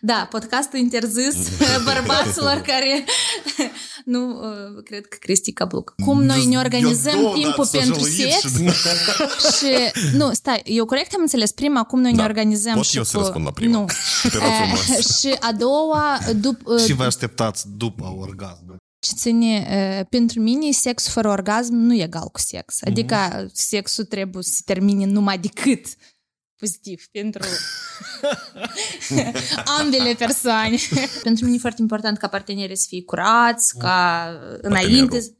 Da, podcastul interzis bărbaților care... Nu, cred că Cristi Cabluc. Cum noi ne organizăm timpul pentru sex și... Nu, stai, eu corect am înțeles prima, cum noi ne organizăm și... Pot eu să răspund la prima. Nu. Te rog frumos. Și a doua... Și vă așteptați după orgasm. Ce ține, pentru mine, sexul fără orgasm nu e egal cu sex. Adică sexul trebuie să termine numai decât pozitiv pentru ambele persoane. Pentru mine e foarte important ca partenerii să fie curați, ca înainte...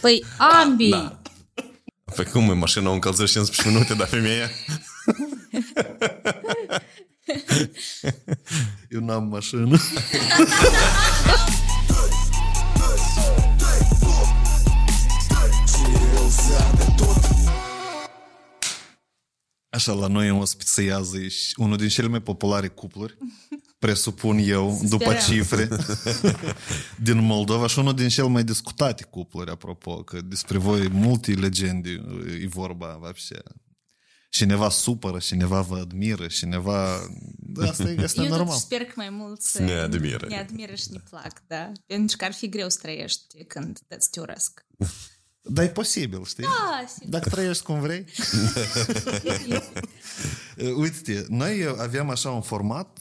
Păi ambii! Da. Păi cum e mașina o încălzări 15 minute, dar femeia... Eu n-am mașină. Așa, la noi în ospțiază și unul din cele mai populare cupluri, presupun eu, după cifre, din Moldova și unul din cele mai discutate cupluri, apropo, că despre voi multe legende e vorba, vapșe. Cineva supără, cineva vă admiră, cineva... Asta e normal. Eu sper că mai mulți ne admiră și ne plac, da? Pentru că ar fi greu să trăiești când te urăsc. Dar e posibil, știi? Da, sigur. Dacă trăiești cum vrei. Uite-te, noi aveam așa un format,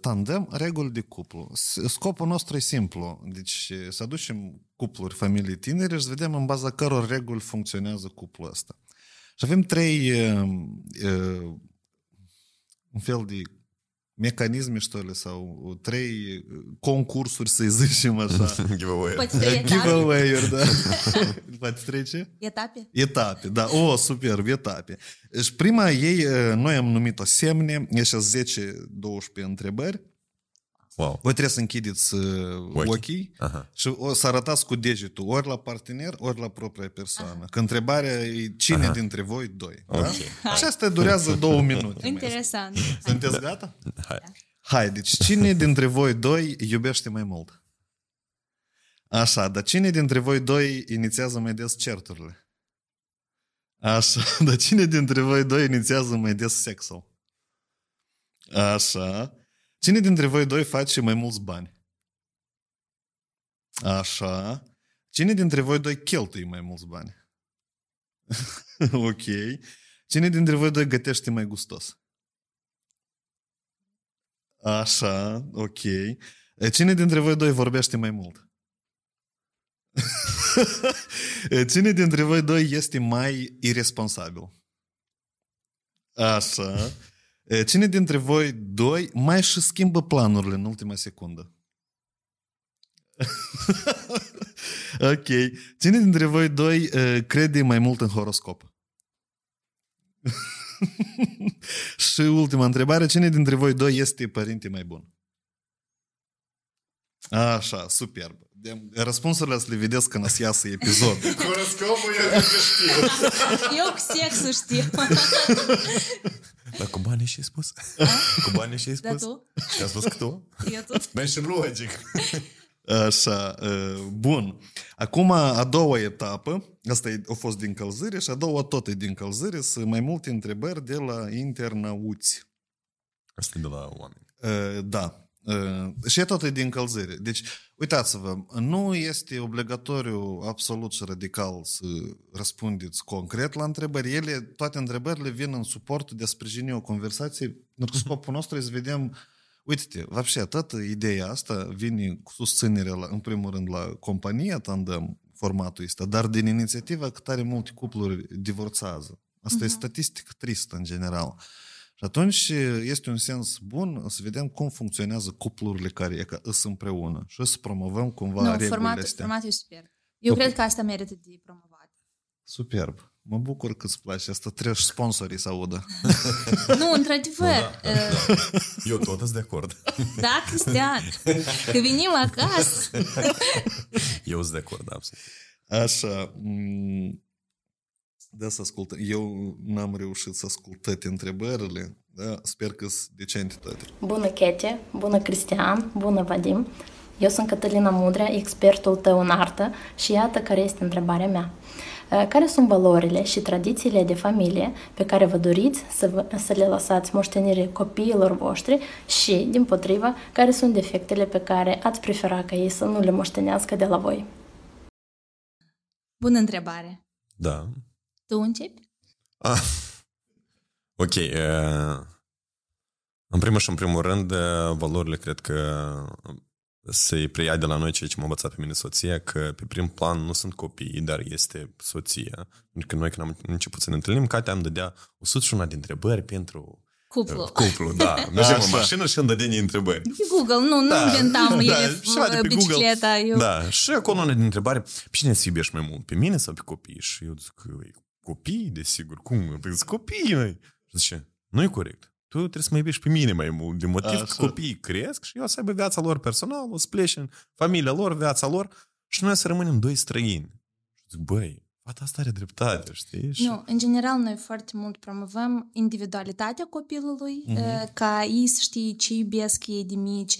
tandem, reguli de cuplu. Scopul nostru e simplu. Deci să aducem cupluri, familii tinere și să vedem în baza căror reguli funcționează cuplul ăsta. Și avem trei un fel de mecanisme, ștole, sau trei concursuri, să-i zicem așa. Giveaway-uri, da. Poate trei ce? Etape. Etape, da. O, superb, etape. Și prima ei, noi am numit-o semne, e așa 10-12 întrebări. Wow. Voi trebuie să închideți ochii și o să arătați cu degetul ori la partener, ori la propria persoană. Că întrebarea e cine dintre voi doi. Okay. Da? Și asta durează 2 minute. Interesant. Sunteți gata? Hai, deci cine dintre voi doi iubește mai mult? Așa, dar cine dintre voi doi inițiază mai des certurile? Așa, dar cine dintre voi doi inițiază mai des sexul? Așa. Cine dintre voi doi face mai mulți bani? Așa. Cine dintre voi doi cheltuie mai mulți bani? Ok. Cine dintre voi doi gătește mai gustos? Așa, ok. Cine dintre voi doi vorbește mai mult? Cine dintre voi doi este mai iresponsabil? Așa. Cine dintre voi doi mai și schimbă planurile în ultima secundă? Ok. Cine dintre voi doi crede mai mult în horoscop? Și ultima întrebare. Cine dintre voi doi este părinte mai bun? Așa, superb. Răspunsurile să le vedeți când îți iasă episod. Horoscopul eu știu. Eu cu sexul știu. Dar cu banii și-ai spus? Cu banii și-ai spus? Da, tu? I-a spus că tu? Eu tot. Mergi în logic. Așa, bun. Acum, a doua etapă, asta a fost din călzire și a doua tot e din călzire, sunt mai multe întrebări de la internauți. Asta de la oameni. Da. Și tot e din călzire. Deci, uitați-vă, nu este obligatoriu absolut și radical să răspundeți concret la întrebări. Ele, toate întrebările vin în suportul de a sprijini o conversație. Scopul nostru e să vedem, uite-te, vapșe, toată ideea asta vine cu susținerea, în primul rând, la compania Tandem, formatul ăsta, dar din inițiativa că tare multe cupluri divorțează. Asta e statistică tristă, în general. Și atunci este un sens bun să vedem cum funcționează cuplurile care sunt împreună și să promovăm cumva regulile astea. Formatul e superb. Eu cred că asta merită de promovat. Superb. Mă bucur că îți place. Asta trebuie și sponsorii să audă. Nu, într-adevăr. Da, da. Eu tot sunt de acord. Da, Cristian. Că venim acasă. Eu sunt de acord, absolut. Așa... Da, să ascultă. Eu n-am reușit să ascult toate întrebările, da? Sper că sunt decente toate. Bună, Katy! Bună, Cristian! Bună, Vadim! Eu sunt Cătălina Mudrea, expertul tău în artă și iată care este întrebarea mea. Care sunt valorile și tradițiile de familie pe care vă doriți să le lăsați moștenire copiilor voștri și, din potrivă, care sunt defectele pe care ați prefera ca ei să nu le moștenească de la voi? Bună întrebare! Da. Tu începi? Ah, ok. În primul și în primul rând, valorile cred că se preia de la noi ceea ce m-a învățat pe mine soția, că pe prim plan nu sunt copiii, dar este soția. Pentru că noi când am început să ne întâlnim, Katy îmi dădea 101 de întrebări pentru cuplu, da. Mergeam în mașină și îmi dădea niște întrebări. Pe Google, nu inventam bicicleta. Eu... Da, și acolo una din întrebare, pe cine îți iubești mai mult, pe mine sau pe copii? Și eu zic, copii, desigur, cum? Zic, copiii mei. Și zice, nu e corect. Tu trebuie să mă iubești pe mine mai mult, din motiv că copiii cresc și eu să aibă viața lor personală, o să plece în familia lor, viața lor și noi să rămânem doi străini. Și zic, băi, fata asta are dreptate, știi? Nu, în general noi foarte mult promovăm individualitatea copilului, ca ei să știe ce iubesc ei de mici,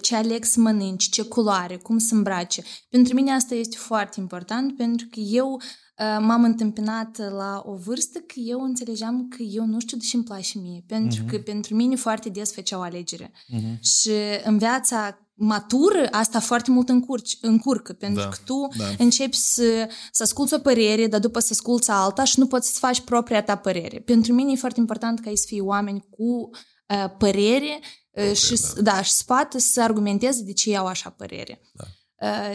ce aleg să mănânci, ce culoare, cum să îmbrace. Pentru mine asta este foarte important, pentru că eu m-am întâmpinat la o vârstă că eu înțelegeam că eu nu știu de ce îmi place mie, pentru că pentru mine foarte des făceau alegere. Și în viața matură asta foarte mult încurcă, pentru că tu începi să asculți o părere, dar după să asculți alta și nu poți să faci propria ta părere. Pentru mine e foarte important ca ei să fie oameni cu părere și spate să argumenteze de ce iau așa părere. Da.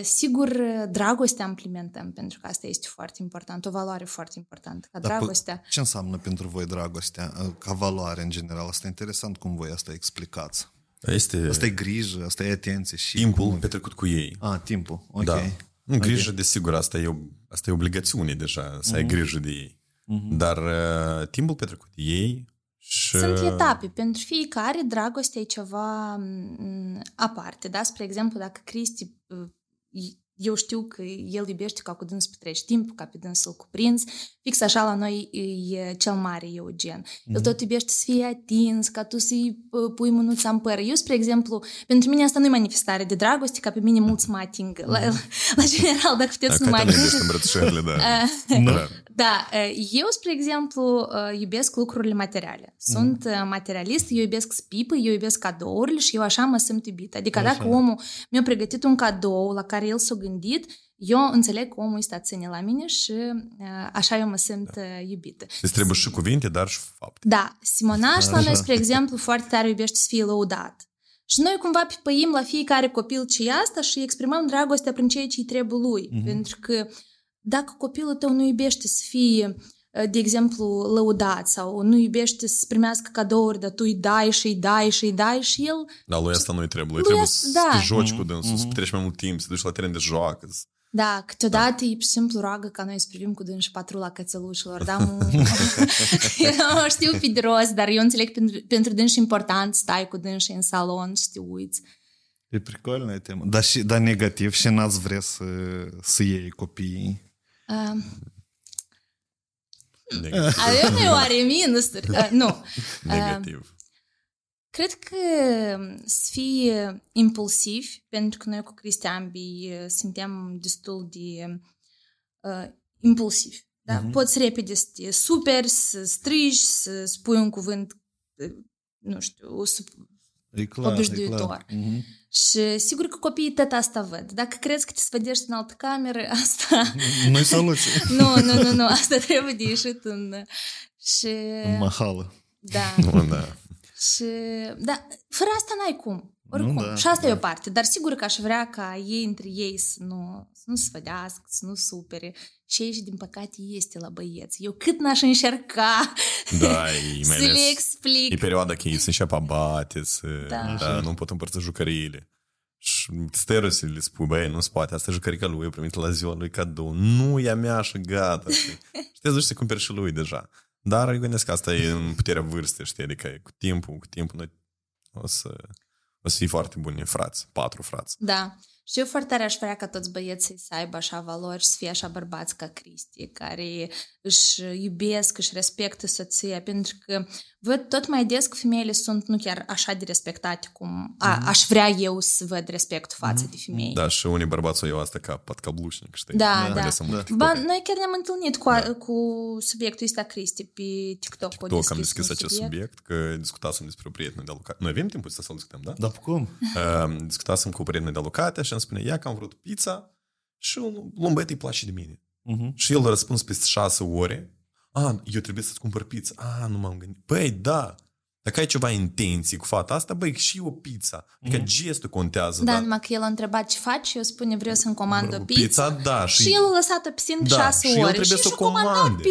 Sigur, dragostea implementăm, pentru că asta este foarte important, o valoare foarte importantă, ca dragostea. Ce înseamnă pentru voi dragostea ca valoare în general? Asta e interesant cum voi asta explicați. Asta e grijă, asta e atenție și timpul petrecut cu ei. Timpul, ok. Da. Grijă, desigur, asta e obligațiune deja, să ai grijă de ei. Dar timpul petrecut cu ei... Sunt etape. Pentru fiecare, dragostea e ceva aparte, da? Spre exemplu, dacă Cristi, eu știu că el iubește ca cu dâns petreci timp, ca pe dâns îl cuprinzi, fix așa la noi e cel mare eugen. El tot iubește să fie atins, ca tu să-i pui mânuța în păr. Eu, spre exemplu, pentru mine asta nu e manifestare de dragoste, ca pe mine mulți mă ating. La general, dacă puteți să mă ating. Da, eu, spre exemplu, iubesc lucrurile materiale. Sunt materialist, eu iubesc spipă, eu iubesc cadourile și eu așa mă simt iubită. Adică dacă omul mi-a pregătit un cadou la care el s-a gândit, eu înțeleg că omul este aține la mine și așa eu mă simt iubită. Îți trebuie și cuvinte, dar și fapte. Da, Simonaș la noi, spre exemplu, foarte tare iubește să fie lăudat. Și noi cumva pipăim la fiecare copil ce e asta și exprimăm dragostea prin ceea ce-i trebuie lui. Pentru că dacă copilul tău nu iubește să fie, de exemplu, lăudat sau nu iubește să primească cadouri, dar tu îi dai și îi dai și îi dai și el... Da, lui asta nu-i trebuie. Lui trebuie să te joci cu dânsul, să petreci mai mult timp, să duci la teren de joacă. Da, câteodată e simplu roagă ca noi să privim cu dânsul patrula cățelușilor, da? Eu știu pe de rost, dar eu înțeleg pentru dânsul important, stai cu dânsul în salon și te uiți. E pricolnă temă. Dar negativ și n-ați vrea să iei copiii. Avem noi oare minusuri? Nu. Negativ. Cred că să fie impulsivi, pentru că noi cu Cristian ambii suntem destul de impulsivi. Da? Poți repede să te superi, să strigi, să spui un cuvânt, nu știu, obișnuitor. Și sigur că copiii tăt asta văd. Dacă crezi că te svădești în altă cameră, asta... Nu-i soluție. Nu, asta trebuie de ieșit în... Și... În mahală. Da. Și... Da, fără asta n-ai cum. Oricum. Nu, da, și asta e o parte. Dar sigur că aș vrea ca ei între ei să nu se sfădească, să nu supere. Și aici, din păcate, este la băieți. Eu cât n-aș încerca să le explic. E perioada că ei se înceapă a bate, nu pot împărți jucăriile. Și sterul să le spui, băi, nu-ți poate, asta e jucărica lui, eu primit la ziua lui cadou. Nu, e a mea și gata. Și te duci să cumperi și lui deja. Dar eu gândesc că asta e în puterea vârstei, știi? Adică cu timpul noi o să fii foarte buni frați, 4 frați. Da. Și eu foarte tare aș vrea ca toți băieții să aibă așa valori și să fie așa bărbați ca Cristi, care își iubesc, își respectă soția, pentru că văd tot mai des că femeile sunt nu chiar așa de respectate cum aș vrea eu să văd respect față de femei. Da, și unii bărbați o iau asta ca patcablușnic, știi? Da. Ba, noi chiar ne-am întâlnit cu subiectul ăsta, Cristi, pe TikTok. TikTok am deschis acest subiect, că discutasem despre o prietenă de alocate. Noi avem timpul să-l discutăm, da? Da, cum? Discutasem cu o prietenă de alocate și îmi spune, ia că am vrut pizza și un băiat îi place de mine. Și el a răspuns peste 6 ore, eu trebuie să-ți cumpăr pizza. Nu m-am gândit. Păi, da. Dacă ai ceva intenții cu fata asta, băi, și o pizza. Adică gestul contează. Da, numai că el a întrebat ce faci și eu spune, vreau să-mi comand o pizza. Da, și el a lăsat-o pisind 6 ore. Și el trebuie să o comande.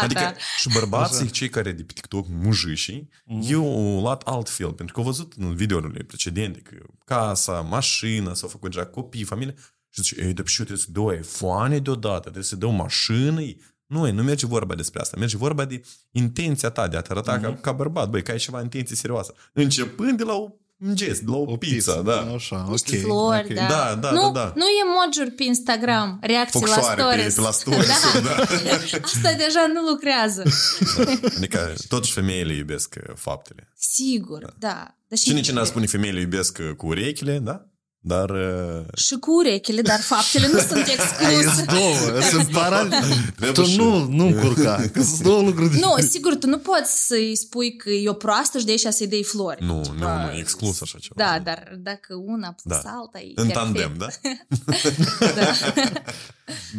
Adică, și bărbații, cei care de pe TikTok, mujișii, eu o luat altfel. Pentru că au văzut în videourile precedente că casa, mașina, s-au făcut deja copii, familie. Și zice, ei, dar și eu trebuie să dau iPhone deodată, trebuie să dau mașinii. Nu merge vorba despre asta. Merge vorba de intenția ta de a te arăta ca bărbat. Băi, că ai ceva intenție serioasă. Începând de la un gest, de la o pizza, da. Așa, ok. Flori, okay. Da. Da. Nu emoji-uri pe Instagram, reacții Foxoare la stories. Pe la stories. Asta deja nu lucrează. Da. Adică totuși femeile iubesc faptele. Sigur, da. Cine n-ar spune femeile iubesc cu urechile, da? Dar... Și cu urechile, dar faptele nu sunt excluse. Două, sunt paralele. Tu nu încurca, că sunt două lucruri de... Nu, sigur, tu nu poți să-i spui că e o proastă și de aici să-i dai flori. Nu, e exclus așa ceva. Da, dar dacă una plus alta e... În tandem, da?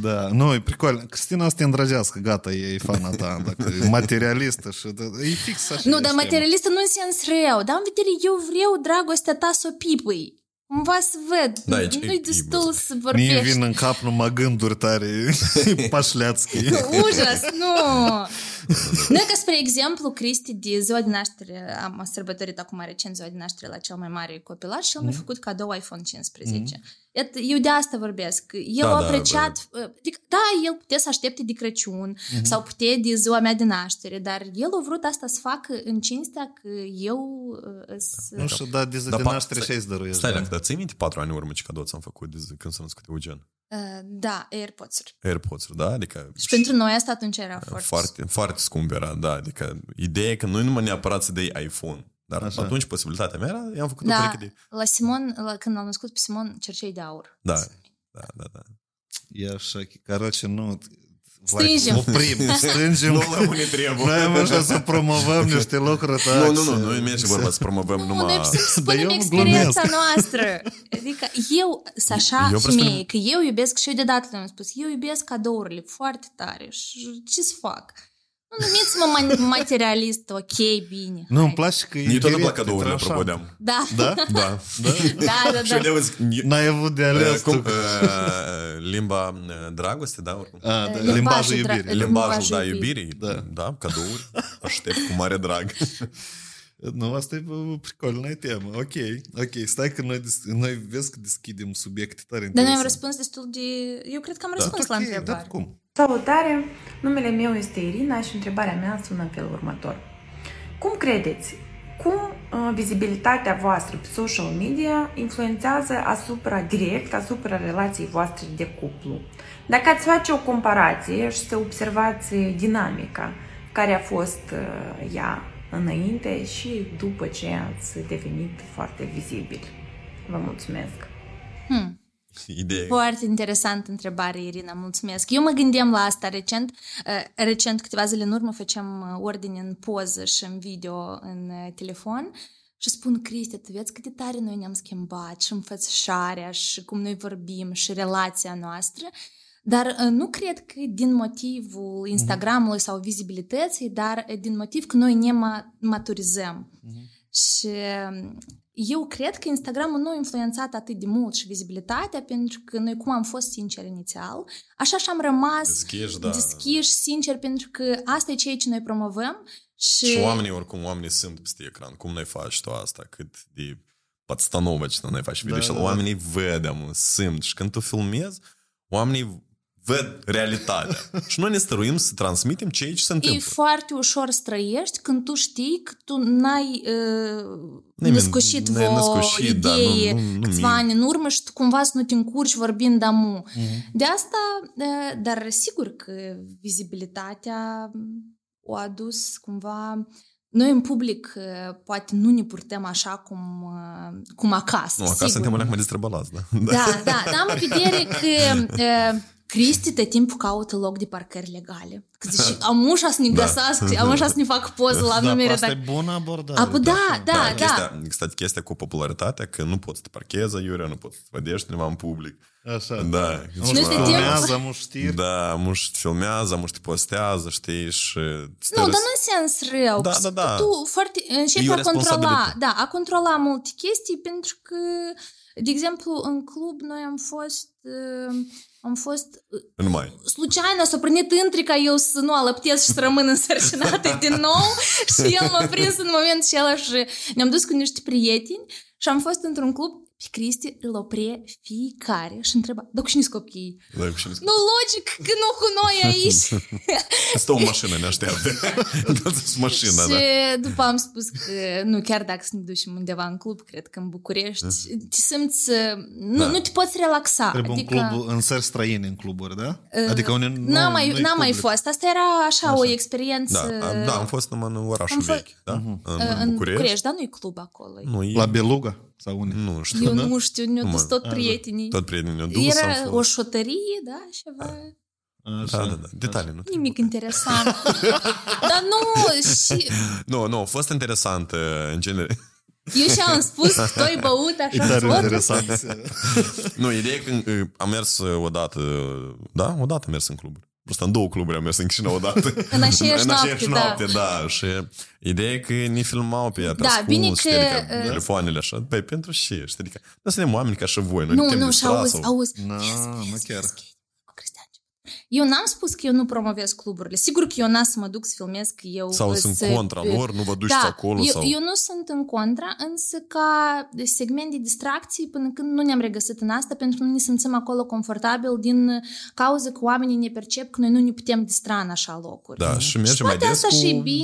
Da, nu, e pricol. Cristina să te îndrăgească, gata, e fana ta, dacă e materialistă și... E fix așa. Nu, dar materialistă nu în sens rău, dar în vedere, eu vreau dragostea ta să o pipui. Cumva să văd, nu-i destul să vorbești. Mie vin în cap numai gânduri tare pașleațchi. Ujas, nu! Noi că, spre exemplu, Cristi de ziua de naștere, am sărbătorit acum recent ziua de naștere la cel mai mare copilaș și el mi-a făcut cadou iPhone 15. Eu de asta vorbesc. El a apreciat... Da, el putea să aștepte de Crăciun sau putea de ziua mea de naștere, dar el a vrut asta să facă în cinstea că eu... Nu știu, dar de ziua de naștere și ai să dăruiesc. Stai, dacă ții minte 4 ani urmă ce cadou ți-am făcut când s-a născut Eugen? Da, AirPods-uri. AirPods-uri, da, adică... Și pentru noi asta atunci era foarte... Foarte scump era, da, adică ideea e că nu numai neapărat să dai iPhone, dar așa. Atunci posibilitatea mea era, i-am făcut o pereche de... La Simon, când l-am născut pe Simon, cercei de aur. Da. E așa, carace, nu... Stângem. Noi am așa să promovăm niște lucruri. Nu, nu merge vorba să promovăm numai... Noi să spunem experiența noastră. Adică eu, să așa, femeie, că eu iubesc, și eu deodată le-am spus, eu iubesc cadourile foarte tare și ce să fac? Nu numiți-mă materialist, ok, bine. Nu, îmi place că e... Mie tot îmi plac cadourile, apropo, de-am. Da. Și eu zic... N-ai avut de ales tu. Limba dragoste, da? Limbajul iubirii. Limbajul iubirii, da, cadouri. Aștept cu mare drag. Nu, asta e o pricolnă temă. Ok, stai că noi vezi că deschidem subiecte tare interesante. Dar noi am răspuns destul de... Eu cred că am răspuns la întrebare. Dar cum? Salutare! Numele meu este Irina și întrebarea mea sună în felul următor. Cum credeți, cum vizibilitatea voastră pe social media influențează asupra relației voastre de cuplu? Dacă ați face o comparație și să observați dinamica care a fost ea înainte și după ce ați devenit foarte vizibil. Vă mulțumesc! Idee. Foarte interesantă întrebare, Irina, mulțumesc. Eu mă gândeam la asta recent. Recent, câteva zile în urmă, făceam ordine în poză și în video în telefon și spun, Cristi, tu vezi cât de tare noi ne-am schimbat și înfățișarea și cum noi vorbim și relația noastră, dar nu cred că din motivul Instagramului sau vizibilității, dar din motiv că noi ne maturizăm. Și... Eu cred că Instagram-ul nu a influențat atât de mult și vizibilitatea, pentru că noi cum am fost sinceri inițial, așa și am rămas deschiși, sinceri, pentru că asta e ceea ce noi promovăm. Și oamenii sunt peste ecran. Cum noi faci tu asta? Cât de подстановочно noi faci video. Oamenii vedem, simt. Și când tu filmezi, oamenii văd realitatea. Și noi ne stăruim să transmitem ce aici se întâmplă. E foarte ușor străiești când tu știi că tu n-ai născușit vreo idee câțiva ani în urmă și tu cumva să nu te încurci vorbind amu. De asta, dar sigur că vizibilitatea o adus cumva... Noi în public poate nu ne purtăm așa cum acasă. Nu, acasă suntem alea mai destrăbălați, da? Da, am vedere că Cristi tot timpul caută loc de parcări legale. Că zici, am ușa să ne găsească, am ușa să ne fac poză la numere. Asta e bună abordare. Da. Chestia cu popularitatea, că nu poți să te parchezi, Iurea, nu poți să te vedești undeva în public. Așa. Da. Filmează, muști postează, știi, și... Nu, dar nu în sens rău. Da. Tu foarte începi a controla multe chestii, pentru că, de exemplu, în club noi am fost... În mai. Sluceaină s-a prânit între ca eu să nu alăptez și să rămân însărcinată din nou și el m-a prins în momentul acela și ne-am dus cu niște prieteni și am fost într-un club. Și Cristi îl oprie fiecare și întreba, dar cu cine-s copiii? Nu, logic că nu cu noi aici. Stau în mașină, ne așteaptă. Și după am spus că, nu, chiar dacă să ne ducem undeva în club, cred că în București, te simți, nu te poți relaxa. Trebuie în țări străine în cluburi, da? Adică unii nu... N-am mai fost. Asta era așa o experiență... Da, am fost numai în orașul vechi, da? În București, dar nu-i club acolo. La Beluga? Sau unde? Nu știu. Eu nu știu, ne-au dus tot prietenii. Tot prietenii ne-au dus. Era o șotărie, da, ceva... Da, detalii. Nu nimic interesant. Dar nu, și... Nu, a fost interesant în genere. Eu și-am spus că toi băut așa. E interesant. Nu, ideea e că am mers odată, da? Odată am mers în cluburi. Просто în două cluburi am mers în Chișinău odată. În aceeași noapte, da. Și ideea e că ne filmau pe ea, pe ascuns, știi, adică telefoanele așa. Păi, pentru ce? Știi, adică, noi suntem oameni ca și voi. Nu, și auzi. Nu, chiar. Eu n-am spus că eu nu promovez cluburile. Sigur că eu n-am să mă duc să filmez că eu... Sau sunt contra lor, nu vă duci acolo. Eu nu sunt în contra, însă ca segment de distracție până când nu ne-am regăsit în asta, pentru că nu ne simțim acolo confortabil din cauza că oamenii ne percep că noi nu ne putem distra în așa locuri. Da, și mergem mai des cu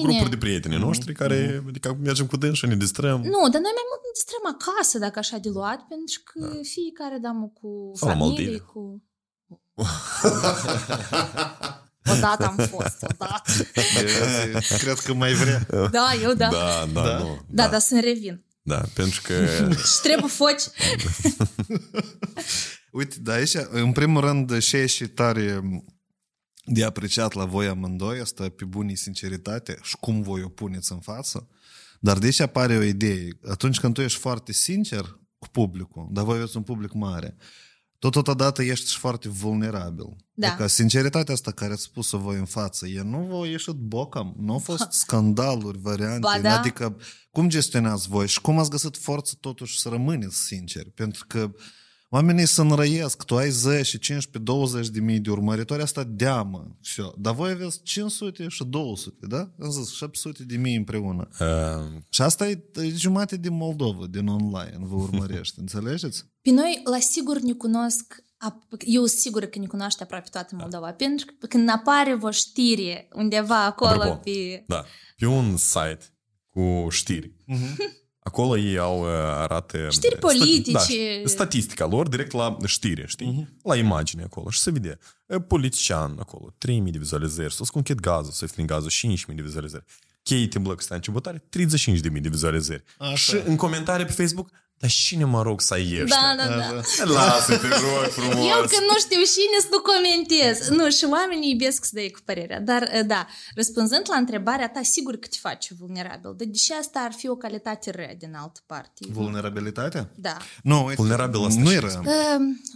grupuri de prieteni noștri care, adică, mergem cu dâns și ne distrăm. Nu, dar noi mai mult ne distrăm acasă, dacă așa de luat, pentru că fiecare damă cu familie, cu... Odată am fost, odată. Cred că mai vrea. Da, eu da. Da, să-mi revin. Da, pentru că... Și trebuie foci. Uite, da, aici, în primul rând, și tare de apreciat la voi amândoi, asta pe bunii sinceritate și cum voi o puneți în față. Dar de aici apare o idee. Atunci când tu ești foarte sincer cu publicul, dar voi aveți un public mare, totodată ești și foarte vulnerabil. Da. Adică sinceritatea asta care ați spus-o voi în față, e nu v-a ieșit bocam, nu au fost scandaluri, variante, adică cum gestionați voi și cum ați găsit forță totuși să rămâneți sinceri? Pentru că oamenii se înrăiesc, tu ai 10, 15, 20 de mii de urmăritori, asta deamă. Dar voi aveți 500 și 200, da? Am zis, 700 de mii împreună. Și asta e jumate din Moldova, din online, vă urmărești, înțelegeți? Pe noi, la sigur, ne cunosc, eu sigur că ne cunoaște aproape toată Moldova, pentru că când apare o știre undeva acolo pe... Da, pe un site cu știri. Acolo ei arată... Știri politice. Da, statistica lor direct la știri, știi? La imagine acolo. Și se vede politician acolo, 3.000 de vizualizări, s-a scumpit gazul, s-a ieftini gazul, 5.000 de vizualizări. Katy Black, Cristian Cebotari, 35.000 de vizualizări. Așa. Și în comentarii pe Facebook, dar cine mă rog să ieși? Da. Lasă-te, rog, frumos. Eu că nu știu cine să nu comentez. Nu, și oamenii iubesc să dai cu părerea. Dar, da, răspunzând la întrebarea ta, sigur că te faci vulnerabil. Deși asta ar fi o calitate rea din altă parte. Vulnerabilitatea? Da. Nu, vulnerabil asta nu e rea.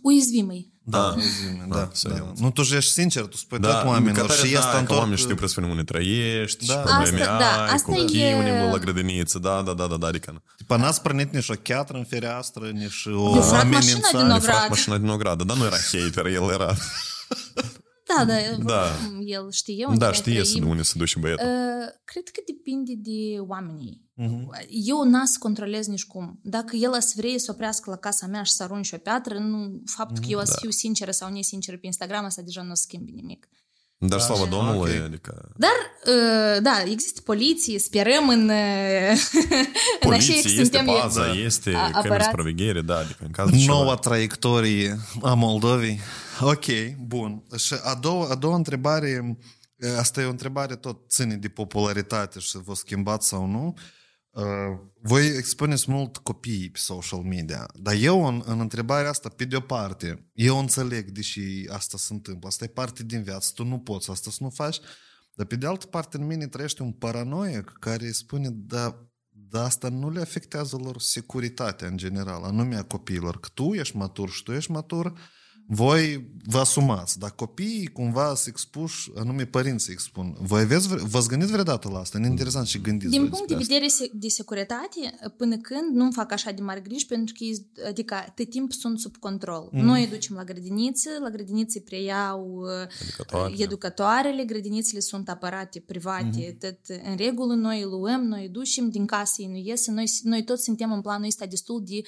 Uizvimă-i. Da. Nu, tu ești sincer, tu spui tot oamenilor și asta întorc. Că oamenii știu prea spune unde trăiești, probleme ai, copii, unii mult la grădiniță, da, adică... Tipa n-ați prănit nici o cheatră în fereastră, nici o amenințare. Ne frag mașina din ogradă, dar nu era hater, el era... Da, el știe unde să duce băietul. Cred că depinde de oamenii. Uh-huh. Eu n-as să controlez nici cum. Dacă el as vrei să oprească la casa mea și să arunce o piatră, nu, faptul că eu as fiu sinceră sau nesinceră pe Instagram, asta deja nu o schimbi nimic. Dar slavă Domnului, okay. Adică... Dar, da, există poliție, sperăm în... Poliție, este paza, este camera supraveghere, da, adică în cazul ceva. Noua traiectorie a Moldovei. Ok, bun. Și a doua întrebare, asta e o întrebare tot ține de popularitate și vă schimbați sau nu. Voi expuneți mult copiii pe social media, dar eu în întrebarea asta, pe de-o parte, eu înțeleg deși asta se întâmplă, asta e parte din viață, tu nu poți asta să nu faci, dar pe de altă parte în mine trăiește un paranoic care spune, da asta nu le afectează lor securitatea în general, anume a copiilor, că tu ești matur și tu ești matur, voi vă asumați, dar copiii cumva se expuși, anume părinții expun. Voi v-ați gândit vreodată la asta? E interesant și gândiți. Din punct de vedere de securitate, până când nu-mi fac așa de mari griji, pentru că, adică, tot timp sunt sub control. Mm. Noi îi ducem la grădiniță, la grădiniță preiau educatoarele, grădinițele sunt aparate private, tot în regulă, noi îi luăm, noi îi ducem, din casă ei nu iese, noi toți suntem în planul ăsta destul de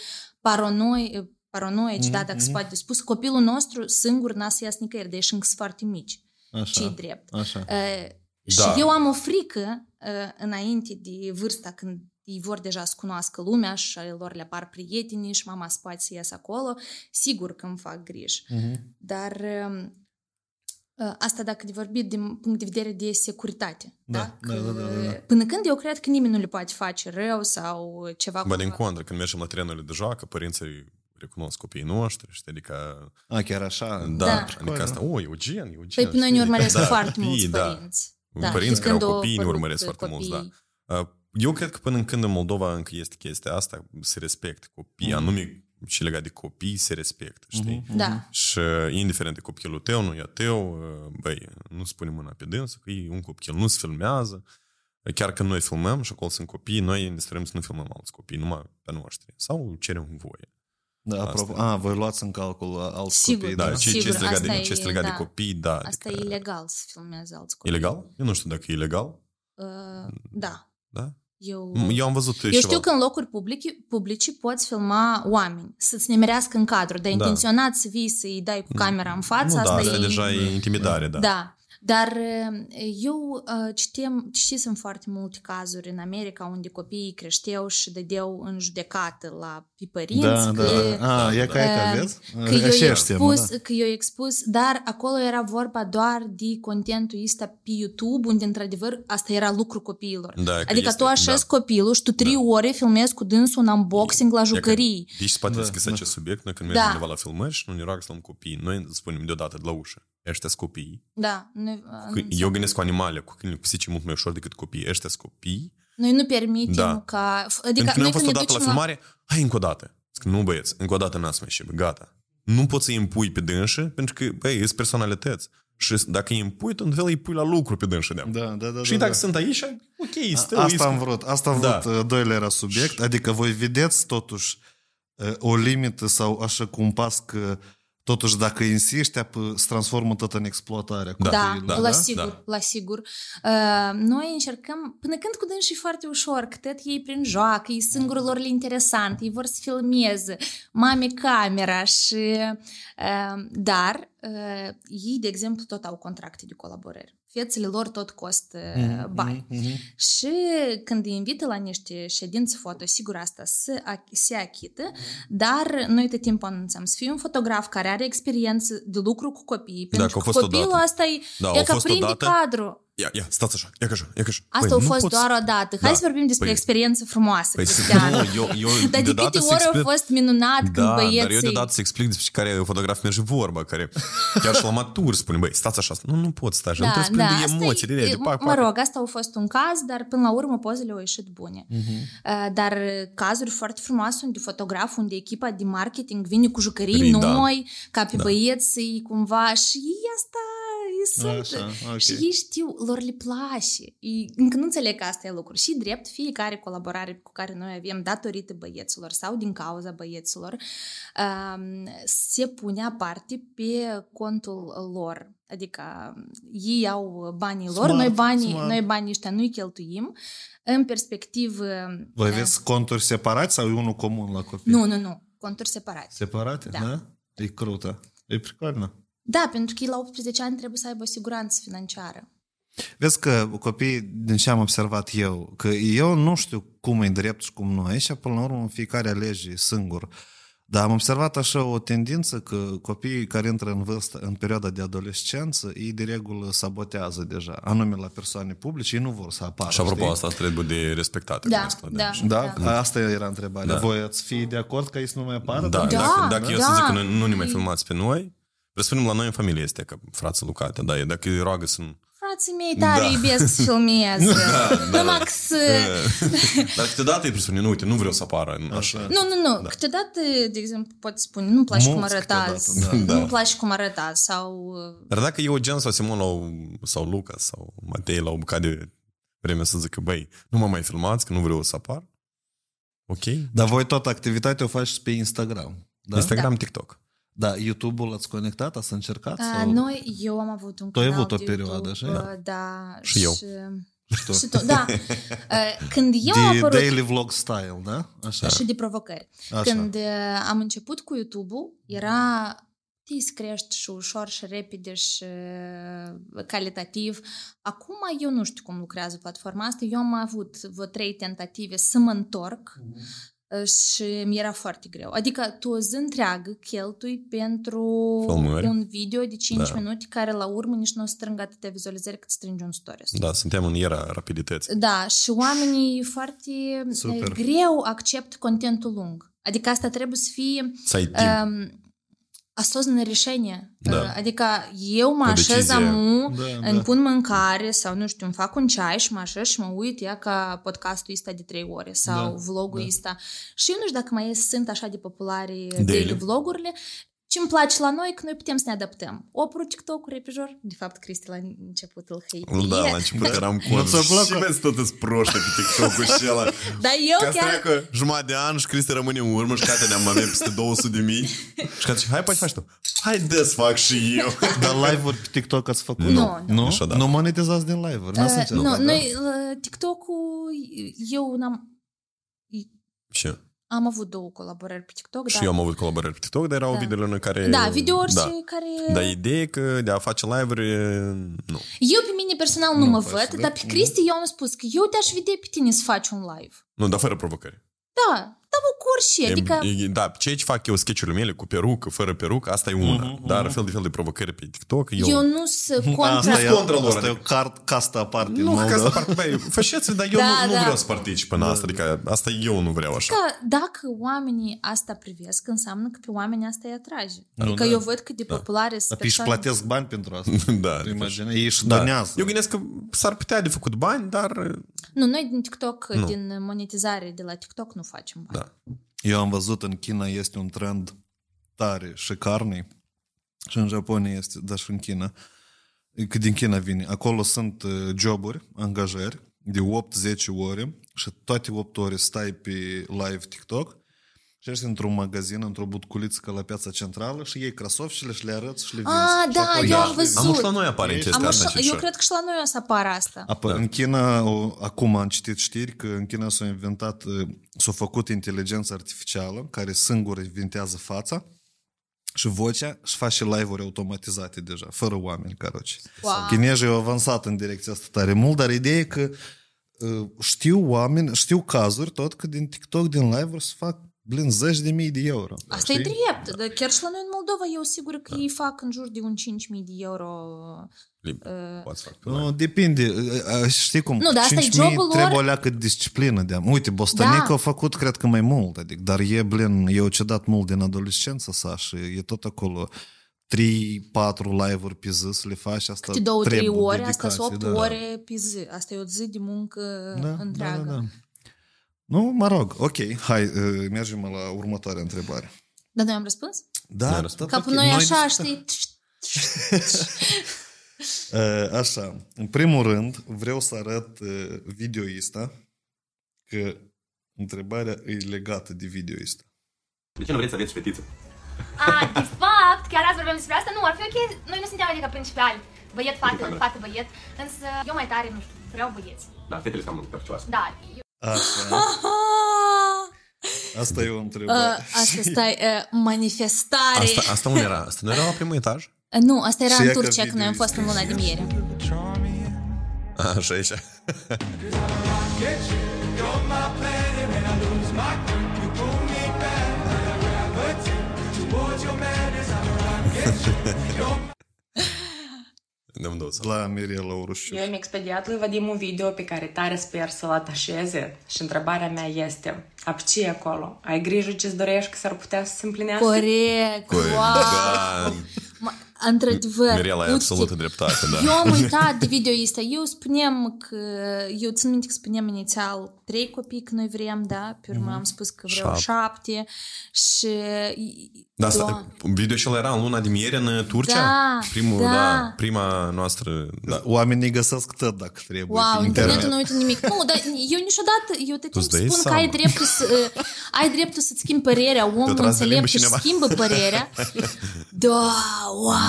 paranoici, da, dacă se poate spus, copilul nostru singur n-a să iasă nicăieri, deși încă sunt foarte mici, ce-i drept. Și eu am o frică înainte de vârsta când ei vor deja să cunoască lumea și lor le apar prietenii și mama se poate să iasă acolo, sigur că îmi fac griji. Dar asta dacă de vorbit din punct de vedere de securitate. Da. Până când eu cred că nimeni nu le poate face rău sau ceva. Ba din contră, când mergem la terenurile de joacă, părinții recunosc copiii noștri, știi, adică... A, chiar așa? Da, adică asta, o, Eugen. Păi pe noi ne urmăresc foarte mulți părinți. Da. Părinți care au copii ne urmăresc foarte mulți, da. Eu cred că până în când în Moldova încă este chestia asta, se respectă copiii, anume și legat de copii se respectă, știi? Da. Și indiferent de copilul tău, nu e a tău, băi, nu spune mâna pe dânsă, că e un copil, nu se filmează. Chiar când noi filmăm și acolo sunt copii, noi ne străim să nu filmăm alți copii, numai pe noștri. Sau cerem voie. Da, apropo, voi luați în calcul alți copii. Da, ce este legat de copii, da. Asta adică, e ilegal să filmează alți copii. Ilegal? Eu nu știu dacă e ilegal. Da. Eu am văzut eu știu că în locuri publice poți filma oameni, să-ți nimerească în cadru, dar intenționat să vii să-i dai cu camera în față. Nu, asta e deja e intimidare, da. Da. Dar eu citisem foarte multe cazuri în America unde copiii creșteau și dădeau în judecată la părinți. Că eu expus, dar acolo era vorba doar de contentul ăsta pe YouTube, unde într-adevăr asta era lucru copiilor. Da, adică tu așezi copilul și tu 3 ore filmezi cu dânsul un unboxing la jucării. Deci se poate deschisa acest subiect când mergem undeva la filmări și nu ne rog să luăm copii. Noi spunem deodată de la ușă. Ăștia-s copii. Da. Eu gândesc cu animale, cu câinile, cu pisici mult mai ușor decât copii. Ăștia-s copii. Noi nu permitem ca... Adică noi când ne ducem la filmare, hai încă o dată. Zic, nu băieți, încă o dată n-ați mai ieșit, gata. Nu poți să îi împui pe dânșă, pentru că, băi, sunt personalități. Și dacă îi împui, tu în fel îi pui la lucru pe dânșă. Da. Și dacă sunt aici, ok, stă. Asta am vrut, doilea subiect. Adică voi vedeți totuși o limită sau așa cum pas că totuși, dacă insiști, se transformă tot în exploatare. Da, la sigur. Noi încercăm, până când cu dânsi foarte ușor, că tot ei prin joacă, ei singurul lor le interesant, ei vor să filmeze, mame camera și... Dar ei, de exemplu, tot au contracte de colaborare. Fețele lor tot costă bani. Și când îi invită la niște ședințe foto, sigur asta se achită, dar noi tot timpul anunțăm să fii un fotograf care are experiență de lucru cu copiii, pentru că copilul ăsta e ca prinde cadru. Stați așa, ia că așa. Asta a fost doar o dată. Hai să vorbim despre experiență frumoasă, Cristiana. Dar de câte ori a fost minunat când băieții... Dar eu deodată să explic despre care fotograf merge vorba, care chiar și la matur spune, băi, stați așa, nu pot sta așa, îmi trebuie să prinde emoții. Mă rog, asta a fost un caz, dar până la urmă pozele au ieșit bune. Dar cazuri foarte frumoase unde fotograf, unde echipa de marketing vine cu jucării noi, ca pe băieții cumva și asta... sunt. Așa, okay. Și ei știu, lor le place. Ei încă nu înțeleg că asta e lucru. Și drept, fiecare colaborare cu care noi avem datorită băieților sau din cauza băieților se pune aparte pe contul lor. Adică ei au banii lor, noi banii ăștia nu-i cheltuim. În perspectivă... Voi aveți conturi separate sau e unul comun la copii? Nu. Conturi separate. Separate, da? E crută. E pricoarnă. Da, pentru că ei la 18 ani trebuie să aibă o siguranță financiară. Vezi că copiii, din ce am observat eu, că eu nu știu cum e drept și cum nu e și până la urmă fiecare alege singur. Dar am observat așa o tendință că copiii care intră în vârstă, în perioada de adolescență, ei de regulă sabotează deja, anume la persoane publice, ei nu vor să apară. Și apropo, asta trebuie de respectate. Da. Asta era întrebarea. Da. Voi ați fi de acord că ei să nu mai apară? Dacă eu să zic că nu ne mai filmați pe noi, răspundem la noi în familie este ca frață Lucate, dar dacă îi roagă să... Frații mei tare iubesc să filmează. Dar câteodată îi presupune, nu, uite, nu vreau să apară. Așa. Nu. Da. Câteodată, de exemplu, poți spune, nu-mi place cum arătați. Da. Nu-mi place cum arătați. Sau... Dar dacă Eugen sau Simon sau Luca sau Matei la o bucată de vreme să zică, băi, nu mă mai filmați, că nu vreau să apar. Ok? Dar voi toată activitatea o faci pe Instagram. Da? Instagram, da. TikTok. Da, YouTube-ul ați conectat? Ați încercat? Sau... Noi, eu am avut un canal de YouTube. Tu ai avut o perioadă, așa? Da. Și eu. Și tu, da. Când eu am apărut... Daily vlog style, da? Așa. Și de provocări. Așa. Când am început cu YouTube-ul, era... Te crești și ușor și repede și calitativ. Acum eu nu știu cum lucrează platforma asta. Eu am avut vreo 3 tentative să mă întorc. Și mi era foarte greu. Adică tu o zi întreagă cheltui pentru filmări. Un video de 5 minute care la urmă nici nu o strâng atâtea vizualizări cât strânge un stories. Da, suntem în era rapidității. Da, și oamenii foarte greu acceptă contentul lung. Adică asta trebuie să fie осознанное решение. Da. Adică eu mă așez amu, îmi pun mâncare sau nu știu, îmi fac un ceai și mă așez și mă uit ia ca podcastul ăsta de 3 ore sau vlogul ăsta. Și eu nu știu dacă mai sunt așa de populare daily vlogurile. Ce-mi place la noi, că noi putem să ne adaptăm. Opru TikTok-ul repejor. De fapt, Cristi la început îl hate. Da, la început eram conștient. Și vezi tot îți proști pe TikTok-ul și ăla. Dar eu chiar... Că jumătate de an și Cristi rămâne în urmă și Cate ne-am avea peste 200.000. Și Cate zice, hai, poți faci tu. Hai des fac și eu. Dar live-uri pe TikTok ați făcut? Nu. Nu monetizați din live-uri. Nu, noi TikTok-ul eu n-am... Ce? Am avut 2 colaborări pe TikTok. Și eu am avut colaborări pe TikTok, dar erau videole în care... Da, videouri care... Dar ideea că de a face live-uri, nu. Eu pe mine personal nu mă văd, dar pe Cristi eu am spus că eu te-aș vedea pe tine să faci un live. Nu, dar fără provocări. Da, bucur și, adică... Da, ce fac eu sketch-urile mele cu perucă, fără perucă, asta e una. Dar fel de provocări pe TikTok, eu nu sunt contra lor. Asta e o castă aparte. Nu, castă aparte, băi, fășeți-vă, dar eu nu vreau să particip în asta, adică asta eu nu vreau așa. Dacă oamenii asta privesc, înseamnă că pe oamenii asta îi atrage. Adică eu văd cât de populare sunt persoane. Dar își plătesc bani pentru asta. Da. Ei își donează. Eu gândesc că s-ar putea de făcut bani, dar... Nu, noi din TikTok, din monetizare de la TikTok nu facem bani. Da. Eu am văzut în China este un trend tare și carne și în Japonia este, dar și în China, că din China vine. Acolo sunt joburi, angajări de 8-10 ore și toate 8 ore stai pe live TikTok și ești într-un magazin, într-o butculiță ca la piața centrală și iei crasofșile și le arăți și le vinzi. Eu am văzut. Am și la noi apare chestia asta. Eu cred că și la noi o să apară asta. În China, acum am citit știri că în China s-a inventat, s-a făcut inteligența artificială care singură inventează fața și vocea și face live-uri automatizate deja, fără oameni, caroci. Wow. Chinezii au avansat în direcția asta tare mult, dar ideea e că știu oameni, știu cazuri tot că din TikTok, din live-uri se fac blin, 10.000 de euro. Asta e drept. Dar chiar și la noi în Moldova, eu sigur că ei fac în jur de un 5.000 de euro. Nu, depinde. Știi cum? Nu, dar asta e jobul lor. 5.000 trebuie leacă disciplină. Uite, Bostanic a făcut, cred că mai mult. Adică, dar e, blin, eu cedat mult din adolescență sa și e tot acolo 3-4 live-uri pe zi să le faci. Asta câte 2-3 ore, asta sunt 8 ore pe zi. Asta e o zi de muncă întreagă. Da. Nu, mă rog, ok, hai, mergem la următoarea întrebare. Dar noi am răspuns? Da. Capul noi așa, știi? Așa, în primul rând vreau să arăt videoista, că întrebarea e legată de videoista. De ce nu vreți să aveți fetiță? A, de fapt, chiar azi vorbim despre asta, nu, ar fi ok, noi nu suntem adică principali, băiet, fată, fată, băiet, însă eu mai tare, nu știu, vreau băieți. Da, fetele sunt mult percioase. Da, eu... Așa. Asta e o întrebare. Asta, stai, manifestare. Asta unde era? Asta nu era la primul etaj? Nu, asta era în Turcia, când noi am fost în luna de miere. Așa, aici. La Mirela Urușchi. Eu am expediat lui Vadim un video pe care tare sper să-l atașeze și întrebarea mea este: apci acolo? Ai grijă ce-ți dorești că s-ar putea să se împlinească? Corect! Wow! Da. Într-adevăr, Mirela ai absolută dreptate, da. Eu am uitat de video ăsta. Eu spuneam că, eu țin minte că spuneam inițial 3 copii că noi vrem, da? Pe urmă am spus că vreau 7 și... Da, video ăla era în luna de miere în Turcia? Da, primul, da. Prima noastră... Da. Oamenii găsesc tot dacă trebuie. Wow, internetul nu uită nimic. Nu, dar eu niciodată, eu tot timpul spun că ai dreptul, ai dreptul să-ți schimbi părerea, omul înțelept și schimbă părerea. Da, wow!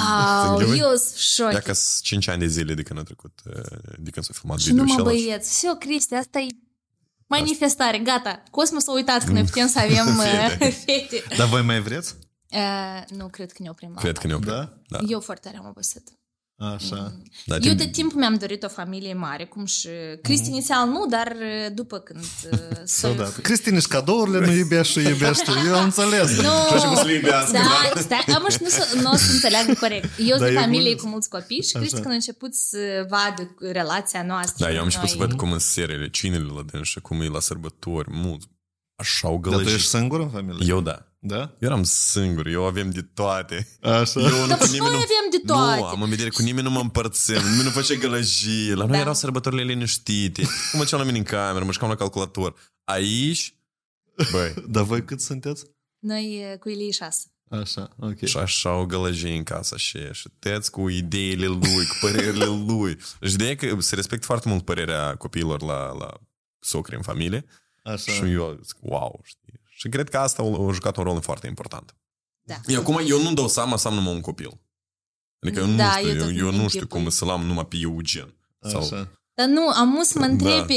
Wow, eu sunt în șoc. Dacă sunt 5 ani de zile de când a trecut, de când s-a filmat video. Și numai băieți. Все, Cristi, asta e manifestare. Gata. Cosmosul a uitat că noi putem să avem fete. Dar voi mai vreți? Nu, cred că ne oprim. Cred că ne oprim. Da? Da. Eu foarte tare am obosit. Așa. Dar eu de timp mi-am dorit o familie mare, cum și Cristi inițial nu, dar după când Cristi nici cadourile nu iubește și iubește. Eu am înțeles. Da, stai, am și nu o să înțeleagă corect. Eu sunt familie cu mulți copii și Cristi când a început să vadă relația noastră. Da, eu am început să văd cum în seriile, cinele la dânsă, cum e la sărbători, mulți. Așa au gălășit. Dar tu ești singur în familie? Eu da. Da? Eu eram singur, eu avem de toate. Așa. Dar și noi avem de toate. Nu, am în vedere, cu nimeni nu mă împărțim, nimeni nu face gălăgie. La noi erau sărbătorile liniștite. Cum făceam la mine în cameră, mă la calculator. Aici? Băi. Dar voi cât sunteți? Noi cu Ilie 6. Așa, ok. Și așa o gălăgie în casă și tăți cu ideile lui, cu părerile lui. Și de că se respectă foarte mult părerea copiilor la socri în familie. Așa. Și eu zic, wow, știi. Și cred că asta a jucat un rol foarte important. Da. Acum eu nu-mi dau seama să am numai un copil. Adică eu nu știu cum să-l am numai pe Eugen. Sau... Dar nu, am să mă întrebi,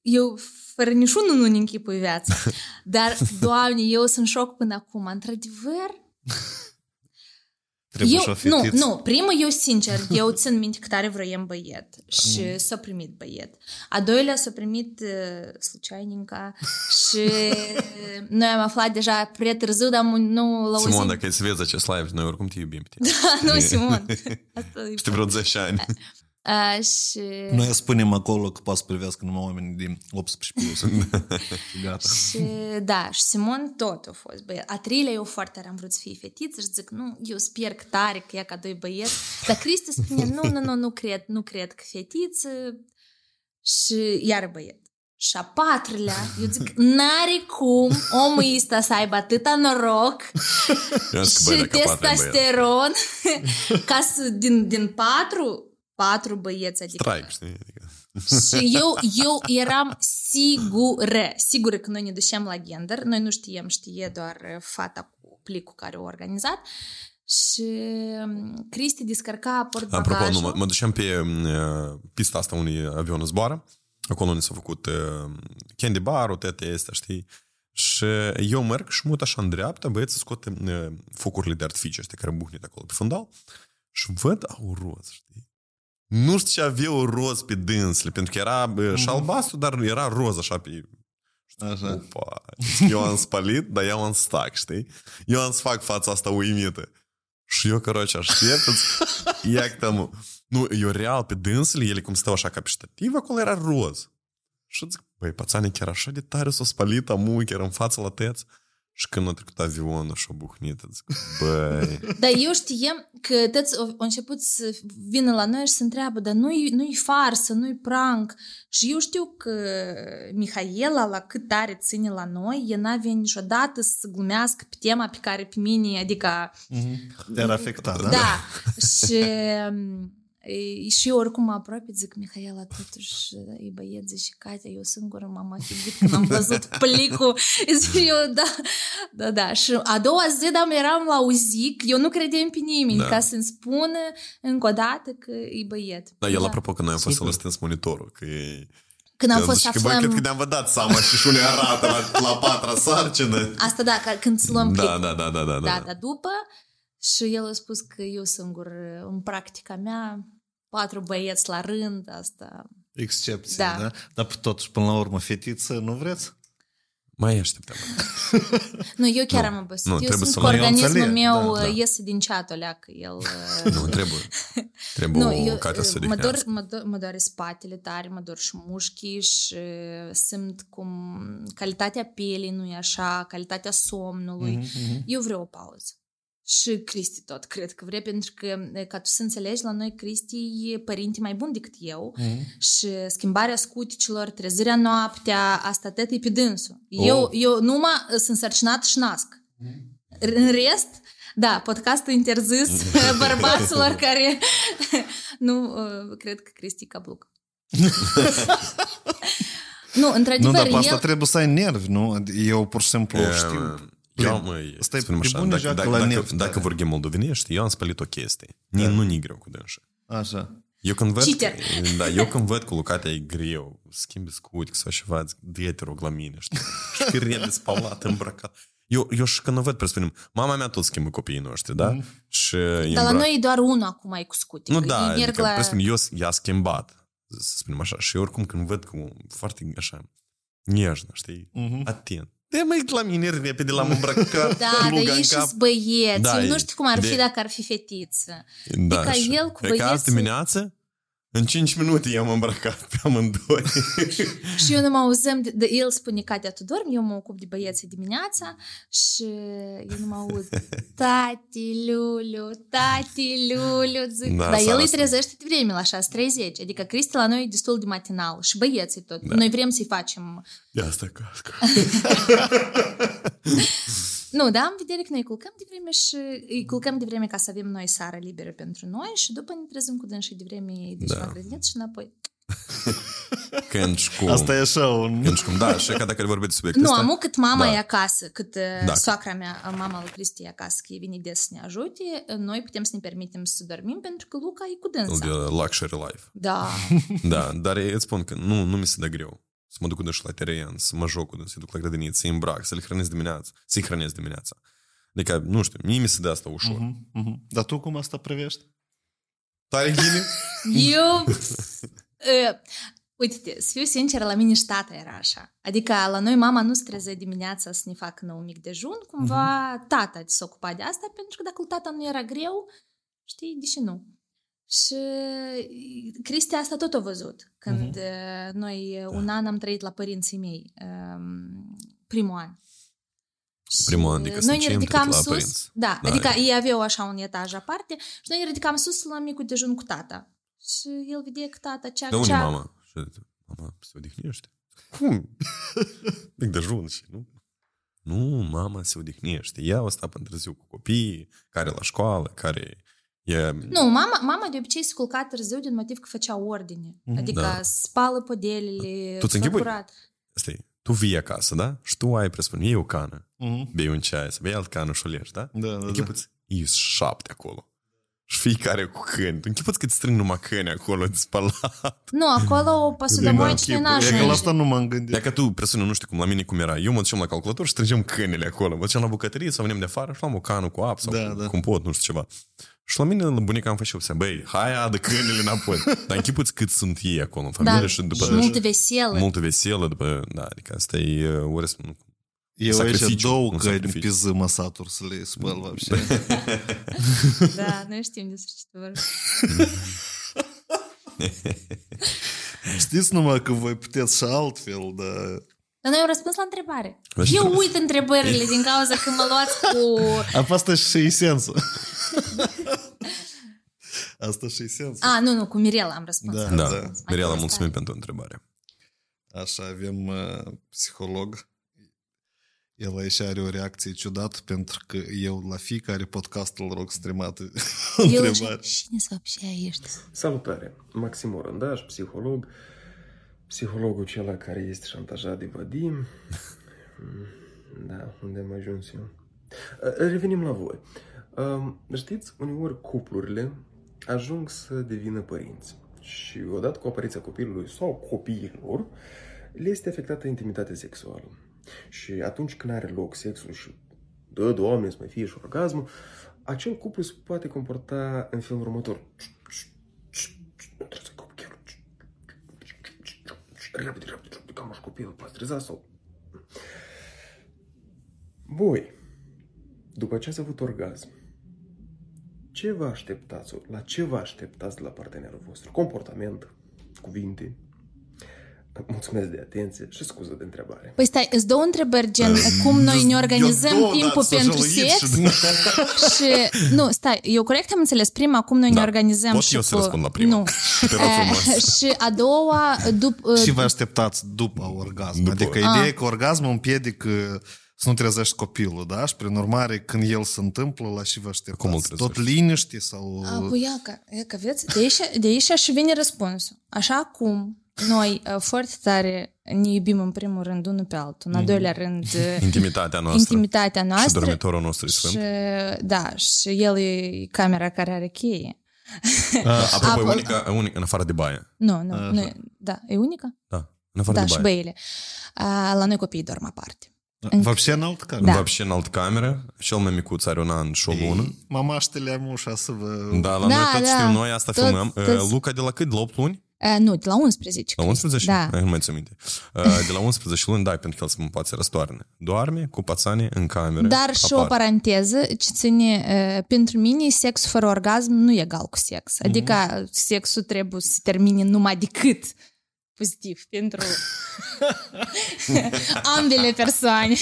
eu fără niciunul nu-mi închipui viața. Dar, Doamne, eu sunt șoc până acum. Într-adevăr... Nu, primul eu sincer, eu țin minte că tare vroiam băiet și s-a primit băiet. A doilea s-a primit slučajninca și noi am aflat deja prea târziu, dar nu l-au Simon, dacă îți vezi acest live, noi oricum te iubim pe tine. Da, nu, Simon. Știi vreo 10 ani. Noi spunem acolo că poate să privească numai oamenii din 18 plus. Gata. Și, da, și Simon tot a fost băiat. A treilea eu foarte tare am vrut să fie fetiță și zic, nu, eu sper că tare că ea ca doi băieți. Dar Cristi spune, nu cred că fetiță și iar băiat. Și a patrulea, eu zic, n-are cum omul ăsta să aibă atâta noroc și testosteron ca să din patru băieți, adică... Stripe, știi? Și eu eram sigură că noi ne ducem la gender, noi nu știe doar fata cu plicul care o organizat și Cristi descărca portbagajul. Apropo, nu, mă ducem pe pista asta unde avionul zboară, acolo unde s-a făcut candy bar-ul, toate astea, știi? Și eu merg și mut așa în dreapta, băieții scot focurile de artificii astea care buhnit acolo pe fundal și văd au roz, știi? Nu știu ce avea o roz pe dânsle, pentru că era și albastru, dar era roz așa pe... Așa. Opa, eu am spalit, dar eu am stac, știi? Eu am să fac fața asta uimită. Și eu, căroci, aștept, nu, eu real pe dânsle, ele cum stau așa ca pe ștativ, acolo era roz. Și zic, băi, pățane, chiar așa de tare s-o spalit amul, chiar în față la tăiață. Și când a trecut avionul și a buhnit, zic, băi... Dar eu știam că tăți au început să vină la noi și să întreabă, dar nu-i farsă, nu-i prank. Și eu știu că Mihaela, la cât tare ține la noi, ea n-avea niciodată să glumească pe tema pe care pe mine, adică... Era afectat, da? Da. Și Și oricum aproape, zic, Mihaela, totuși, e băieță și Katia, eu singură m-am afibit când am văzut plicul. Zic, eu, da. Și a doua zi, eram la UZIC, eu nu credeam pe nimeni, da, ca să-mi spună încă o dată că e băiet. Da, el, apropo, că noi am fost să-l stâns monitorul, că e... Când am fost aflăm... Cred că ne-am vă dat seama și șune arată la patra sarcină. Asta da, când îți luăm plicul. Da. Dar după... Și el a spus că eu singur, în practica mea, 4 băieți la rând, asta... Excepție, da? Dar totuși, până la urmă, fetiță, nu vreți? Mai așteptăm. Nu, eu chiar am obosit. Eu sunt că organismul meu iese din ceatul alea, că el... Nu, trebuie o cată să odihnească. Mă doare spatele tare, mă doare și mușchii și simt cum calitatea pielii nu e așa, calitatea somnului. Eu vreau o pauză. Și Cristi tot, cred că vrea, pentru că, ca tu să înțelegi, la noi Cristi e părinte mai bun decât eu și schimbarea scuticilor, trezirea noaptea, asta tot e pe dânsul. Eu numai sunt însărcinat și nasc. În rest, da, podcastul interzis bărbaților care... Nu, cred că Cristi e cabluc. Nu, într-adevăr, dar pe asta trebuie să ai nervi, nu? Eu, pur și simplu, știu... Dacă vorbim moldovenești, eu am spălit o chestie. Nu ni greu cu dânșa. Așa. Eu când văd că lucrata e greu, schimbi scutic sau ceva, zic, de te rog la mine, știi? Și rede spălat, îmbrăcat. Eu și când o văd, presupunem, mama mea tot schimbă copiii noștri, da? Dar la noi e doar unul acum e cu scutic. Nu, da, presupunem, i-a schimbat, să spunem așa. Și oricum când văd că foarte așa, neajnă, știi? Atent. De mai la mine repede l-am îmbrăcat. Da, dar ei și-s băieți. Da, eu nu știu cum ar fi dacă ar fi fetiță. Da, e ca așa. El cu băieții. E ca azi dimineață, în 5 minute i-am îmbrăcat pe amândoi. Și eu nu mă auzăm. El spune, Katia, tu dormi? Eu mă ocup de băieții dimineața și eu nu mă aud. Tati, Lulu, zic. Da, dar el îi trezește de vreme la 6:30. Adică Cristi la noi e destul de matinal și băieții tot. Da. Noi vrem să-i facem... Ia stai cască. Nu, dar am vedere că noi culcăm de vreme și îi culcăm de vreme ca să avem noi seara liberă pentru noi și după ne trezim cu dânșii de vreme deci la grădiniță și înapoi. Când și cum. Asta e așa un... Când și cum, da, și ca dacă vorbim de subiectul ăsta. Nu, amu cât mama e acasă, cât soacra mea, mama lui Cristi e acasă, că e vine des să ne ajute, noi putem să ne permitem să dormim pentru că Luca e cu dânsa. Luxury life. Da. Da, dar îți spun că nu mi se dă greu. Să mă duc cu dânsul la teren, să mă joc cu dânsul, să-i duc la grădiniță, să-i îmbrac, să-i hrănesc dimineața. Adică, nu știu, mie mi se dă asta ușor. Dar tu cum asta privești? Tare ghine? Eu... Uite, să fiu sinceră, la mine și tata era așa. Adică la noi mama nu se trezea dimineața să ne facă nou mic dejun, cumva tata s-a ocupat de asta, pentru că dacă tata nu era greu, știi, deși nu. Și Cristi asta tot a văzut. Când noi un an am trăit la părinții mei. Primul an. Adică noi ne ridicam sus. Da, adică ei aveau așa un etaj aparte. Și noi ne ridicam sus la micul dejun cu tata. Și el vedea că tata ceac-ceac. Da, unde mama? Mama se odihnește. Cum? Mic dejun și nu? Nu, mama se odihnește. Ea o sta până târziu cu copiii, care la școală, care... Yeah. Nu, mama de obicei se culca târziu din motiv că făcea ordine. Adică spală podelele, fă curat. Stai, tu vii acasă, da? Și tu ai, presupun, iei o cană, bei un ceai, să bei alt cană și o lești, da? Da. Închipuți, iei 7 acolo. Și fiecare cu câini. Tu închipuți că îți strâng numai câini acolo de spălat. Nu, acolo o pasudămoicine n-ajunge. E că la asta nu m-am gândit. Dacă tu, presupun, nu știu cum, la mine cum era. Eu mă duceam la calculator și strângem câinele acolo. Mă duceam la bucătărie sau venim de afară și luam o cană cu apă sau cu compot, nu știu ceva. Și la mine, la bunica am făcut să băi, hai, adă câinele înapoi. Dar închipuți cât sunt ei acolo în familie și după... Și multă veselă. După, da, adică asta e un sacrificiu. Eu aici două căi pe zi mă satur să le spăl, вообще. Da, noi știm de sfârșitul. Știți numai că voi puteți și altfel, dar... Dar noi am răspuns la întrebare. Eu uit întrebările din cauza că mă luați cu... Asta și e sensul. Asta și e sensul. A, nu, cu Mirela am răspuns. Da. Mirela, mulțumim pentru întrebare. Așa, avem psiholog. El aici are o reacție ciudată, pentru că eu la fiecare podcast îl rog stremată întrebare. Cine să vă ești? Salutare! Maxim Orândaj, psiholog. Psihologul acela care este șantajat de Vadim. Da, unde am ajuns eu? Revenim la voi. Știți, uneori cuplurile ajung să devină părinți. Și odată cu apariția copilului sau copiilor, le este afectată intimitatea sexuală. Și atunci când are loc sexul și dă, Doamne, să mai fie și orgasmul, acel cuplu se poate comporta în felul următor. Repede, cam așa copilul poate treza sau... Voi, după ce ați avut orgasm, ce vă așteptați? La ce vă așteptați de la partenerul vostru? Comportament, cuvinte... Mulțumesc de atenție și scuză de întrebare. Păi stai, îți două întrebări, gen cum noi ne organizăm timpul pentru sex și... Nu, stai, eu corect am înțeles prima, cum noi ne organizăm pot și... Pot eu să răspund la prima. Nu. Și a doua... Și vă așteptați după orgasm. Adică ideea e că orgasmul împiedică să nu trezești copilul, da? Și prin urmare, când el se întâmplă, la și vă așteptați? Tot liniște sau... Iaca, vezi? De aici și vine răspunsul. Așa cum... Noi foarte tare ne iubim în primul rând unul pe altul, în al doilea rând intimitatea noastră și dormitorul nostru și, da, și el e camera care are cheie. Apropo, e unică în afară de baie. Nu, da, e unică? Da, în afară de baie. Da, și băile. La noi copiii dorm aparte. Вообще în altă cameră. Da. Вообще în altă cameră. Cel mai micuț are un an și o lună. Mamaștele am ușa să vă... Da, la noi tot știu, noi asta filmăm. Luca de la cât? De la 8 luni? Nu, de la 11. La 11? Da. Nu mai țin minte. De la 11 luni, da, pentru că el se mă poate să răstoarne. Doarme cu pațane în cameră. Dar și o paranteză, ce ține, pentru mine, sexul fără orgasm nu e egal cu sex. Adică sexul trebuie să se termine numai decât pozitiv pentru ambele persoane.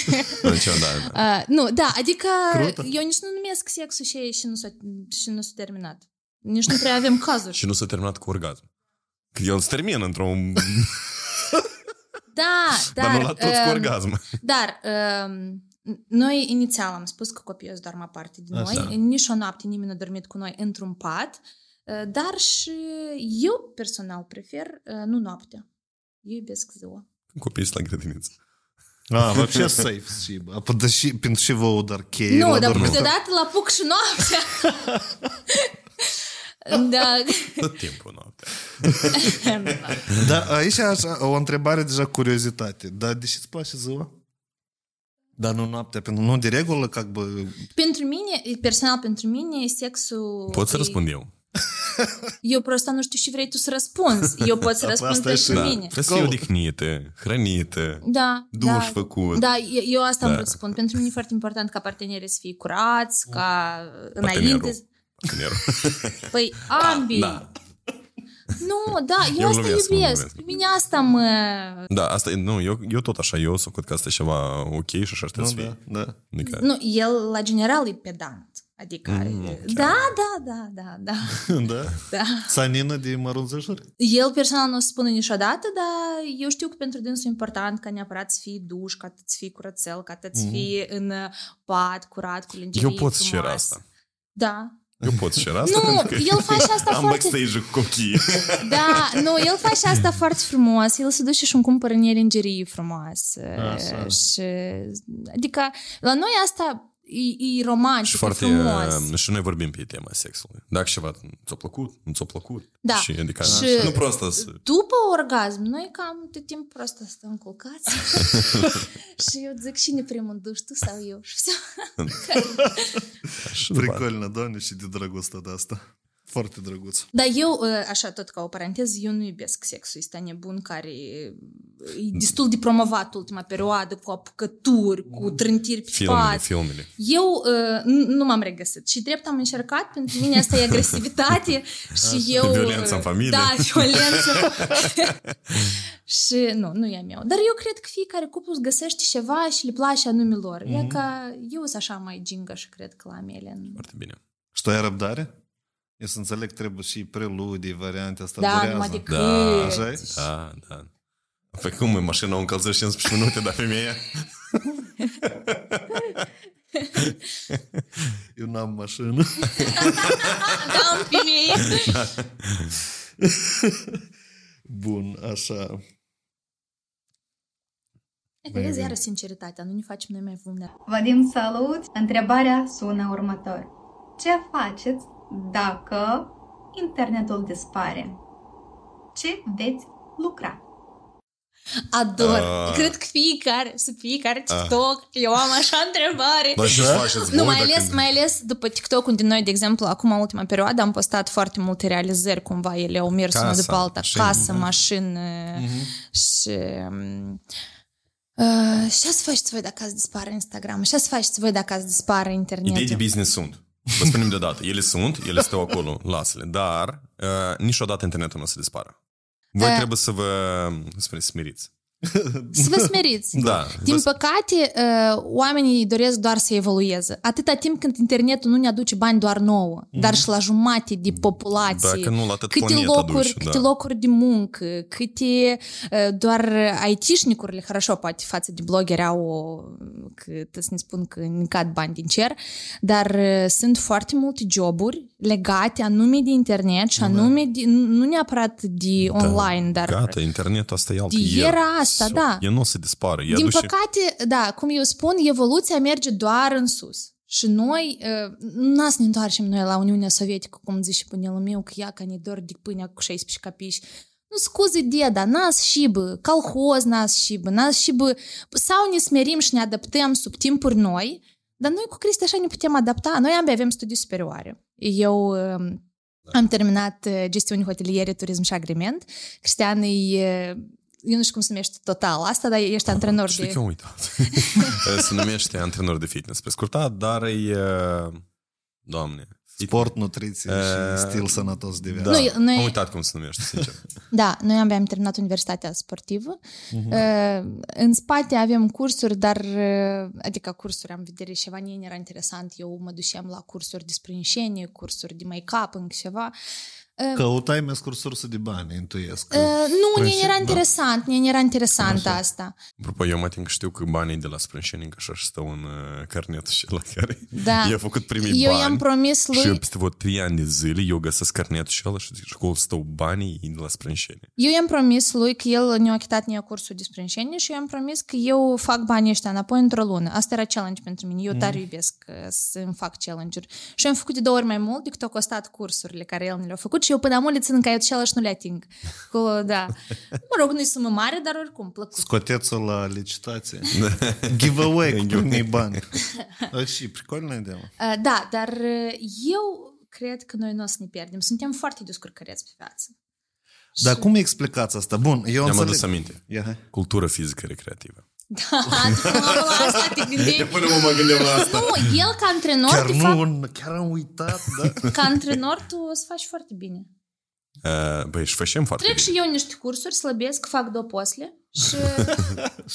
Nu, da, adică eu nici nu numesc sexul și nu s-a terminat. Nici nu prea avem cazuri. Și nu s-a terminat cu orgasm. Că el se termină într-un... Da, dar... Dar nu la toți cu orgasm. Dar noi inițial am spus că copiii îți doarmă aparte din noi. Nici o noapte nimeni nu a dormit cu noi într-un pat. Dar și eu personal prefer nu noaptea. Eu iubesc ziua. Copiii sunt la grădiniță. Вообще safe. А pentru ce vă o dar cheie? Nu, dar câteodată la puc și noaptea. Da. Tot timpul noaptea. Da, aici o întrebare deja curiozitate. Dar de ce îți place ziua? Dar nu noaptea, pentru nu de regulă Pentru mine, personal pentru mine, sexul... Pot să răspund eu? Eu просто nu știu și vrei tu să răspunzi. Eu pot să răspund pentru mine. Să fii odihnită, hrănită, duș făcut. Da, eu asta am vrut să spun. Pentru mine e foarte important ca partenerii să fie curați, ca înainte... Păi ambii. Da. Nu, da, eu asta iubesc. Pe mine asta mă... Da, asta, nu, eu tot așa, eu sunt că asta e ceva ok și așa trebuie să fie. Da. Nu, el la general e pedant. Adică Da. Sanină de mărunțășuri? El personal nu o să spună niciodată, dar eu știu că pentru dânsul e important ca neapărat să fii duș, ca să fii curățel, ca să fii în pat, curat, cu lingerie. Eu pot și era asta. Da. Eu pot și asta. Nu, el face asta am foarte... backstage cu cochii. Da, nu, el face asta foarte frumos. El se duce și îmi cumpără în lingerie frumoasă. Și... Adică, la noi asta e romantic, și foarte, frumos. Și noi vorbim pe tema sexului. Dacă ceva ți-a plăcut, nu ți-a plăcut. Da. Și, adică, și nu prost asta. După orgasm, noi cam tot timpul prost stăm culcați. Și eu zic, cine primul duș, tu sau eu? Și Pricolnă, doamne, și de drăguță de asta. Foarte drăguț. Dar eu, așa tot ca o paranteză, eu nu iubesc sexul ăsta nebun care e destul de promovat ultima perioadă cu apucături, cu trântiri pe pat. Filmele. Eu nu m-am regăsit și drept am încercat, pentru mine asta e agresivitate și eu... Violență în familie. Da, violență. Și nu e a meu. Dar eu cred că fiecare cuplu îți găsește ceva și le place anume lor. E că eu sunt așa mai gingă și cred că la mele... Foarte bine. Și tu ai răbdare? Eu să înțeleg, trebuie și preludii, variante, asta durează. Da, așa-i? Da. Păi cum, mașina o încălzește 15 minute, dar femeia... Eu n-am mașină. Da, da. Bun, așa. Vezi iară sinceritatea, nu ne facem noi mai vulnerabili. Vadim, salut! Întrebarea sună următor. Ce faceți dacă internetul dispare? Ce veți lucra? Ador! Cred că fiecare TikTok, eu am așa întrebare. Nu, mai ales după TikTok, unde noi, de exemplu, acum, ultima perioadă, am postat foarte multe realizări, cumva ele au mers una după alta. Casă, mașină și... și ați faceți voi dacă ați dispare Instagram? Și ați faceți voi dacă ați dispare internetul? Idei de business sunt. Vă spunem deodată. Ele stau acolo, lasă-le. Dar niciodată internetul nu o să dispară. Voi trebuie să vă smeriți. Să vă smeriți. Da. Din păcate, oamenii doresc doar să evolueze. Atâta timp când internetul nu ne aduce bani doar nouă, dar și la jumate de populație. Dacă nu, la atât câte locuri, aduce, câte locuri de muncă, câte doar IT-șnicurile, хорошо, poate față de blogeri au, să ne spun că ne cad bani din cer, dar sunt foarte multe joburi legate anume de internet și anume de, nu neapărat de online, dar... Gata, internetul asta e altă. Era asta, so, da. El nu o să dispară. Din păcate, da, cum eu spun, evoluția merge doar în sus. Și noi, nu să ne întoarcem noi la Uniunea Sovietică, cum zice până meu, că ea, că ne dor de pâinea cu 16 capiși. Nu scuze, deda, nas și bă, calhoz, nas și bă. Sau ne smerim și ne adaptăm sub timpuri noi, dar noi cu Cristi așa ne putem adapta. Noi ambii avem studii superioare. Eu... am terminat gestiune hoteliere, turism și agrement. Cristian e... Eu nu știu cum se numește total asta, dar ești antrenor de... Știi că am uitat. Se numește antrenor de fitness, prescurtat, dar e... Doamne... Sport, nutriție și stil sănătos de viață. Da. Am uitat cum se numește, sincer. Da, noi am terminat universitatea sportivă. În spate avem cursuri, dar... Adică cursuri, am vedere ceva, nu era interesant. Eu mă duceam la cursuri de sprânșenie, cursuri de make-up, încă ceva... Căutai mai scursurse de bani, intuiesc. Nu, ne era interesant asta. Apropo, eu mai timp știu că banii de la sprânșeni încă așa stau în carnetul și la care i-a făcut primii eu bani. I-am promis lui... Și eu peste vreo 3 ani de zile eu găsesc carnetul și ala și zic, acolo stau banii de la sprânșeni. Eu i-am promis lui că el ne-a achitat nea cursul de sprânșeni și eu i-am promis că eu fac banii ăștia înapoi într-o lună. Asta era challenge pentru mine. Eu tare iubesc să-mi fac challenge-uri. Și am făcut de 2 ori mai mult decât au costat cursurile care el ne le-a făcut. Și eu până amul le țin în caiet și ala și nu le ating. Acolo, da. Mă rog, nu-i sumă mare, dar oricum plăcut. Scoteți-o la licitație. Giveaway cu unii bani. Și pricolnă ideea. Da, dar eu cred că noi nu o să ne pierdem. Suntem foarte descurcăreți pe viață. Dar cum explicați asta? Bun, eu am adus aminte. Cultură fizică recreativă. Da, asta te gândești. Nu, el ca antrenor chiar am uitat, da. Ca antrenor tu o să faci foarte bine. Băi, și facem foarte bine. Trec și eu niște cursuri, slăbesc, fac doposle și...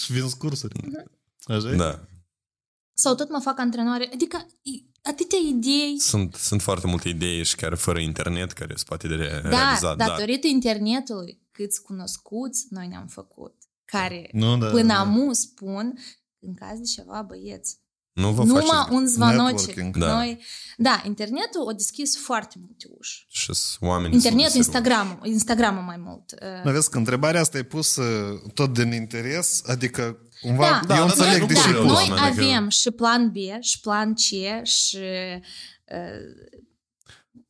și vin cursuri. Așa? Da. Sau tot mă fac antrenor. Adică atâtea idei. Sunt foarte multe idei și care fără internet, care se poate realiza. Da, datorită internetului, câți cunoscuți noi ne-am făcut. Care până amu spun în caz de ceva băieți. Nu vă numai un zvanoc. Da, internetul a deschis foarte multe uși. Internetul, Instagram-ul mai mult. Nu vezi că întrebarea asta e pusă tot din interes, adică cumva eu înțeleg de ce pus. Noi avem și plan B, și plan C, și...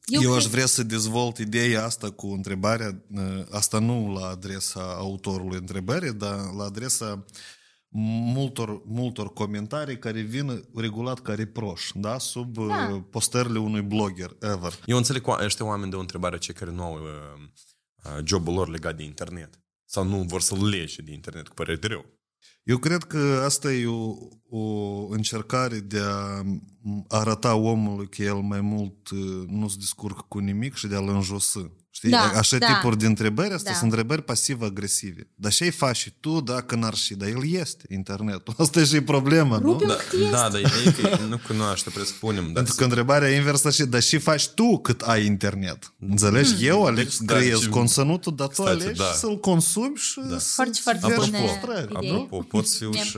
Eu aș vrea să dezvolt ideea asta cu întrebarea, asta nu la adresa autorului întrebării, dar la adresa multor comentarii care vin regulat ca reproș, da? Sub postările unui blogger, ever. Eu înțeleg că ăștia oameni de o întrebare, cei care nu au job-ul lor legat de internet sau nu vor să-l lege de internet, cu părere de rău. Eu cred că asta e o încercare de a arăta omului că el mai mult nu se descurcă cu nimic și de a-l înjosă. Știi? Da, așa da. Tipuri de întrebări, astea da. Sunt întrebări pasiv-agresive. Dar ce-i faci și tu dacă n-ar și? Dar el este internetul. Asta e și problema, nu? Da, dar ei nu cunoaște, presupunem. Pentru că întrebarea inversă și dar ce faci tu cât ai internet? Înțelegi? Eu aleg să creez conținutul, dar tu alegi să-l consumi și să-ți faci. Apropo, pot fi și...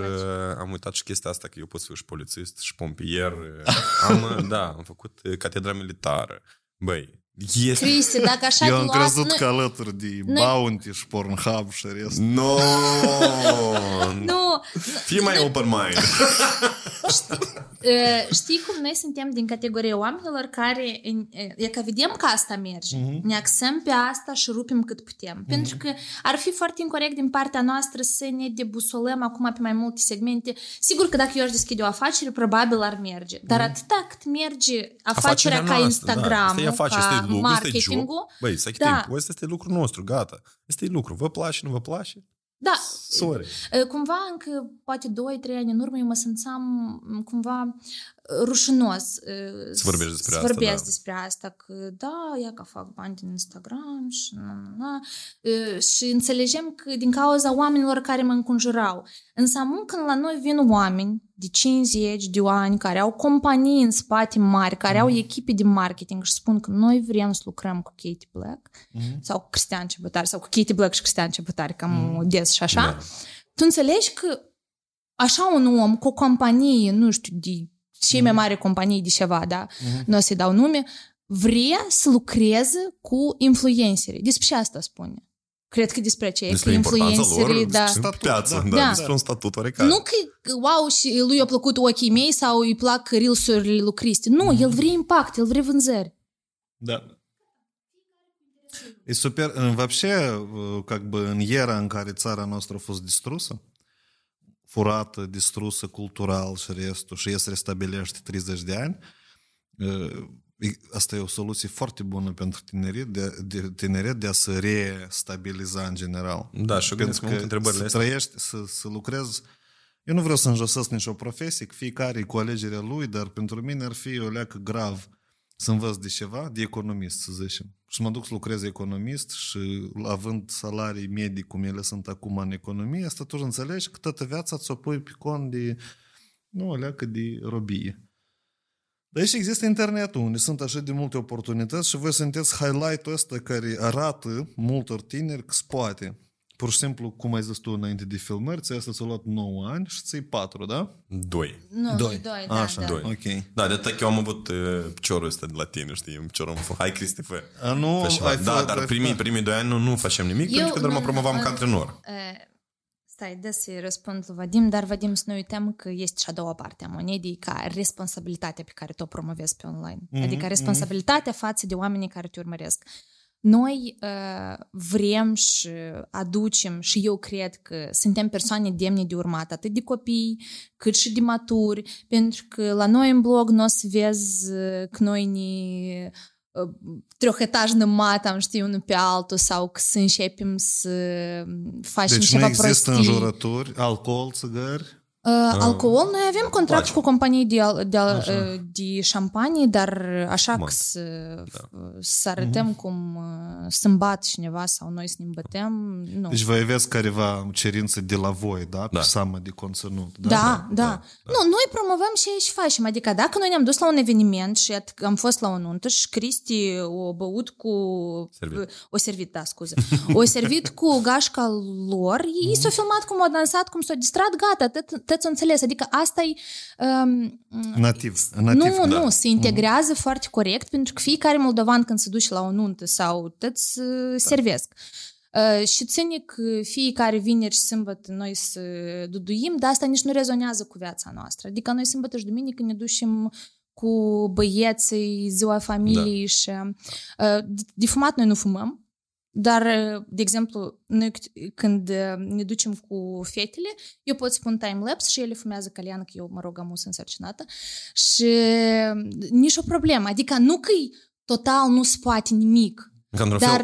Am uitat și chestia asta, că eu pot fi și polițist, și pompier. Am făcut catedra militară. Băi, yes. Cristi, dacă așa eu am crezut că alături de Bounty și Pornhub și restul. No! Fii mai open mind. Știi cum noi suntem din categoria oamenilor care e că vedem că asta merge, ne axăm pe asta și rupim cât putem. Pentru că ar fi foarte incorect din partea noastră să ne debusolăm acum pe mai multe segmente. Sigur că dacă eu aș deschide o afacere, probabil ar merge. Dar atâta cât merge afacerea ca Instagram-ul, ca marketing-ul. Băi, să achităm, ăsta este lucrul nostru, gata. Este lucru, vă place, nu vă place? Da, sorry. Cumva încă poate 2-3 ani în urmă eu mă simțeam cumva rușinos să vorbesc despre asta, că da, ia că fac bani din Instagram și și înțelegem că din cauza oamenilor care mă înconjurau. Însă acum când la noi vin oameni de 50 de ani care au companii în spate mari, care au echipe de marketing și spun că noi vrem să lucrăm cu Katy Black sau cu Cristian Cebotari sau cu Katy Black și Cristian Cebotari, cam des și așa, tu înțelegi că așa un om cu o companie, nu știu, de cei mai mari companii de ceva, da? Nu o să-i dau nume, vrea să lucreze cu influencerii. Despre ce asta spune? Cred că despre aceea, că influencerii, da. Despre un statut oarecare. Nu că, wow, și lui i-a plăcut ochii mei sau îi plac reels-urile lui Cristi. Nu, el vrea impact, el vrea vânzări. Da. E super. Вообще, как бы, în era în care țara noastră a fost distrusă, furată, distrusă cultural și restul, și se restabilește 30 de ani, asta e o soluție foarte bună pentru tineret de a se restabiliza în general. Da, și pentru că întrebările astea. Să lucrezi. Eu nu vreau să înjosesc nicio profesie, că fiecare e cu alegerea lui, dar pentru mine ar fi o leacă grav să învăț de ceva, de economist, să zicem. Și mă duc să lucrez economist și având salarii medii cum ele sunt acum în economie, asta tu înțelegi că toată viața ți-o pui pe cont de, nu, o leacă de robie. Dar aici există internetul, unde sunt așa de multe oportunități și voi sunteți highlight-ul ăsta care arată multor tineri că se poate. Pur și simplu, cum ai zis tu înainte de filmări, asta ți-a luat 9 ani și ți-ai 4, da? 2. Nu, 2, da. Așa, 2. Ok. Da, de atât eu am avut piciorul ăsta de la tine, știi? Piciorul am făcut. Hai, Cristi, fă. Da, dar primii 2 ani nu facem nimic, pentru că doar mă promovam ca antrenor. Stai, de să-i răspund lui Vadim, dar Vadim, să nu uităm că este și a doua parte a monedii ca responsabilitatea pe care tu o promovezi pe online. Adică responsabilitatea față de oamenii care te urmăresc. Noi vrem și aducem, și eu cred că suntem persoane demne de urmat, atât de copii, cât și de maturi, pentru că la noi în blog nu o să vezi că noi ne trohetajnămat, am știu, unul pe altul sau că să începem să facem deci ceva prostii. Deci nu există înjurături, alcool, țigări? Alcool, noi avem contract cu companii de șampanii, dar așa că să arătăm cum să îmbat cineva sau noi să ne îmbătăm, nu. Deci vă aveți careva cerințe de la voi, da? Pe seama de conținut. Da. Nu, noi promovăm și aici facem, adică dacă noi ne-am dus la un eveniment și am fost la o nuntă și Cristi o băut cu... O servit cu gașca lor, ei s-au filmat cum au dansat, cum s-au distrat, gata, tot s-o înțeles, adică asta e nativ. Nu, se integrează foarte corect, pentru că fiecare moldovan când se duce la o nuntă sau tot se servesc. Și ține că fiecare vineri și sâmbătă noi să duduim, dar asta nici nu rezonează cu viața noastră. Adică noi sâmbătă și duminică ne ducem cu băieții, ziua familiei și de fumat noi nu fumăm. Dar, de exemplu, noi când ne ducem cu fetele, eu pot spun time-lapse și ele fumează calian, că eu, mă rog, am o însărcinată și nici o problemă. Adică nu că-i total, nu se poate nimic. Dar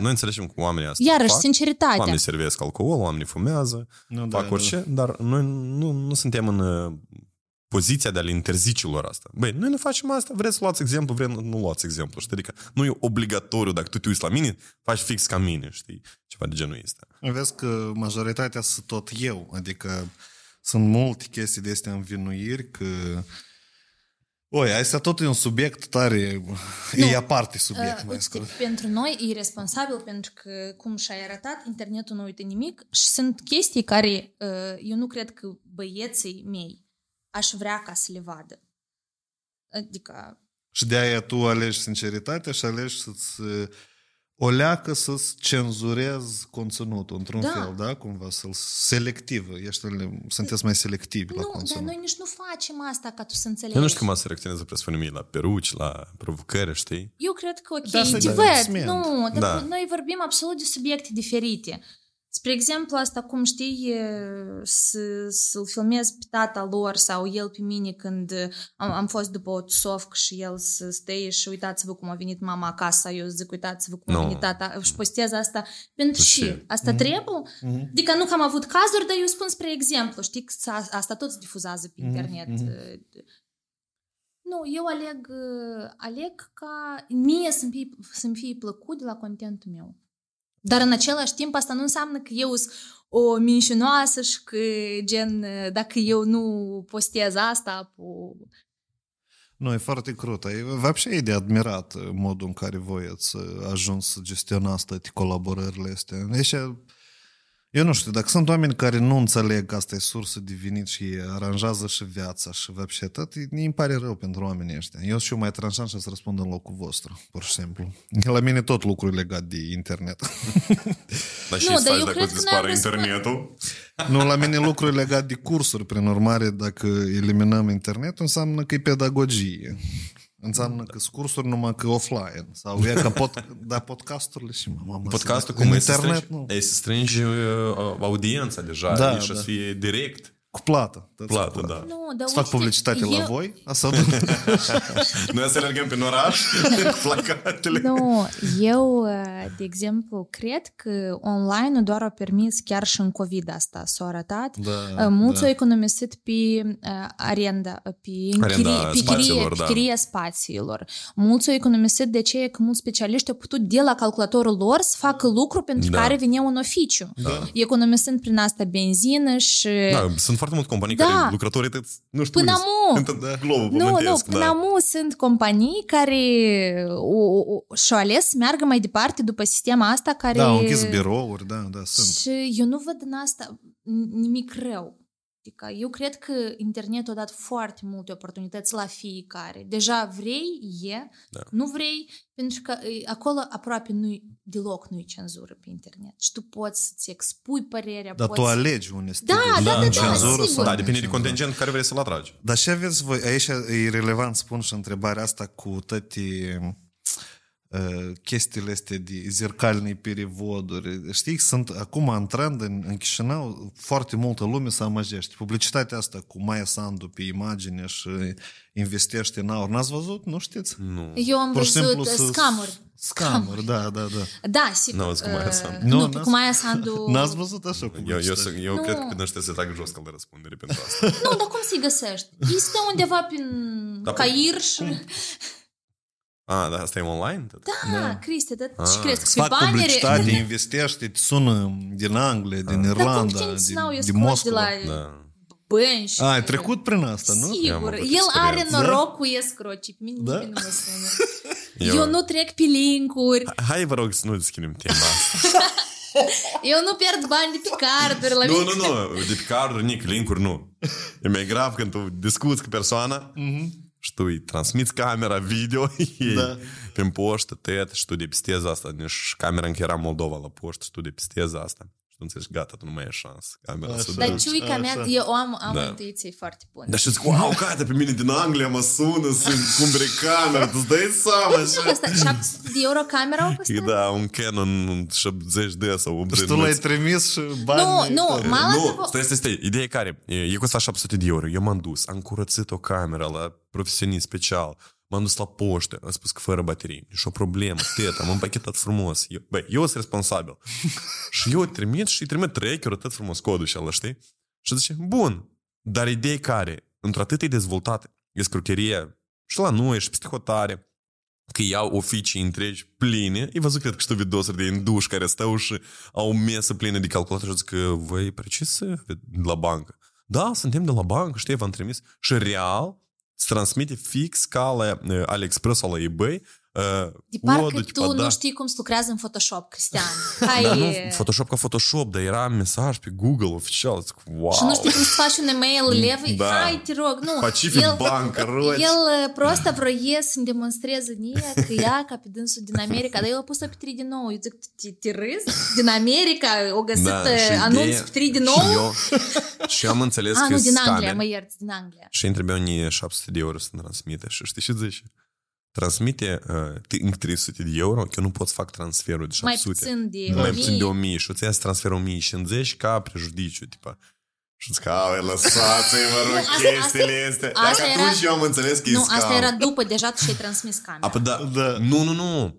noi înțelegem cu oamenii asta. Iarăși, sinceritatea. Oamenii servesc alcool, oamenii fumează, fac orice, dar noi nu suntem în poziția de a le interzice lor asta. Băi, noi nu facem asta, vreți să luați exemplu, vreți nu luați exemplu, știi? Adică nu e obligatoriu, dacă tu te uiți la mine, faci fix ca mine, știi? Ceva de genul ăsta. Vezi că majoritatea sunt tot eu, adică sunt multe chestii de astea învinuiri că... Oi, asta tot e un subiect tare, nu, e aparte subiect, mai scurt. Pentru noi e responsabil pentru că, cum și-ai arătat, internetul nu uită nimic și sunt chestii care eu nu cred că băieții mei aș vrea ca să le vadă. Adică... Și de-aia tu alegi sinceritatea și alegi să-ți o leacă să-ți cenzurezi conținutul într-un fel, da? Cumva să-l selectiv. Sunteți mai selectivi la conținut. Nu, dar noi nici nu facem asta ca tu să înțelegi. Eu nu știu cum asta reacționează presupunem la peruci, la provocări, știi? Eu cred că ok, e divert. Nu, dar noi vorbim absolut de subiecte diferite. Spre exemplu, asta, cum știi, să-l filmez pe tata lor sau el pe mine când am fost după o tusovcă și el să stea și uitați-vă cum a venit mama acasă, eu zic uitați-vă cum a venit tata și postez asta pentru și asta trebuie? Adică nu că am avut cazuri, dar eu spun spre exemplu, știi, că asta tot se difuzează pe internet. Nu, eu aleg ca mie să-mi fie plăcut de la contentul meu. Dar în același timp asta nu înseamnă că eu sunt o mincinoasă și că gen dacă eu nu postez asta... Nu, e foarte crută. Vapșe e de admirat modul în care voi ați ajuns să gestionați toate colaborările astea. Eu nu știu, dacă sunt oameni care nu înțeleg că asta e sursă de venit și aranjează și viața și vapșe tot, îmi pare rău pentru oamenii ăștia. Eu și eu mai tranșant și să răspund în locul vostru, pur și simplu. La mine tot lucruri legat de internet. Dar și stai dacă îți dispare internetul? Nu, la mine lucruri legat de cursuri, prin urmare, dacă eliminăm internetul, înseamnă că e pedagogie. Înseamnă că cursuri numai că offline sau e ca dar podcasturile și mama. Podcastul cum e să strângi audiența deja, da, și da. Să fie direct. Cu plată. Plată, da. Să fac publicitate la voi? Noi să mergem prin oraș cu placatele. Nu, eu, de exemplu, cred că online-ul doar a permis chiar și în COVID asta. S-a arătat. Mulți au economisit pe arenda, pe chiria spațiilor. Mulți au economisit de ce că mulți specialiști au putut de la calculatorul lor să facă lucru pentru care veneau în oficiu. Economisând prin asta benzină și... Sunt foarte multe companii care lucrătorii nu știu până amu sunt companii care și-au ales să meargă mai departe după sistema asta care... Da, au închis birouri, da, sunt. Și eu nu văd în asta nimic rău. Adică eu cred că internetul a dat foarte multe oportunități la fiecare. Deja vrei, nu vrei, pentru că acolo aproape deloc nu-i cenzură pe internet. Și tu poți să-ți expui părerea. Dar tu alegi un stil. Da, da, depinde de contingent care vrei să-l atragi. Dar și aveți voi, aici e relevant, spun și întrebarea asta cu toate... chestiile astea de zircalnii perivoduri. Știi, sunt acum în trend în Chișinău, foarte multă lume se amăgește. Publicitatea asta cu Maia Sandu pe imagine și investește în aur. N-ați văzut? Nu știți? Nu. Eu am văzut scamuri. Scamuri, da. Da, sigur. Nu, cu Maia Sandu... N-ați văzut așa publicitatea? Eu cred că nu știu să trag jos de răspundere pentru asta. Nu, dar cum să-i găsești? Ei stă undeva prin Cairo și... asta e online? Da. Cristi, și crezi că fac publicitate, investește, te sună din Anglia, din Irlanda, din Moscova. Ai trecut prin asta, nu? Sigur, el are noroc cu escroci. Mine nu mă sună. Eu nu trec pe link-uri. Hai, vă rog, să nu deschidem tema asta. Eu nu pierd bani de pe carduri la mine. Nu, de pe carduri, nic, link-uri nu. E mai grav când tu discuți cu persoana. Și tu îi transmiți camera, video, prin poștă, tăiat, și tu depistezi asta. Deci camera încă era în Moldova la poștă și tu depistezi asta. Și tu înțelegi, gata, tu nu mai ai șansă. Dar ciuica mea, eu am intuiție foarte bună. Dar știți, wow, gata, pe mine din Anglia mă sună să-mi cumpere camera, tu-ți dai seama. Nu știu că asta, 700 de euro camera au costat? Da, un Canon 70D sau 80. Și tu l-ai trimis și bani. Nu, stai, ideea care? E costat 700 de euro, eu m-am dus, am curățit o cameră la profesionist special, m-am dus la poștă, am spus că fără baterii, nici o problemă, tăt, am împachetat frumos. Eu sunt responsabil. Și eu trimit tracker-ul, tăt frumos, codul și ala, știi? Și zice, bun, dar ideea care? într-atât e dezvoltată escrocherie și la noi și psihotare, că iau oficii întregi pline. E văzut, cred că știu videosuri de induși care stau și au mesă plină de calculatoare și zic că voi precis la bancă. Da, suntem de la bancă, știi, v-am trimis. Și real îți transmite fix ca la AliExpress sau la eBay. De parcă tu nu știi cum se lucrează în Photoshop, Cristian. Da, nu, Photoshop ca Photoshop, dar era mesaj pe Google oficial. Zic, wow. Și nu știi cum să faci un email elev. Da. Hai, te rog, nu. Pacific Bank, roți. El prosta vroie să-mi demonstreze nie că ea ca pe dânsul din America, dar el a pus-o pe 3 din nou. Eu zic, te râzi? Din America o găsit anunț pe 3 din nou? Și eu am înțeles că e scammer. Din Anglia, mă ierți, din Anglia. Și îi întrebeau unii 700 de euro să ne transmite. Și știi ce zice? Transmite încă 300 de euro, că eu nu pot să fac transferul de 700. Mai puțin de 1000. Și o ți-ai să transfer 1050 ca prejudiciu, tipa. Și zic, a, lăsați-i, mă rog, chestiile astea. Dacă atunci eu am înțeles că e scam. Nu, asta era după, deja tu și-ai transmis camera. Da. Nu.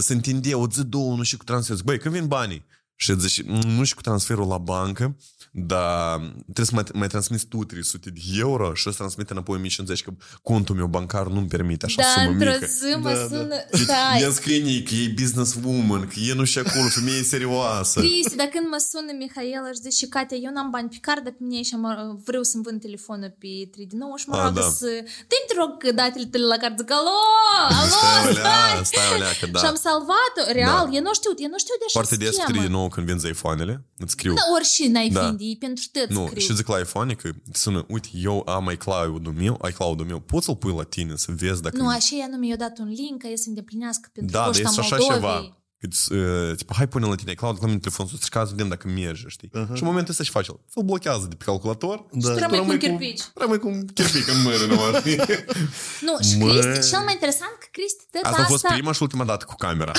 Se întinde, o zi, două, nu știu cu transferul. Băi, când vin banii? Și zici, nu știu cu transferul la bancă, dar trebuie să mai transmiți tu 300 de euro și o să transmite înapoi 1050, că contul meu bancar nu-mi permite așa sumă mică. Da, într-o sumă sună... Ea scrie că e businesswoman, că e nu știu acolo, femeie serioasă. Cristi, dar când mă sună Mihaela și zice, Katia, eu n-am bani pe card, dar pe mine și vreau să-mi vând telefonul pe 3 din nou și mă rog să... Dă-mi te rog datele tale la card, zic, alo, stai! Și am salvat-o, real, eu nu știu de așa schemă. Foarte des 3 din nou când vinzi iPhone-ele, îți scriu. Da, orice n-ai vinde, pentru te îți scriu. Și zic la iPhone că sună, uite, eu am iCloud-ul meu, poți să-l pui la tine să vezi dacă... Nu, așa ea nu mi-a dat un link, ca e să îndeplinească pentru Poșta Moldovei. Da, dar ești așa ceva. Tipa, hai pune la tine iCloud, la mine telefon, să-ți strica, să vedem dacă merge, știi? Uh-huh. Și în momentul ăsta și face el. Să-l blochează de pe calculator. Da. Și rămâi cu un chirpici. Rămâi cu un chirpic în mână, numai. Nu, și Cristi, cel mai interesant că Cristi tăta asta... Asta a fost prima și ultima dată cu camera.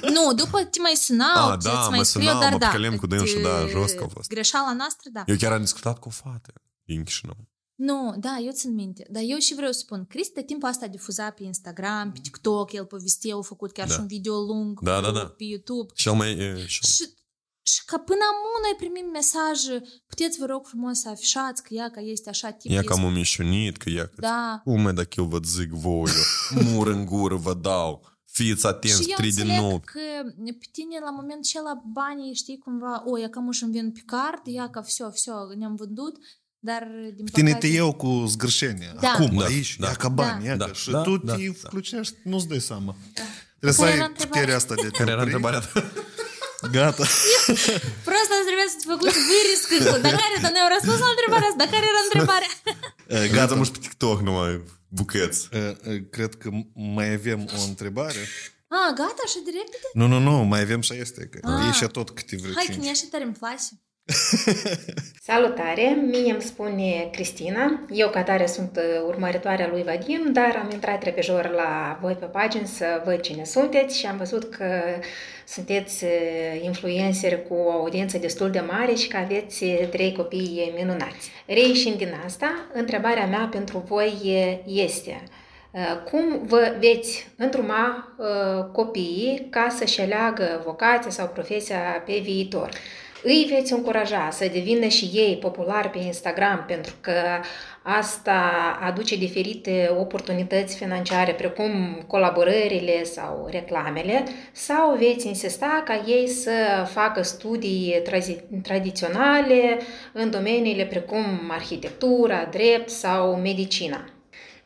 Nu, după te mai sunau, îți mai scriu, dar mă păcălem cu dânsul, jos că a fost. Greșeala noastră, da. Eu chiar am discutat cu o fată din Chișinău. Nu, da, eu țin minte. Dar eu și vreau să spun, Cristi de timpul asta difuza pe Instagram, pe TikTok, el povestea, a făcut chiar și un video lung pe YouTube. Și că până amu noi primim mesaje, puteți vă rog frumos să afișați că ea că este așa tip. Ea că am omișunit, că ea că... Da. Ume, dacă eu vă zic voi, mur în gură vă dau. Fiți atenți, 3 din nou. Și eu înțeleg că pe tine la momentul acela banii, știi cumva, ea că muș îmi vin pe card, ea că всё, ne-am vândut. Dar din tine păcate... te iau cu zgârșenie. Da. Acum, aici, ia ca bani, ia și tu te включești, nu-ți dai seama. Trebuie să ai puterea asta de... Care era întrebarea ta? Gata. Prost ați trebuit să-ți făcuți viriscă. Dar care ta ne-au răspuns la întrebarea asta? Dar care era întrebarea? Gata, mă-și pe TikTok numai bucăți. Cred că mai avem o întrebare. Gata, așa de repede? Nu, mai avem și este. Ești tot câte vreo 5. Hai, că mi-e așa tare îmi place. Salutare, mie îmi spune Cristina. Eu ca tare sunt urmăritoarea lui Vadim, dar am intrat repejor la voi pe pagini să văd cine sunteți și am văzut că sunteți influenceri cu o audiență destul de mare și că aveți 3 copii minunați. Reieșind din asta, întrebarea mea pentru voi este: cum vă veți întruma copiii ca să-și aleagă vocația sau profesia pe viitor? Îi veți încuraja să devină și ei populari pe Instagram, pentru că asta aduce diferite oportunități financiare, precum colaborările sau reclamele, sau veți insista ca ei să facă studii tradiționale în domeniile precum arhitectura, drept sau medicina?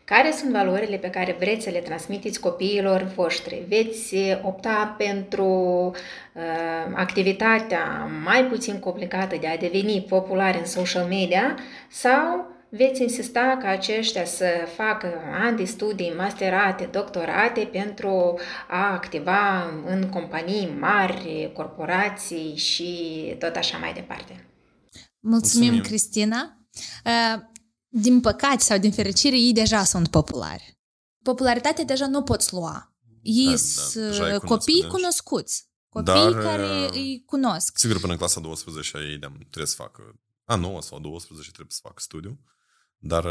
Care sunt valorile pe care vreți să le transmiteți copiilor voștri? Veți opta pentru activitatea mai puțin complicată de a deveni populari în social media sau veți insista ca aceștia să facă ani de studii, masterate, doctorate pentru a activa în companii mari, corporații și tot așa mai departe? Mulțumim. Cristina! Din păcate sau din fericire, ei deja sunt populari. Popularitatea deja nu poți lua. Ei sunt copii cunoscuți. Copii care îi cunosc. Sigur, până în clasa 12 ei trebuie să facă a 9 sau 12 trebuie să facă studiu. Dar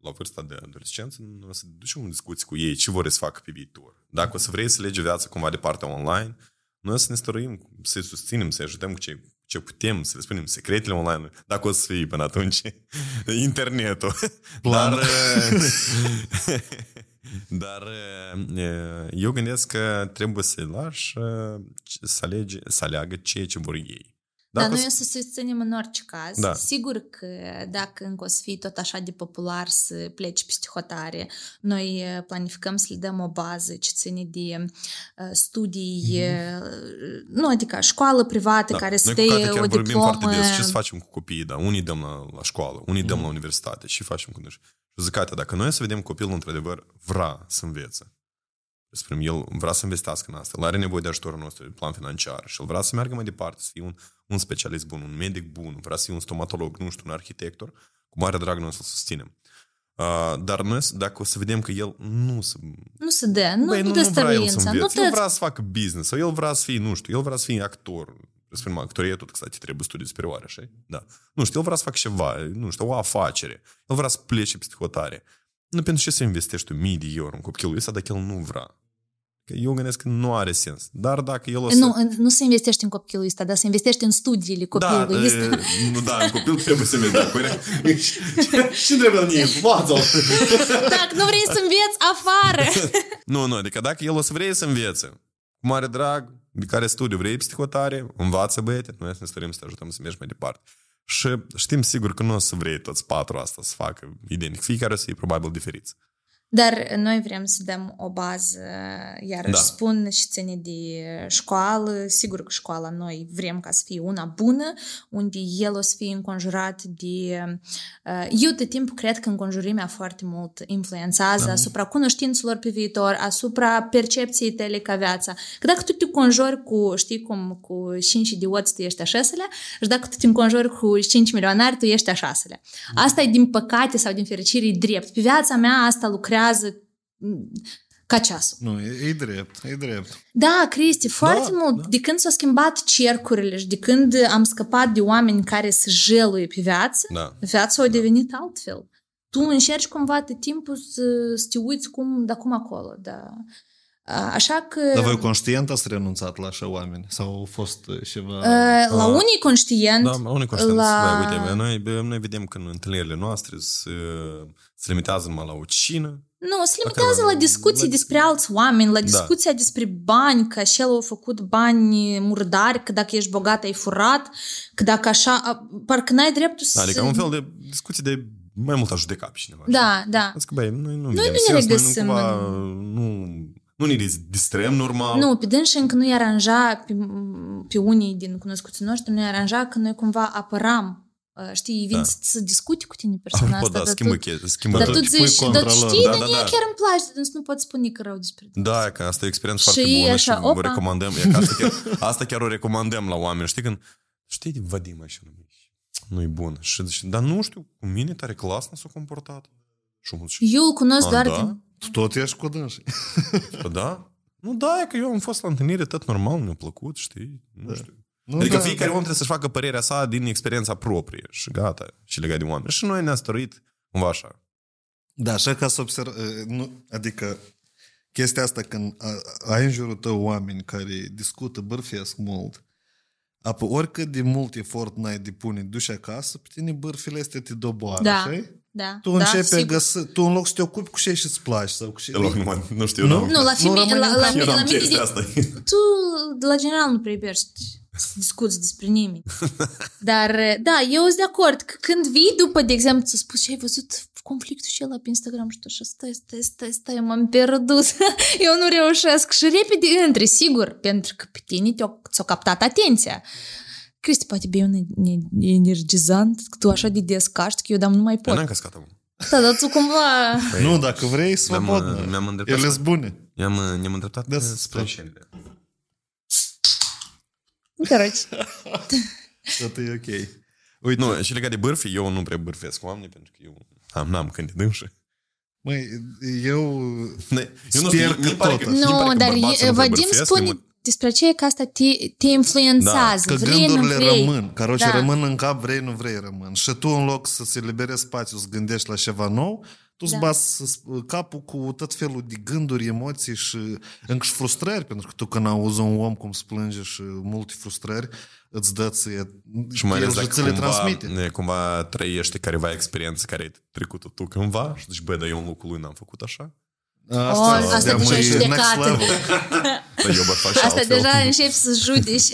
la vârsta de adolescență o să ducem în discuții cu ei ce vor să facă pe viitor. Dacă o să vrei să legi viața cumva de partea online, noi o să ne stăruim, să-i susținem, să-i ajutăm cu ce putem să le spunem, secretele online, dacă o să fie până atunci, internetul. Dar, dar eu gândesc că trebuie să-i lași să aleagă ceea ce vor ei. Dar noi o să se ținem în orice caz. Da. Sigur că dacă încă o să fie tot așa de popular să pleci peste hotare, noi planificăm să le dăm o bază ce ține de studii, nu, adică școală privată, da, care să dea o diplomă. Noi cu Cate chiar vorbim foarte des ce să facem cu copiii, da? Unii dăm la școală, unii dăm la universitate și facem cu noi. Și Cate, dacă noi să vedem copilul într-adevăr vrea să învețe, spunem, el vrea să investească în asta, el are nevoie de ajutorul nostru de plan financiar și el vrea să meargă mai departe, să fie un specialist bun, un medic bun, vrea să fie un stomatolog, nu știu, un arhitector, cu mare drag noi să-l susținem. Dar noi, dacă o să vedem că el nu se... Nu se dă, nu dă stăruința. El vrea să facă business sau el vrea să fie, nu știu, el vrea să fie actor. Spunem, actorie tot, că trebuie studii superioare, așa? Da. Nu știu, el vrea să facă ceva, nu știu, o afacere. El vrea să plece peste hotare. Nu, pentru ce să investești mii de euro în copilul ăsta dacă el nu vrea? Că eu gândesc că nu are sens. Dar dacă el o să... Nu să investești în copilul ăsta, dar să investești în studiile copilului ăsta. Da, în copil trebuie să mergi. Ce trebuie la mine? Dacă nu vrei să înveți, afară! Nu, adică dacă el o să vrei să învețe, cu mare drag, de care studiu vrei psihotare, învață băiete, noi să ne stărim să te ajutăm să mergi mai departe. Și știm sigur că nu o să vrei toți patru asta să facă identic. Fiecare o să fie probabil diferiți. Dar noi vrem să dăm o bază, iarăși spun, și ține de școală. Sigur că școala noi vrem ca să fie una bună, unde el o să fie înconjurat de... Eu de timp cred că înconjurimea foarte mult influențează asupra cunoștințelor pe viitor, asupra percepției tale ca viața. Că dacă tu te înconjori cu, știi cum, cu 5 idioți tu ești a șaselea și dacă tu te înconjori cu 5 milionari tu ești a șaselea. Asta e din păcate sau din fericire, e drept. Pe viața mea asta lucrează ca ceasul. Nu, e drept, e drept. Da, Cristi, foarte mult. Da. De când s-au schimbat cercurile și de când am scăpat de oameni care se jeluie pe viață, viața a devenit altfel. Tu încerci cumva de timpul să te uiți cum, cum acolo, da. Așa că... Dar voi conștient ați renunțat la așa oameni? Sau a fost ceva... La unii conștient... Da, la unii conștient. La... Da, uite, noi vedem că în întâlnirile noastre se limitează numai la o cină. Nu, se limitează la discuții despre alți oameni, la discuția despre bani, că așa l-au făcut bani murdari, că dacă ești bogat ai furat, că dacă așa... Parcă n-ai dreptul să... Adică un fel de discuții de... Mai mult a judeca pe cineva. Da, da. Adică, băi, noi nu vedem sens, regăsim, noi nu ne distrăm normal. Nu, pe dânșii încă nu-i aranja, pe unii din cunoscuții noștri, nu-i aranja că noi cumva apăram. Știi, vin să discuti cu tine persoana asta. Da, schimbă tot. Dar tu zici, dar știi, dar mie chiar îmi place, nu pot spune că rău despre tine. Da, că asta e o experiență foarte bună și o recomandăm. Asta chiar o recomandăm la oameni. Știi când, știi, Vadim așa numește. Nu-i bun. Dar nu știu, cu mine tare clasă s-a comportat. Eu îl cunosc doar din... Tu tot ești cu dânsi. Da? Nu, da, că eu am fost la întâlnire, tot normal, mi-a plăcut, știi? Nu știu. Nu, adică fiecare om trebuie să-și facă părerea sa din experiența proprie și gata, și legat de oameni. Și noi ne-am stăruit cumva așa. Da, așa ca să observ... Adică chestia asta, când ai în jurul tău oameni care discută, bârfiesc mult, apoi oricât de mult efort n-ai depune, duci acasă, pe tine bârfile astea te doboară, știi? Da, tu începi tu în loc să te ocupi cu ce îți place sau cu ce... Nu știu, nu, la mine asta. Tu la general nu pribești să discuți despre nimeni. Dar, da, eu sunt de acord că când vii după, de exemplu, să spui și ai văzut conflictul și ăla pe Instagram și tu așa, stai, m-am pierdut, eu nu reușesc. Și repede intri, sigur, pentru că pe tine ți-o captat atenția. Cristi, poate bine un energizant, că tu așa de des caști, că eu dar nu mai pot. Eu n-am cascat amul. Da, dar tu cumva... Nu, dacă vrei, svobodnă. Ele sunt bune. Ne-am îndreptat spre înșelile. Căroci. Tot e ok. Uite, nu, și legat de bârfii, eu nu prea bârfesc cu oamenii, pentru că eu n-am când de dânșă. Măi, eu sper că tot. Nu, dar Vadim spune... Despre aceea că asta te influențează. Da, că vrei, gândurile rămân. Că rămân în cap, vrei, nu vrei, rămân. Și tu, în loc să se liberezi spațiu, să gândești la ceva nou, tu îți bați capul cu tot felul de gânduri, emoții și încă și frustrări, pentru că tu când auzi un om cum se plânge și multe frustrări, îți dă ție, și mai ales dacă cumva trăiește careva experiență care ai trecut-o tu cândva și zici, băi, dar eu în locul lui n-am făcut așa. Asta deja ești plecat. Asta deja începi să judeci.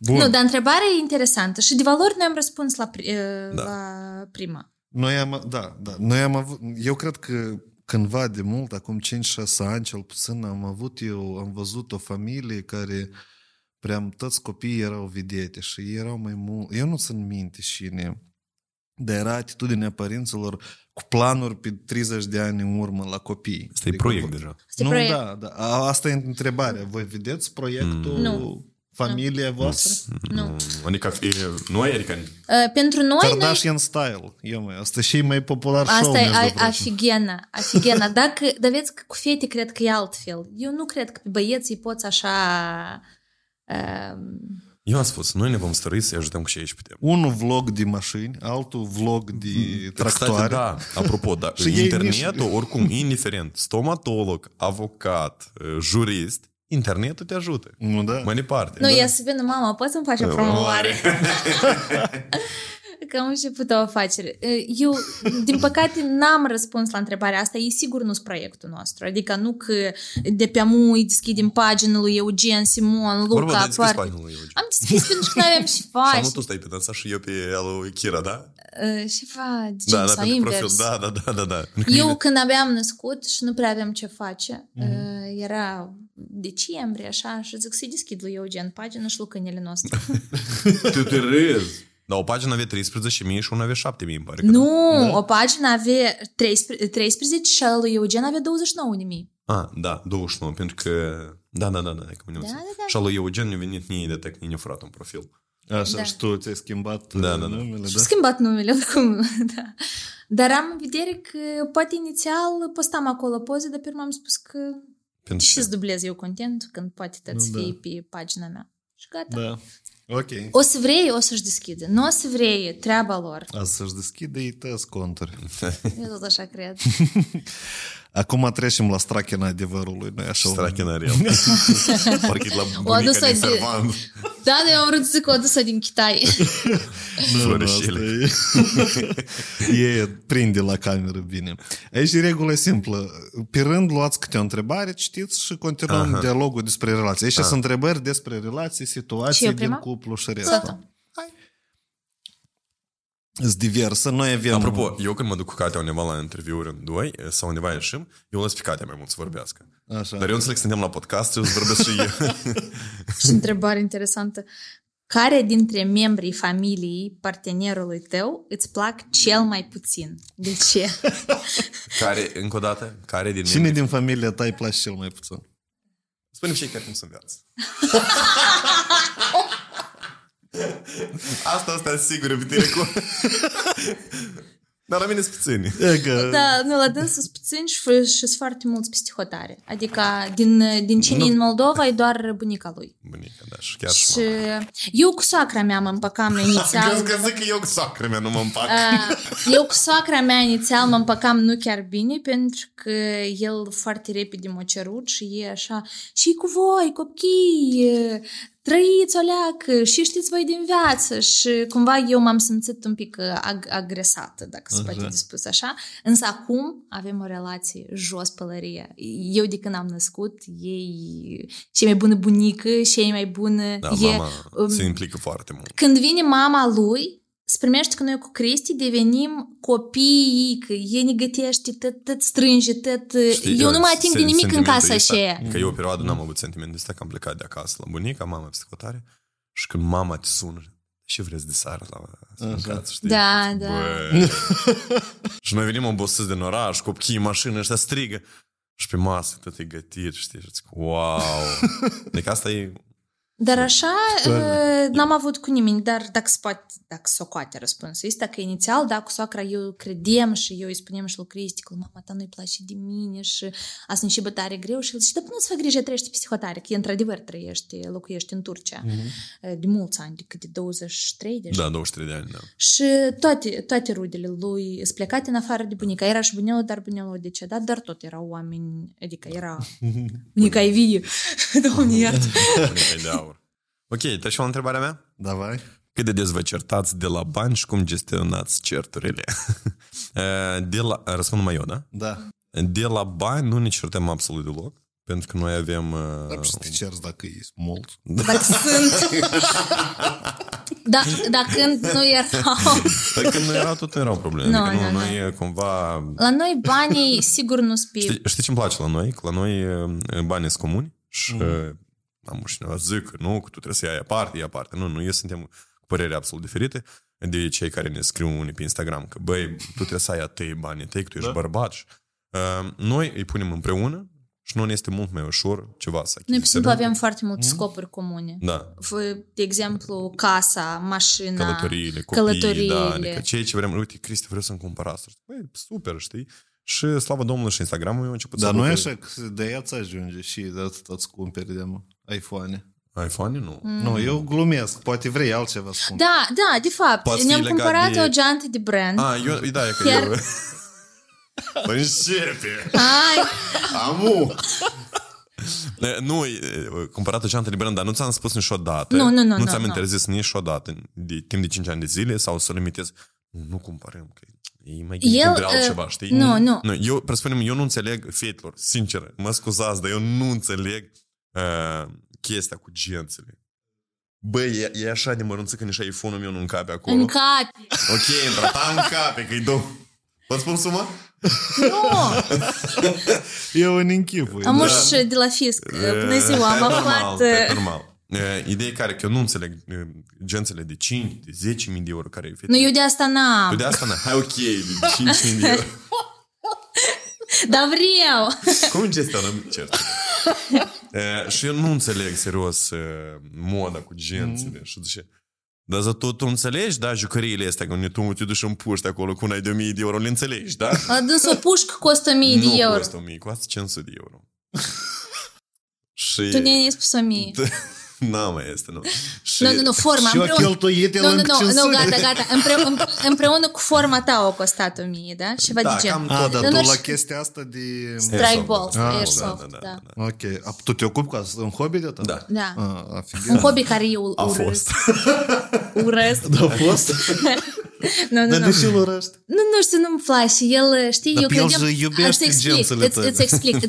Bun. Nu, dar întrebarea e interesantă. Și de valori noi am răspuns la prima. Eu cred că cândva de mult, acum 5-6 ani cel puțin, am văzut o familie care prea toți copiii erau vedete și ei erau mai mult. Eu nu țin minte cine, dar era atitudinea părinților cu planuri pe 30 de ani în urmă la copii. Asta e proiect deja. Da. Asta e întrebarea. Voi vedeți proiectul familia voastră? Nu. Adică, nu e Erican. Pentru noi... Kardashian Style. Asta e și mai popular show. Asta e afighena. Dar vezi că cu fete cred că e altfel. Eu nu cred că băieții poți așa... Eu am spus, noi ne vom stărui să-i ajutăm cu ce aici putem. Unul vlog de mașini, altul vlog de tractoare. Apropo, internetul, oricum, indiferent, stomatolog, avocat, jurist, internetul te ajută. Mai departe. Ia să vină mama, poți să-mi faci o promovare? Că am început o afacere. Eu, din păcate, n-am răspuns la întrebarea asta. E sigur nu-s proiectul nostru. Adică nu că de pe amui deschidem pagina lui Eugen, Simon, Luca... Am deschis pagina lui Eugen. Am deschis pentru că n-aveam și faci. Și tu stai pe dansa și eu pe lui Kira, da? Și faci. Sau invers. Da. Eu când aveam născut și nu prea aveam ce face, era... decembrie, așa, și zic să-i deschid lui Eugen pagina și lucânile noastre. Tu te râzi! Dar o pagină avea 13.000 și una avea 7.000, îmi pare. Nu, o pagină avea 13 și a lui Eugen avea 29.000. Da, 29, pentru că... Da. Și a lui Eugen nu a venit nici de tec, nici furat un profil. Așa, și tu ți-ai schimbat numele, da? Și-a schimbat numele, oricum, da. Dar am în vedere că poate inițial postam acolo poze, dar pe urmă am spus că... Și îți dublez eu content când poate tăți fii pe pagina mea. Și gata. Da. Okay. O să vrei, o să-și deschide. Nu o să vrei, treaba lor. O să-și deschide, ei tăți conturi. Eu tot așa cred. Acum trecem la strachina adevărului. Strachina real. Parcă la bunica din servant. Da, dar eu am vrut să zic o adusă din Chitai. Florișele. E prinde la cameră bine. Aici regula e simplă. Pe rând luați câte o întrebare, citiți și continuăm dialogul despre relații. Aici sunt întrebări despre relații, situații din cuplu și restul. Sunt diversă, noi avem... Apropo, eu când mă duc cu Katea undeva la interviuri în doi sau undeva ieșim, eu las pe Katea mai mult să vorbească. Așa. Dar eu înțeleg că suntem la podcast, eu îți vorbesc și eu. Și întrebare interesantă. Care dintre membrii familiei partenerului tău îți plac cel mai puțin? De ce? Care din cine din familia ta îi place cel mai puțin? Spune-mi și care cum sunt viață. Asta sigur, pe tine cu... Dar la mine sunt puțini. Da, nu, la dânsul sunt puțini și sunt foarte mulți psihotare. Adică din cine în Moldova e doar bunica lui. Bunica, da, și chiar și... Eu cu soacra mea mă împăcam inițial. Eu cu soacra mea nu mă împac. Eu cu soacra mea inițial mă împăcam nu chiar bine, pentru că el foarte repede m-a cerut și e așa, și cu voi, copii... trăiți o leacă și știți voi din viață și cumva eu m-am simțit un pic agresată, dacă se poate de spus așa, însă acum avem o relație jos pălărie. Eu de când am născut, ei și e mai bună bunică și e mai bună... Da, e, mama se implică foarte mult. Când vine mama lui... se primește că noi cu Cristi devenim copiii, că ei ne gătește, tot strânge, tot... Eu nu mai ating de nimic în casa aceea. Că eu o perioadă n-am avut sentimentul ăsta, că am plecat de acasă la bunica, mama psihotare, și când mama te sună, și vreți de seară la casă, știi? Da. Și noi venim obosiți din oraș, copchii, mașină, ăștia strigă, și pe masă tot e gătit, știi? Wow! Deci asta e... Dar așa n-am avut cu nimeni, dar dacă socoate răspunsul este că inițial, da, cu soacra eu credem și eu îi spunem și lui Cristi că mama ta nu-i place de mine și asta nu-i bă tare greu și el zice, dar până să fac grijă, trăiește psihotare, că e într-adevăr locuiește în Turcia de mulți ani, decât de 23 de ani. Da, 23 de ani, da. Și toate rudele lui sunt plecate în afară de bunica. Era și bunelul, dar bunelul de ce, da, dar tot erau oameni, adică era bunica e vie, doamne iartă. Ok, treci la întrebarea mea? Da, vai. Cât de des vă certați de la bani și cum gestionați certurile? Răspund mai eu, da? Da. De la bani nu ne certăm absolut deloc, pentru că noi avem... Dar să te cerți dacă e mult. Dacă sunt... Dar când nu erau... Dar când nu erau, tot nu erau probleme. No, adică noi cumva... La noi banii sigur nu spii. Știi ce-mi place la noi? Că la noi banii sunt comuni și... Am ușineva zic, nu, că tu trebuie să iei aparte, Nu, eu suntem cu păreri absolut diferite de cei care ne scriu unii pe Instagram că, băi, tu trebuie să ai atâi banii tăi, că tu ești bărbat. Noi îi punem împreună și nu ne este mult mai ușor ceva să achiziționăm. Noi, pe simplu, avem foarte multe scopuri comune. Da. De exemplu, casa, mașina, călătoriile. Da, adică cei ce vrem, uite, Cristi, vreau să-mi cumpăr asta. Băi, super, știi? Și slavă Domnului și Instagram-ul eu început să... Dar nu e așa că de aia ți ajunge și de atât-ați cumperi de iPhone. iPhone nu. Nu, eu glumesc. Poate vrei altceva să cumperi. Da, da, de fapt. Poți ne-am cumpărat o geantă de brand. Eu... Păi începe! Amu! Nu, cumpărat o geantă de brand, dar nu ți-am spus niciodată. Nu. Nu ți-am interzis niciodată de timp de 5 ani de zile sau să limitez. Nu cumpărăm, că ei mai gândesc altceva, știi? Nu. Eu, presupunem, eu nu înțeleg, fetelor, sincer, mă scuzați, dar eu nu înțeleg chestia cu gențele. Băi, e așa de mărunță că nici iPhone-ul meu nu încape acolo. Încape! Ok, încape, că-i dou... Vă-ți spun suma? Nu! Eu în închipui. Am uș de la fisc. Până ziua am aflat... Normal. Ideea care, că eu nu înțeleg gențele de 5, de 10.000 de euro care e fete. Nu, eu de asta n-am. Hai, ok, de 5.000 de euro. Dar vreau. Cum gestionăm certuri? Și eu nu înțeleg serios moda cu gențele. Și zice, dar za tot tu înțelegi, da, jucăriile astea, că tu te duci în puști acolo cu una de 1.000 de euro, le înțelegi, da? Adus o pușcă costă 1.000 de euro. Nu costă 1.000, costă 500 de euro. Și... Tu ne-ai spus 1.000. Nu mai este, nu. Nu, forma. Nu, gata. Împreună cu forma ta o costat 1.000, da? Ceva de genul. Da, tu la chestia asta de... Strike ball, airsoft, da. Ok, tu te ocupi cu un hobby de ta? Da. Un hobby care eu urăsc. A fost? Nu. Dar de ce îl urăști? Nu știu, nu-mi place. El, știi, dar eu credeam... Dar el iubește gențele tale. Îți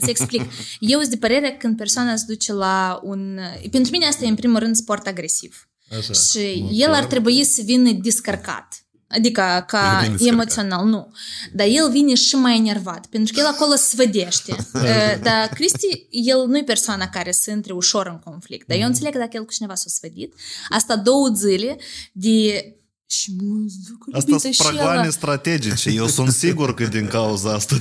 explic. Eu sunt de părere când persoana se duce la un... Pentru mine asta e în primul rând sport agresiv. Așa. Și el ar trebui să vină descărcat. Adică ca emoțional, nu. Dar el vine și mai enervat, pentru că el acolo se vedește. Dar Cristi, el nu e persoana care se intre ușor în conflict. Dar eu înțeleg că dacă el cu cineva s-a svedit, asta 2 zile de... Asta sunt pragane strategice. Eu sunt sigur că din cauza asta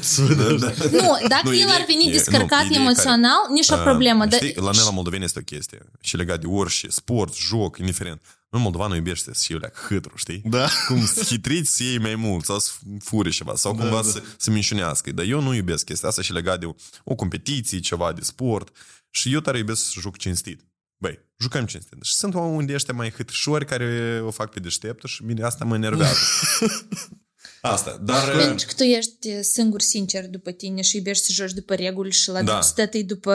dacă el ar veni descărcat emoțional, nici o problemă. Știi, la noi la moldoveni este o chestie și legat de orice, sport, joc, indiferent. Noi moldovanul iubește să iuleac hâtru, știi? Da. Cum să hitriți să iei mai mult sau să furi ceva sau cumva să minciunească. Dar eu nu iubesc chestia asta și legat de o competiție, ceva de sport. Și eu tare iubesc să joc cinstit. Băi, jucăm cinstit. Și sunt oameni unde ăștia mai hâtrișori care o fac pe deșteptă și bine, asta mă enervează. Asta, dar... Pentru că tu ești singur sincer după tine și iubești să joci după reguli și la după după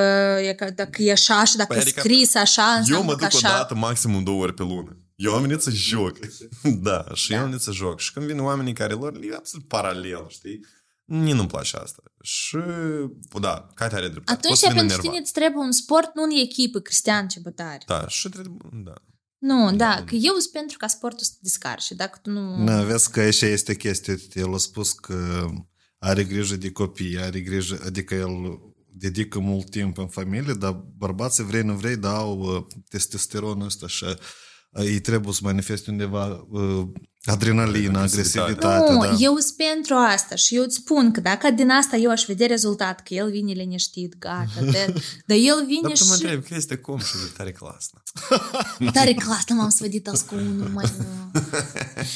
dacă e așa și dacă e scris așa. Eu mă duc așa. Odată maximum 2 ori pe lună. Eu am venit să joc. Eu am venit să joc. Și când vin oamenii care lor e absolut paralel, știi? Mie nu-mi place asta. Și, da, Katy are dreptate. Atunci, pentru tine îți trebuie un sport, nu în echipă, Cristian Cebotari. Da, și trebuie, da. Nu, da, că eu sunt pentru ca sportul să te descarci. Dacă tu nu... Na, vezi că așa este chestia. El a spus că are grijă de copii, are grijă, adică el dedică mult timp în familie, dar bărbații vrei, nu vrei, dau testosteronul ăsta așa îi trebuie să manifeste undeva adrenalina, agresivitate. Nu, da. Eu sunt pentru asta și eu îți spun că dacă din asta eu aș vedea rezultat, că el vine liniștit, gata, dar el vine și... Dar tu mă întrebi, că este cum și de tare clasă. Tare clasă, m-am svădit azi cu unul, mai nu.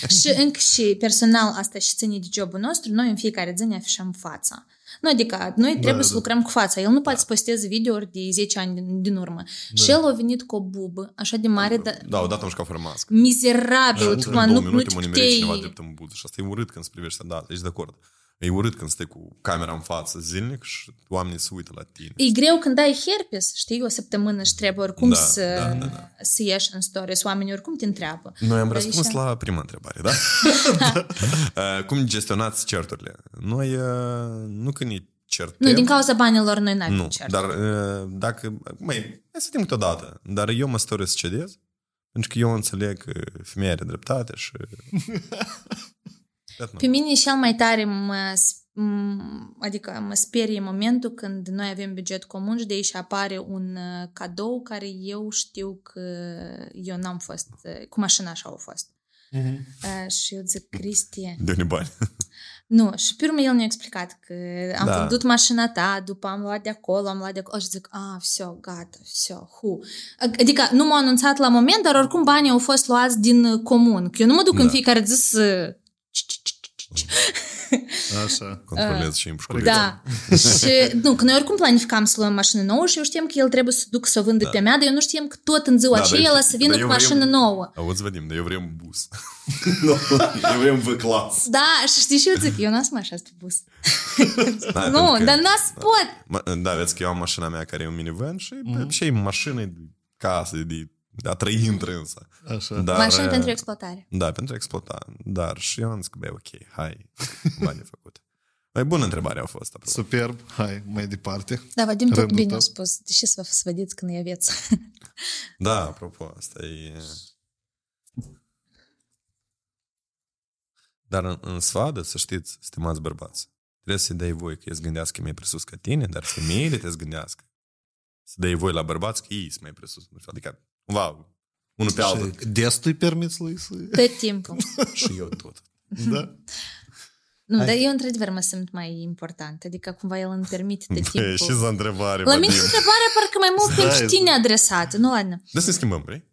Și încă și personal asta și ține de jobul nostru, noi în fiecare zi ne afișăm fața. Nu, adică noi trebuie să lucrăm cu fața. El nu poate să posteze video-uri de 10 ani din urmă. Da. Și el a venit cu o bubă așa de mare, da, odată am jucat fără mască. Mizerabil, nu te mănimerești cineva drept în budă. Și asta e urât când se privește, da, ești de acord. E urât când stai cu camera în față zilnic și oamenii se uită la tine. E greu când ai herpes, știi, o săptămână și trebuie oricum să ieși în stories. Oamenii oricum te întreabă. Noi am răspuns la prima întrebare, da? Cum gestionați certurile? Noi nu că ne certăm. Nu, din cauza banilor noi n-am certuri. Dar dacă... Măi, să timp câteodată. Dar eu mă stories cedez, pentru că eu înțeleg că femeia are dreptate și... Pe mine cel mai tare mă sperie momentul când noi avem buget comun și de aici apare un cadou care eu știu că eu n-am fost, cu mașina așa au fost. Și eu zic, Cristi... Dă-ne bani. Nu, și pe urmă el ne-a explicat că am vândut mașina ta, după am luat de acolo și zic, gata, adică nu m-au anunțat la moment, dar oricum banii au fost luați din comun, că eu nu mă duc în fiecare zi să... Așa, controlez și împușculețe. Da, și nu, că noi oricum planificam să luăm mașină nouă și eu știam că el trebuie să duc să o vândă pe mea, dar eu nu știam că tot în ziua aceea să vină cu mașină nouă. Auzi, Vadim, dar eu vreau un bus. Eu vreau un V-clas. Da, și știi și eu zic, eu n-as mașa asta bus. Nu, dar n-as pot. Da, vezi că eu am mașina mea care e un minivan și e mașină de casă, de... a trăi întrânsă. Mașină pentru exploatare. Da, pentru exploatare. Dar și eu am zis că, ok, hai, bani făcut. Mai bună întrebare a fost. Apropo. Superb, hai, mai departe. Da, Vadim, tot bine a spus. De ce să vă sfădiți când e aveți? Da, apropo, asta e... Dar în sfadă, să știți, stimați bărbați, trebuie să-i dai voi că ei se gândească mai presus ca tine, dar femeile te gândească. Să dai voi la bărbați că ei sunt mai presus. Adică wow, unul pe altul. Destui permiți lui să... Tot timpul. Și eu tot. Da? Nu, dar eu într-adevăr mă simt mai important. Adică cumva el îmi permite tot timpul. Băi, și întrebare, la mine întrebarea parcă mai mult pentru tine adresată. Nu, ladnă. Dar să ne schimbăm, vrei?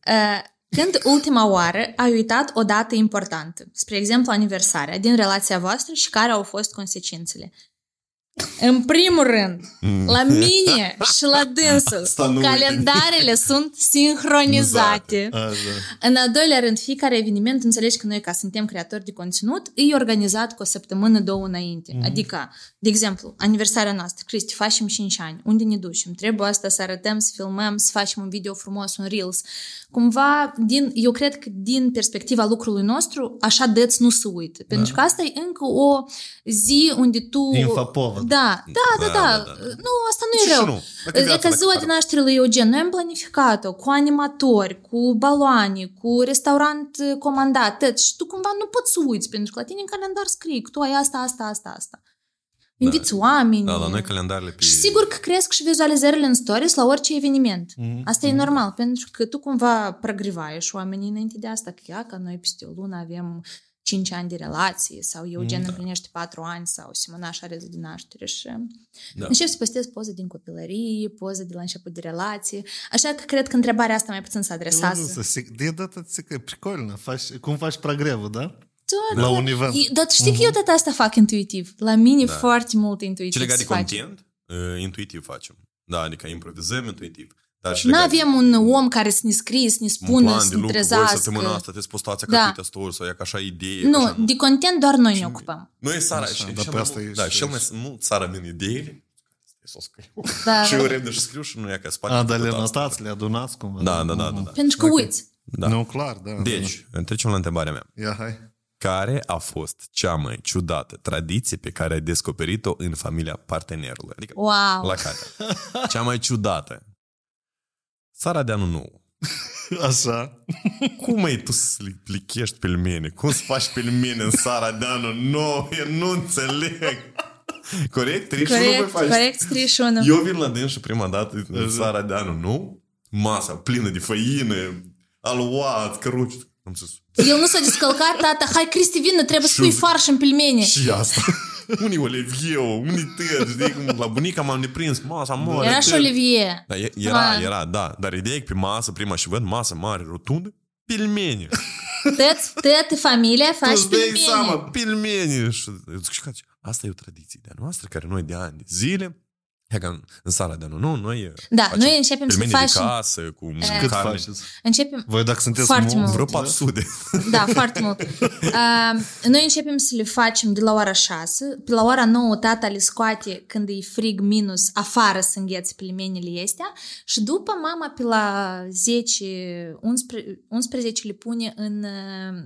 Când ultima oară ai uitat o dată importantă, spre exemplu aniversarea din relația voastră și care au fost consecințele? În primul rând, la mine și la dânsul, calendarele sunt sincronizate. Exact. În al doilea rând, fiecare eveniment, înțelegi că noi, ca suntem creatori de conținut, e organizat cu o săptămână, două înainte. Adică, de exemplu, aniversarea noastră, Cristi, facem 5 ani, unde ne ducem? Trebuie asta să arătăm, să filmăm, să facem un video frumos, un reels. Cumva, eu cred că din perspectiva lucrului nostru, așa dăți nu se uită. Pentru că asta e încă o zi unde tu... Da. Nu, asta nu e rău. E ca ziua de naștere lui Eugen. Noi am planificat-o cu animatori, cu baloane, cu restaurant comandat. Și tu cumva nu poți să uiți, pentru că la tine în calendar scrie că tu ai asta. Inviți oameni. Da, la noi calendarele pe... Și sigur că cresc și vizualizările în stories la orice eveniment. Asta e normal, pentru că tu cumva progrevaiești oamenii înainte de asta. Că noi peste o lună avem... 5 ani de relație, sau Eugen împlinește 4 ani, sau Simona așa are zi de naștere și încep să postez poze din copilărie, poze de la început de relație, așa că cred că întrebarea asta mai puțin s-a adresat. De data ți-că, pricolnă, cum faci progrevul, da? La un nivel. Dar știi că eu data asta fac intuitiv, la mine foarte mult intuitiv. Ce legat de content, intuitiv facem, da, adică improvizăm intuitiv. Nu avem un om care să ne scrie, să ne spună, să ne trezească. Un plan de lucru, voi săptămâna asta trebuie să postați acatite story sau așa idei. Nu, de content doar noi ne ocupăm. Noi sara și cel mai mult sara din ideile. Și eu repede și scriu și nu e ca spate. Dar le notați, le adunați cumva. Da. Pentru că uiți. Nu, clar, da. Deci, trecem la întrebarea mea. Care a fost cea mai ciudată tradiție pe care ai descoperit-o în familia partenerului? Adică, la care? Cea mai ciudată. Sara de anul nou. Așa. Cum ai tu să plichești pelmene? Cum să faci pelmene în sara de anul nou? Eu nu înțeleg. Corect? 31? Corect, 31. Eu vin la dânsul prima dată în sara de anul nou. Masa plină de făină. aluat, căruci. El nu s-a descălcat, tata. Hai, Cristi, vină, trebuie să pui farș în pelmene. Și asta. Unii Olivier, unii tăi, știi cum la bunica m-am neprins, masa mare. Era și Olivier. Da, era, da. Dar ideea pe masă, prima și văd, masă mare, rotundă, pelmene. Tăți, familia, faci pelmene. Tu-ți dai seama, pelmene. Asta e o tradiție de-a noastră, care noi de ani, de zile, în sala de-a nu, noi da, noi începem să facem de casă, cu cât faceți? Începem voi dacă sunteți vreo 400. Da, foarte mult. Noi începem să le facem de la ora 6. Pe la ora 9 tata le scoate când e frig minus afară să înghețe pelmenele astea și după mama pe la 10-11 le pune în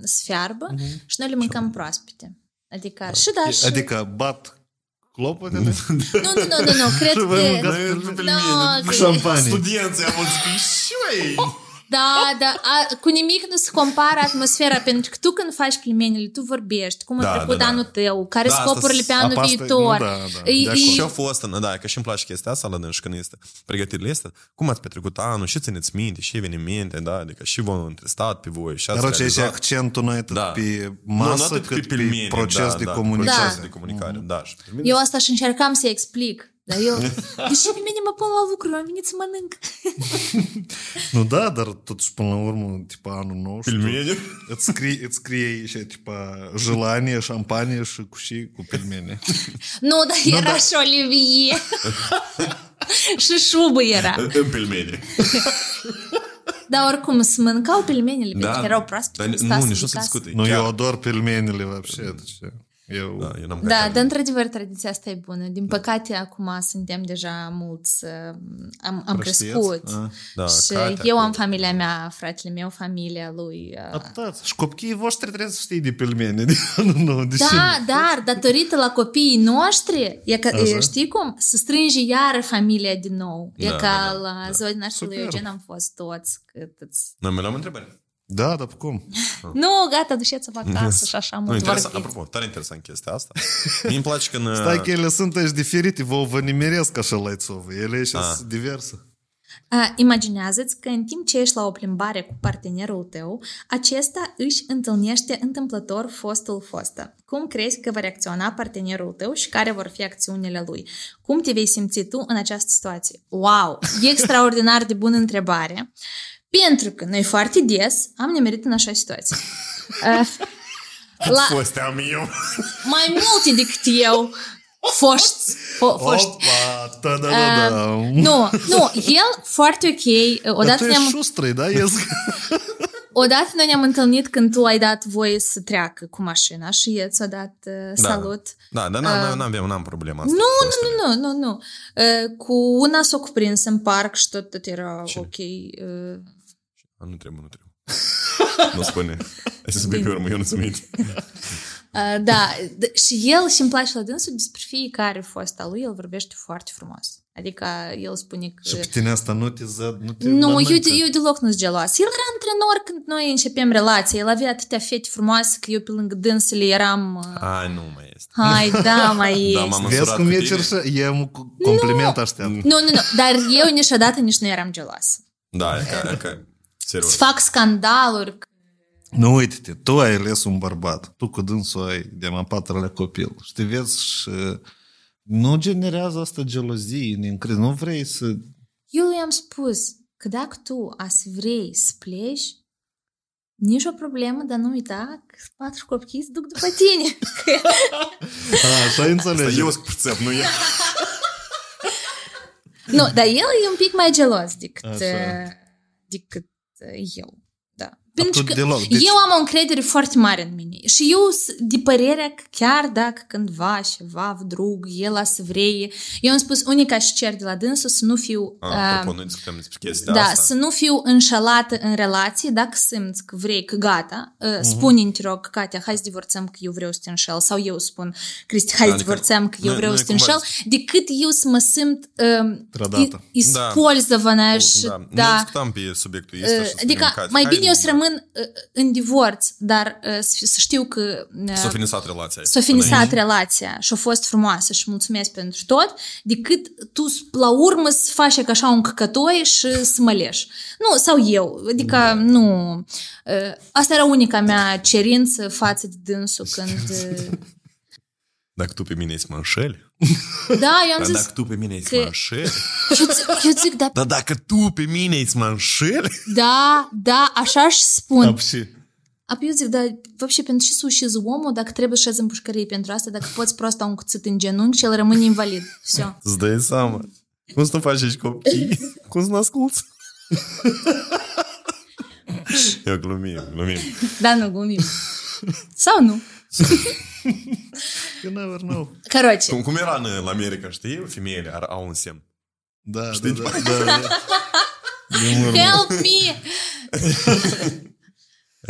sfiarbă și noi le mâncăm proaspete. Adică, da. Și da, și... Adică bat clopotele? Nu, cred că... Șampanie. Studenții am mulțumit. Da, cu nimic nu se compară atmosfera, pentru că tu când faci plimenile, tu vorbești, cum a trecut anul tău, care scopurile pe anul viitor. Și-a fost, da, că și-mi place chestia asta la dână și când este pregătirile astea, cum ați petrecut anul, și țineți minte, și evenimente, da, adică și v-am întrestat pe voi, și ați realizat. Dar accentul nu e atât pe masă, cât pe proces de comunicare. Eu asta și încercam să-i explic. Dar eu, deși pe mine mă pun la lucru, am venit să mănânc. Nu da, dar totuși până la urmă, tipa anul nou, îți scrie și tipa jelanie, șampanie și cu pelmene. Nu, dar era și Olivier. Și șubă era. În pelmene. Dar oricum, se mâncau pelmenele, pentru că erau proaspete. Nu, nici nu se discute. Nu, eu ador pelmenele, văbșe, Eu dar într-adevăr tradiția asta e bună. Din păcate acum suntem deja mulți, am crescut. Și eu am familia mea, fratele meu, familia lui. Și copiii voștri trebuie să știi de pelmene. Da, dar datorită la copiii noștri, știi cum? Se strânge iară familia din nou. E ca la ziua din așa lui Eugen am fost toți. Noi am întrebare. Da, dar cum? Nu, gata, duceți-vă acasă și așa mult vorbim. Apropo, tare interesant chestia asta. Mi-mi place când... Stai că ele sunt aici diferite, vă nimeresc așa laițovă, ele aici sunt diverse. Imaginează-ți că în timp ce ești la o plimbare cu partenerul tău, acesta își întâlnește întâmplător fostă. Cum crezi că va reacționa partenerul tău și care vor fi acțiunile lui? Cum te vei simți tu în această situație? Wow! E extraordinar de bună întrebare! Pentru că noi foarte des am nemerit în așa situație. Foste am eu. Mai multe decât eu. Foști. Opa, ta-da-da-da. Nu, el foarte ok. Dar tu ești șustră, da? Odată noi ne-am întâlnit când tu ai dat voie să treacă cu mașina și el ți-a dat salut. Da, dar n-am problema asta. Nu. Cu una s-o cuprins în parc și tot era ok. Nu trebuie. Nu spune. Hai să spui pe urmă, eu nu-ți aminte. Da, și el și-mi place la dânsul despre fiecare fosta lui, el vorbește foarte frumos. Adică el spune că... Și pe tine asta nu te zăd, nu te... Nu, eu deloc nu-s geloasă. El era antrenor când noi începem relația. El avea atâtea fete frumoase că eu pe lângă dânsele eram... nu mai este. Mai este. Vezi cum e cerșă? E un compliment aștept. Nu, dar eu niciodată nici nu eram geloasă. Da, e că... Serios. Fac scandaluri. Nu, uite-te, tu ai ales un bărbat. Tu cu dânsul ai de la patrulea copil. Și te vezi și... Nu generează asta gelozie, neîncredere, nu vrei să... Eu i-am spus că dacă tu azi vrei să pleci, nici o problemă, dar nu uita că 4 copii se duc după tine. Așa înțeleg. Asta eu îți percep, nu e. Nu, dar el e un pic mai gelos decât eu. Pentru că eu am o încredere foarte mare în mine și eu de părerea că chiar dacă cândva ceva vdrug, el a să vrei, eu am spus unica și cer de la dânsul să nu fiu să nu fiu înșalată în relație, dacă simți că vrei că gata, spune-mi te rog, Katia, hai să divorțăm că eu vreau să te înșel, sau eu spun, Cristi, hai să divorțăm că eu vreau să te înșel, decât eu să mă simt ispolzăvănă. Nu discutăm pe subiectul ăsta. Adică mai bine eu să rămân în divorț, dar să știu că s-a finisat relația. S-a finisat relația și a fost frumoasă și mulțumesc pentru tot, decât tu la urmă să faci ca așa un căcătoi și să mă leși. Nu, sau eu, adică da. Nu. Asta era unica mea cerință față de dânsul când... Dacă tu pe mine îți mă înșeli? Da, eu am zis... Dacă tu pe mine îți mă înșeli? Eu zic, da... Dar dacă tu pe mine îți mă înșeli? Da, da, așa își spun. Apoi eu zic, dar, văbșe, pentru ce să ușizi omul dacă trebuie să șezi în pușcărie pentru asta, dacă poți prosta un cuțit în genunchi și el rămâne invalid. Всё. Îți dai seama. Cum să nu faci aici copii? Cum să nu asculți? Eu glumim. Da, nu, glumim. Sau nu? You never know. Cum era în America, știi? Femeile au un semn. Da, știi? Da. Help me!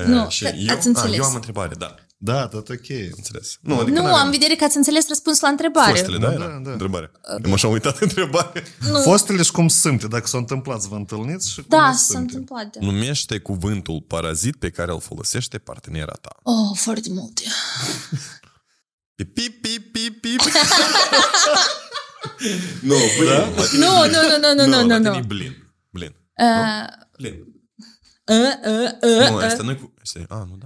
Nu, ați înțeles. Eu am întrebare, da. Da, tot ok, înțeles. Nu, adică nu am vedere că ați înțeles răspunsul la întrebare. Fostele, da. Întrebare. M-am așa uitat întrebare. Fostele și cum sunt, dacă s-a întâmplat, vă întâlniți și cum sunt. Da, s-a întâmplat. Numește cuvântul parazit pe care îl folosește partenera ta. Oh, foarte multe. Pip, pip, pip, pip. Nu, nu. Blin. Nu, asta nu-i cu... A, nu, da.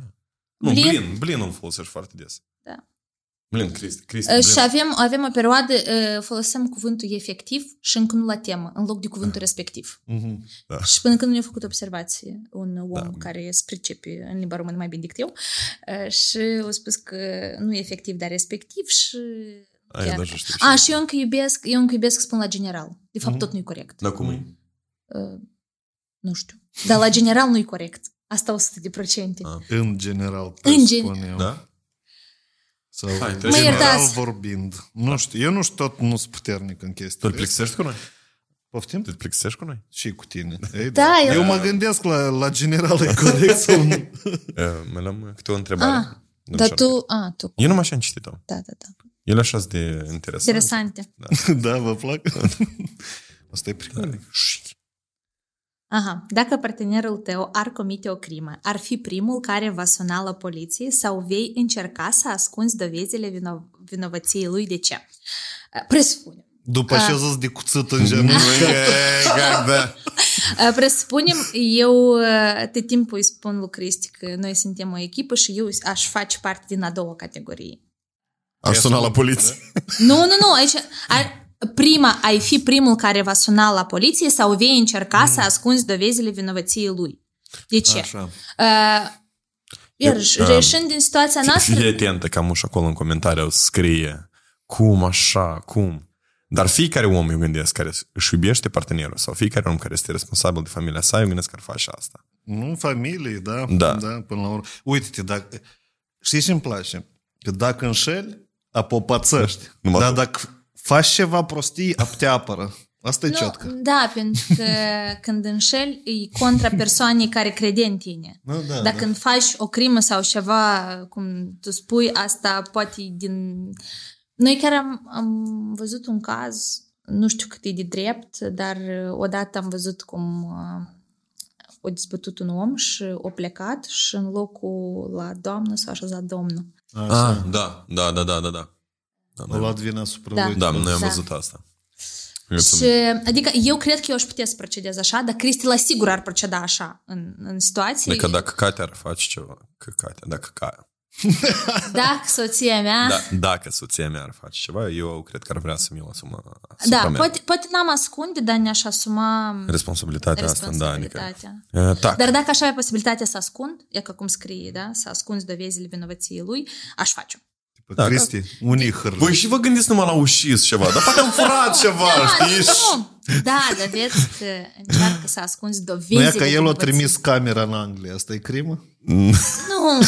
Nu, blin îl folosești foarte des. Da. Blin, Cristi. Și avem o perioadă, folosim cuvântul efectiv și încă nu la temă, în loc de cuvântul respectiv. Da. Și până când nu ne-a făcut observație un om care se pricepe în limba română mai bine decât eu și a spus că nu e efectiv, dar respectiv și... și eu încă iubesc să spun la general. De fapt, tot nu e corect. Dar cum e? Nu știu. Dar la general nu e corect. Asta 100%. În general, presupun eu. Da? Sau în general vorbind. Nu știu, eu nu știu, tot nu sunt puternic în chestia. Tu plexești cu noi? Poftim? Tu plexești cu noi? Și cu tine. Da, eu mă gândesc la general, e corect sau nu? Mai am câte o întrebare. Dar tu... Eu numai așa am citit-o. Da. Ele așa sunt de interesante. Da, vă plac? Asta e primul. Aha. Dacă partenerul tău ar comite o crimă, ar fi primul care va suna la poliție sau vei încerca să ascunzi dovezile vinovăției lui? De ce? Presupunem. După ce zis de cuțit în genunchi. Presupunem, eu de timpul îi spun lui Cristi că noi suntem o echipă și eu aș face parte din a doua categorie. Aș suna la poliție. Nu. Aici... Prima, ai fi primul care va suna la poliție sau vei încerca să ascunzi dovezile vinovăției lui. De ce? Așa. Reșind din situația noastră... Fii atentă că amuși acolo în comentariu scrie cum așa, cum... Dar fiecare om, eu gândesc, care își iubește partenerul sau fiecare om care este responsabil de familia sa, eu gândesc că ar face asta. Nu, familie, da, până la urmă. Uite-te, dacă... Știi ce îmi place? Că dacă înșeli, apopățești. Dar dacă... Faci ceva prostii, te apără. Asta e ciotcă. Da, pentru că când înșeli, e contra persoanei care crede în tine. Dar când faci o crimă sau ceva, cum tu spui, asta poate din... Noi chiar am văzut un caz, nu știu cât e de drept, dar odată am văzut cum o dezbătut un om și o plecat și în locul la doamnă s-a așezat domnul. Da. A luat vina asupra lui. Da, noi am văzut asta. Și, adică eu cred că eu aș putea să procedez așa, dar Cristi la sigur ar proceda așa în situații. Adică dacă Katy ar face ceva, dacă soția mea... Dacă soția mea ar face ceva, eu cred că ar vrea să mi-o asuma. Da, poate n-am ascunde, dar ne-aș asuma responsabilitatea. Da, adică... Dar dacă aș avea posibilitatea să ascund, e că cum scrie, da? Să ascunzi dovezile vinovăției lui, aș face-o. Cristi, unii hârle. Voi și vă gândiți numai la ușis ceva, dar poate am furat ceva, știi? Da, dar vezi că încearcă să ascunzi dovezile. Nu e că el a trimis camera în Anglia, asta e crimă? Nu.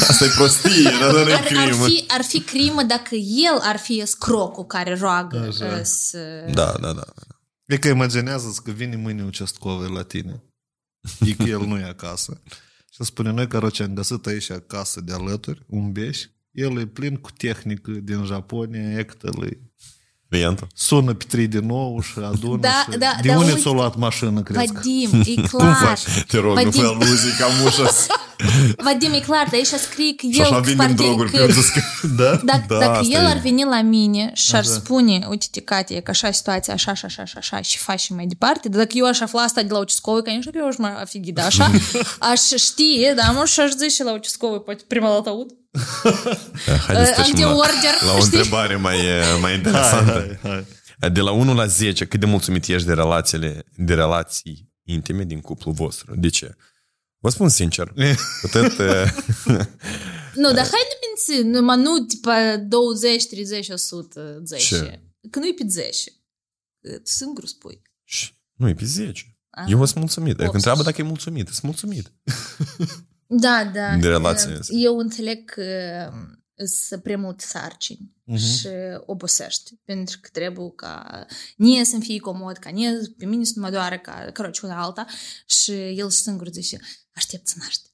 Asta e prostie, dar e crimă. Ar fi crimă dacă el ar fi scrocul care roagă să... Da. E că imaginează-ți că vine mâine ucestcovă la tine. E că el nu e acasă. Și spune, noi, căroce, am găsit aici acasă de alături, un beș. El e plin cu tehnică din Japonia, ectălui. Sună pe 3 din nou și adună. De unde s-a luat mașină, crezi? Vadim, e clar. Cum faci? Te rog, nu fă aluzii ca mușa Vadim, e clar, de aici scrie că el... Și așa vindem droguri pe că... Da? Dacă el ar veni la mine și ar spune, uite-te, Katy, e că așa situația, așa, așa, așa, așa, și faci și mai departe, dacă eu aș afla asta de la uciscovă, că nici eu aș mă afigi, da, așa, aș știe, da, mă, și aș zice la uciscovă, poate prima dată aud. La o întrebare mai interesantă. De la 1 la 10, cât de mulțumit ești de relații intime din cuplul vostru? De ce? Vă spun sincer. Nu, dar hai de minți, numai nu tipa 20, 30, 100, 10. Că nu e pe 10. Tu singur spui. Nu, e pe 10. Eu sunt mulțumit. Dacă întreabă dacă e mulțumit, sunt mulțumit. Da, da. De relație. Eu înțeleg că să prea multe sarcini și obosești, pentru că trebuie ca nie să-mi fie comod, ca nie pe mine să nu mă doară, ca căroci una alta, și el și singur zice, aștept să naște.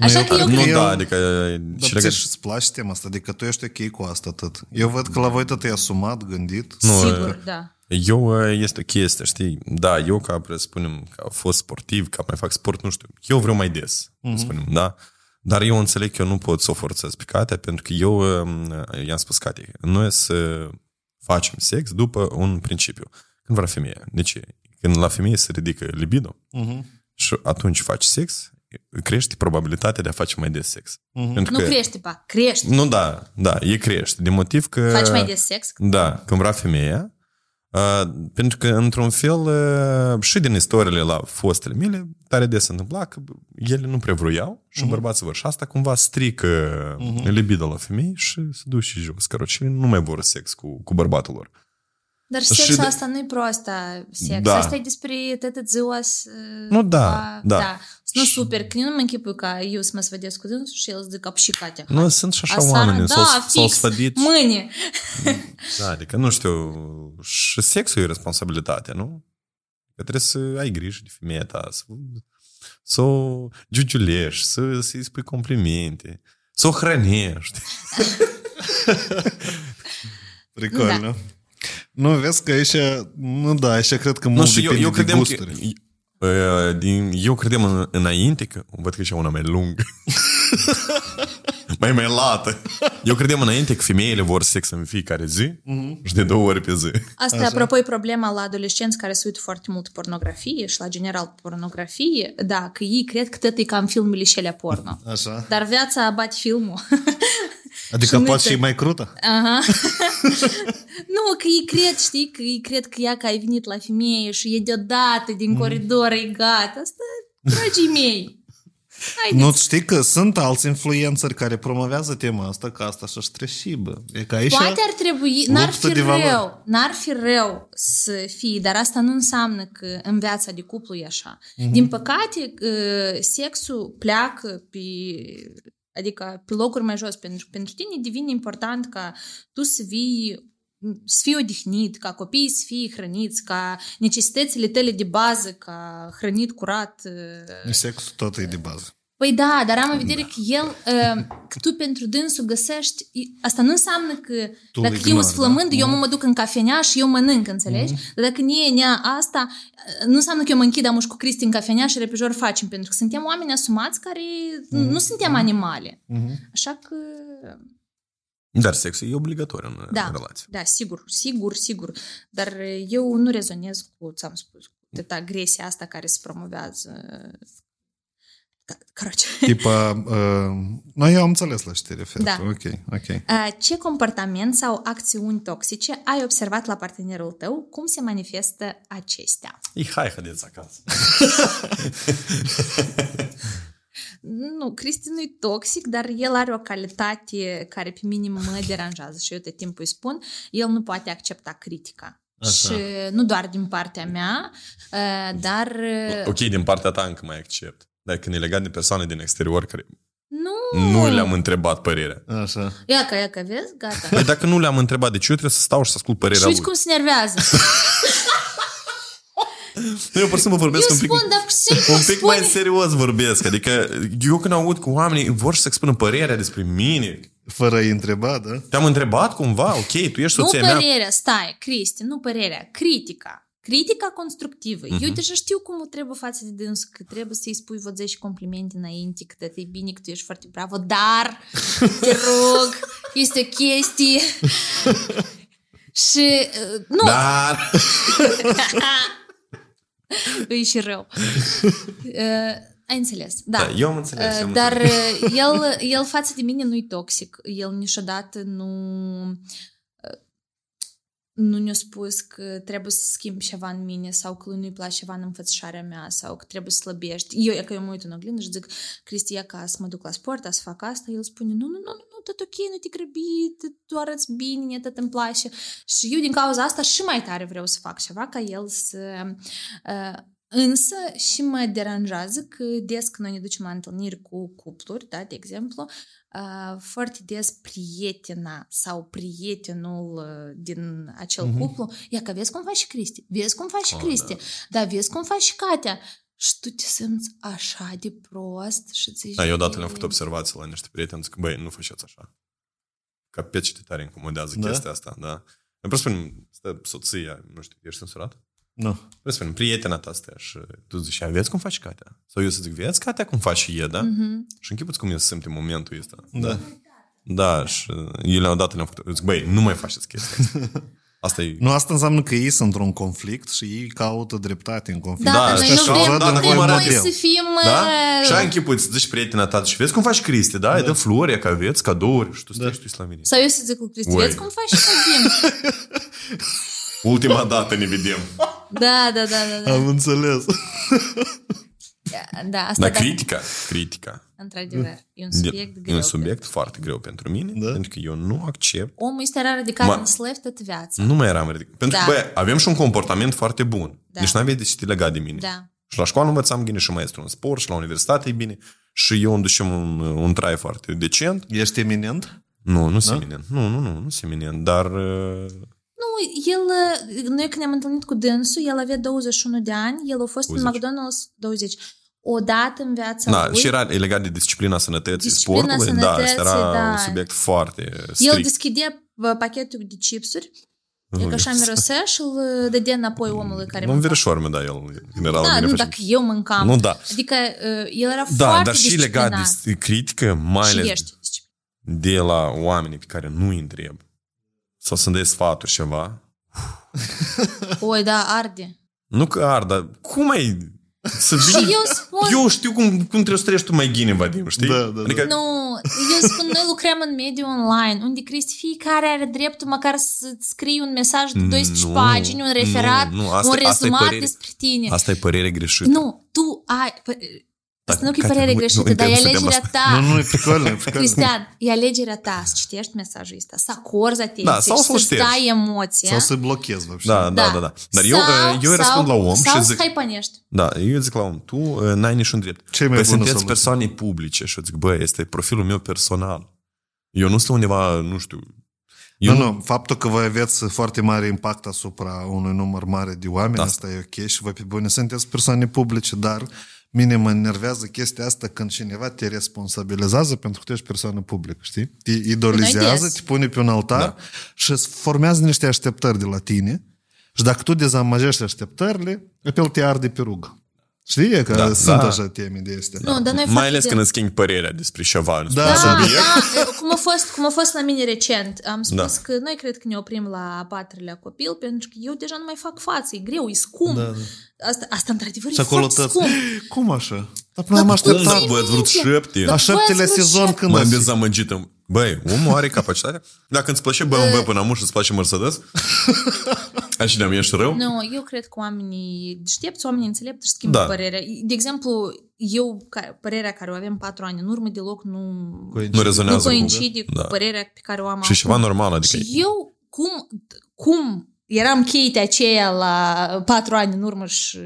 Așa că eu... Nu, da, adică... Dar ți-și place tema asta, adică tu ești ok cu asta tot. Eu văd că la voi tot e asumat, gândit. Sigur, da. Eu este o chestie, știi? Da, eu ca, spunem, că am fost sportiv, că mai fac sport, nu știu, eu vreau mai des, spunem, da? Dar eu înțeleg că eu nu pot să o forțez pe Katy, pentru că eu i-am spus Katy, noi să facem sex după un principiu. Când vrea femeia. Deci, când la femeie se ridică libido și atunci faci sex, crește probabilitatea de a face mai des sex. Pentru nu că... crește, pa, crește. Nu, da, da, e crește. De motiv că... Faci mai des sex? Da, când vrea femeia. Pentru că, într-un fel, și din istoriile la fostele mele, tare des se întâmpla că ele nu prea vroiau și bărbații vor. Și asta cumva strică libido la femei și se duce și jos. Căroci, nu mai vor sex cu bărbatul lor. Dar sexul asta nu e proasta sex. Da. Asta e despre tătă ziua să... Nu, da, da. Da. Nu super, că nu mă închipui ca eu să mă sfădesc cu dânsul și el să zic apșicatea. Nu, sunt și așa oameni, s-au sfădit. Mâine. Da, adică, nu știu, și sexul e responsabilitatea, nu? Că trebuie să ai grijă de femeia ta, să o giugiulești, să-i spui complimente, să o hrănești. Pricol, nu? Nu, vezi că aici, nu, da, aici cred că mult depinde de gusturi. Eu credeam înainte că... Văd că e una mai lungă. mai lată. Eu credeam înainte că femeile vor sex în fiecare zi și de 2 ori pe zi. Asta, așa. Apropo, e problema la adolescenți care se uită foarte mult pornografie și la general pornografie, da, că ei cred că tot e cam filmele și alea porno. Așa. Dar viața abate filmul. Adică poate și mai crută? Aha. Nu, că ei cred, știi, că ei cred că ea că ai venit la femeie și e deodată din coridor, e gata. Asta, dragii mei. Nu, știi că sunt alți influențări care promovează tema asta, că asta și-aș treșibă. E că aici poate ar trebui, n-ar fi rău să fie, dar asta nu înseamnă că în viața de cuplu e așa. Din păcate, sexul pleacă pe... Adică pe locuri mai jos, pentru tine devine important ca tu să fii odihnit, ca copiii să fie hrăniți, ca necesitățile tale de bază, ca hrănit, curat. Sexul tot e de bază. Păi da, dar am în vedere că că tu pentru dânsul găsești, asta nu înseamnă că tu dacă ignori, eu sunt flămând, eu mă duc în cafenea și eu mănânc, înțelegi? Dar dacă nea asta, nu înseamnă că eu mă închid amuși cu Cristi în cafenea și repejor facem, pentru că suntem oameni asumați care nu suntem animale. Așa că... Dar sexul e obligatoriu în relație. Da, sigur. Dar eu nu rezonez cu, ți-am spus, cu tăta agresia asta care se promovează... Tipa, eu am înțeles la ce te referi. Da. Okay. Ce comportament sau acțiuni toxice ai observat la partenerul tău? Cum se manifestă acestea? Hai, haideți acasă. Nu, Cristi nu e toxic, dar el are o calitate care pe mine mă deranjează și eu tot timpul îi spun, el nu poate accepta critica. Așa. Și nu doar din partea mea, dar... Ok, din partea ta încă mai accept. Dar când e legat de persoane din exterior care nu le-am întrebat părerea. Așa. Ia că vezi, gata. Păi dacă nu le-am întrebat, deci eu trebuie să stau și să ascult părerea lui. Și cum se nervează. Eu pur și simplu vorbesc un pic mai serios vorbesc. Adică eu când aud că oamenii vor să expună părerea despre mine... Fără a-i întreba, da? Te-am întrebat cumva? Ok, tu ești soția mea. Nu părerea, Cristi, critica. Critica constructivă. Eu deja știu cum trebuie față de dâns, că trebuie să-i spui vă 10 complimente înainte, că te-ai bine, că tu ești foarte bravo, dar, te rog, este o chestie. Și, nu. Dar. E și rău. Ai înțeles, da. Da, eu am înțeles. Dar el față de mine nu-i toxic. El niciodată nu ne-a spus că trebuie să schimb ceva în mine sau că nu-i place ceva în înfățișarea mea sau că trebuie să slăbești. Eu mă uit în oglindă și zic, Cristi, ca să mă duc la sport, să fac asta, el spune, nu, tot ok, nu te grăbi, tu arăți bine, tot îmi place. Și eu din cauza asta și mai tare vreau să fac ceva ca el să... Însă și mă deranjează că des când noi ne ducem la întâlniri cu cupluri, da, de exemplu, foarte des prietena sau prietenul din acel cuplu, ia că vezi cum faci și Cristi, dar vezi cum faci și Katea. Și tu te simți așa de prost și ți-ai... Da, eu odată le-am făcut observații la niște prieteni, zic, băi, nu faceți așa. Ca pe ce te tare incomodează chestia asta, da. Eu vreau să spun, stă soția, nu știu, ești censurat? Nu. Vreau să spun, prietena ta stă și tu zici, vezi cum faci Katea? Sau eu să zic, vezi Katea cum faci și e, da? Și închipuți cum eu se simte momentul ăsta. Da. Da, și eu la o dată le-am făcut, zic, băi, nu mai faceți chestia asta. Nu, asta înseamnă că ei sunt într-un conflict și ei caută dreptate în conflict. Da, noi nu vrem să fim... Și ai închipuit, să zici prietena ta și vezi cum faci Cristi, da? Ai dă flori, ai caveți, cadouri și tu stai și tu ești la mine. Sau eu să zic cu Cristi, vezi cum faci și Vadim. Ultima dată ne vedem. Da. Am înțeles. Da, asta critica. Într-adevăr, e un subiect greu. E un subiect foarte greu pentru mine, pentru că eu nu accept. Omul este radical în slăv tot viața. Nu mai eram radical. Pentru că, băi, avem și un comportament foarte bun. Deci n-aveai de ce te lega de mine. Da. Și la școală învățam bine și maestru în sport și la universitate e bine. Și eu îmi ducem un trai foarte decent. Ești eminent? Nu, nu sunt eminent. Dar... Noi când ne-am întâlnit cu dânsul, el avea 21 de ani, el a fost 20. În McDonald's 20. Odată în viața lui... Și era legat de disciplina sănătății, sportului. Era un subiect foarte strict. El deschidea pachetul de chipsuri, că așa mirosea și îl dădea înapoi omului care mânca. Nu înverișorme, da, el. Nu, dacă eu mâncam. Adică el era foarte disciplinat. Dar și legat de critică, mai ales de la oamenii pe care nu-i întreb. Sau să-mi dai sfaturi ceva. Oi, da, arde. Nu că arde, dar cum ai să vii? Eu știu cum trebuie să trăiești tu mai gine, Vadim, știi? Da. Adică... Nu, eu spun, noi lucrăm în mediul online, unde, Cristi, fiecare are dreptul măcar să-ți scrii un mesaj de 12 pagini, un referat, un rezumat despre tine. Asta e părere greșită. Nu, tu ai... Să nu că e părere greșită, dar e alegerea ta. Nu, e pricolă. Cristian, e alegerea ta să citești mesajul ăsta, să acorzi atenție și să-ți dai emoția. Sau să-i blochezi. Da. Dar eu îi răspund la om și zic... Da, eu zic la om, tu n-ai niciun drept. Păi sunteți persoane publice și eu zic, bă, este profilul meu personal. Eu nu sunt undeva, nu știu... Nu, faptul că voi aveți foarte mare impact asupra unui număr mare de oameni, asta e ok și voi pe bune sunteți persoane publice, dar... Mine mă enervează chestia asta când cineva te responsabilizează pentru că tu ești persoană publică, știi? Te idolizează, te pune pe un altar și îți formează niște așteptări de la tine și dacă tu dezamăgești așteptările, apel te arde pe rugă. Știi? Că sunt așa teme de astea. Mai ales când îți schimbi părerea despre ceva. Cum a fost la mine recent. Am spus că noi cred că ne oprim la al patrulea copil pentru că eu deja nu mai fac față. E greu, e scump. Asta într-adevăr, e foarte scump. Cum așa? Dar până am așteptat. La șaptelea sezon când m-am dezamăgit. Băi, omul are capacitatea? Dacă îți place BMW până amuși, îți place Mercedes? Așa de-am ești rău? Nu, eu cred că oamenii deștepți, oamenii înțelepți își schimbă părerea. De exemplu, eu, părerea care o aveam 4 ani în urmă, deloc nu coincide cu părerea pe care o am. Și ceva normal, adică... Și eu, cum eram cheite aceea la 4 ani în urmă și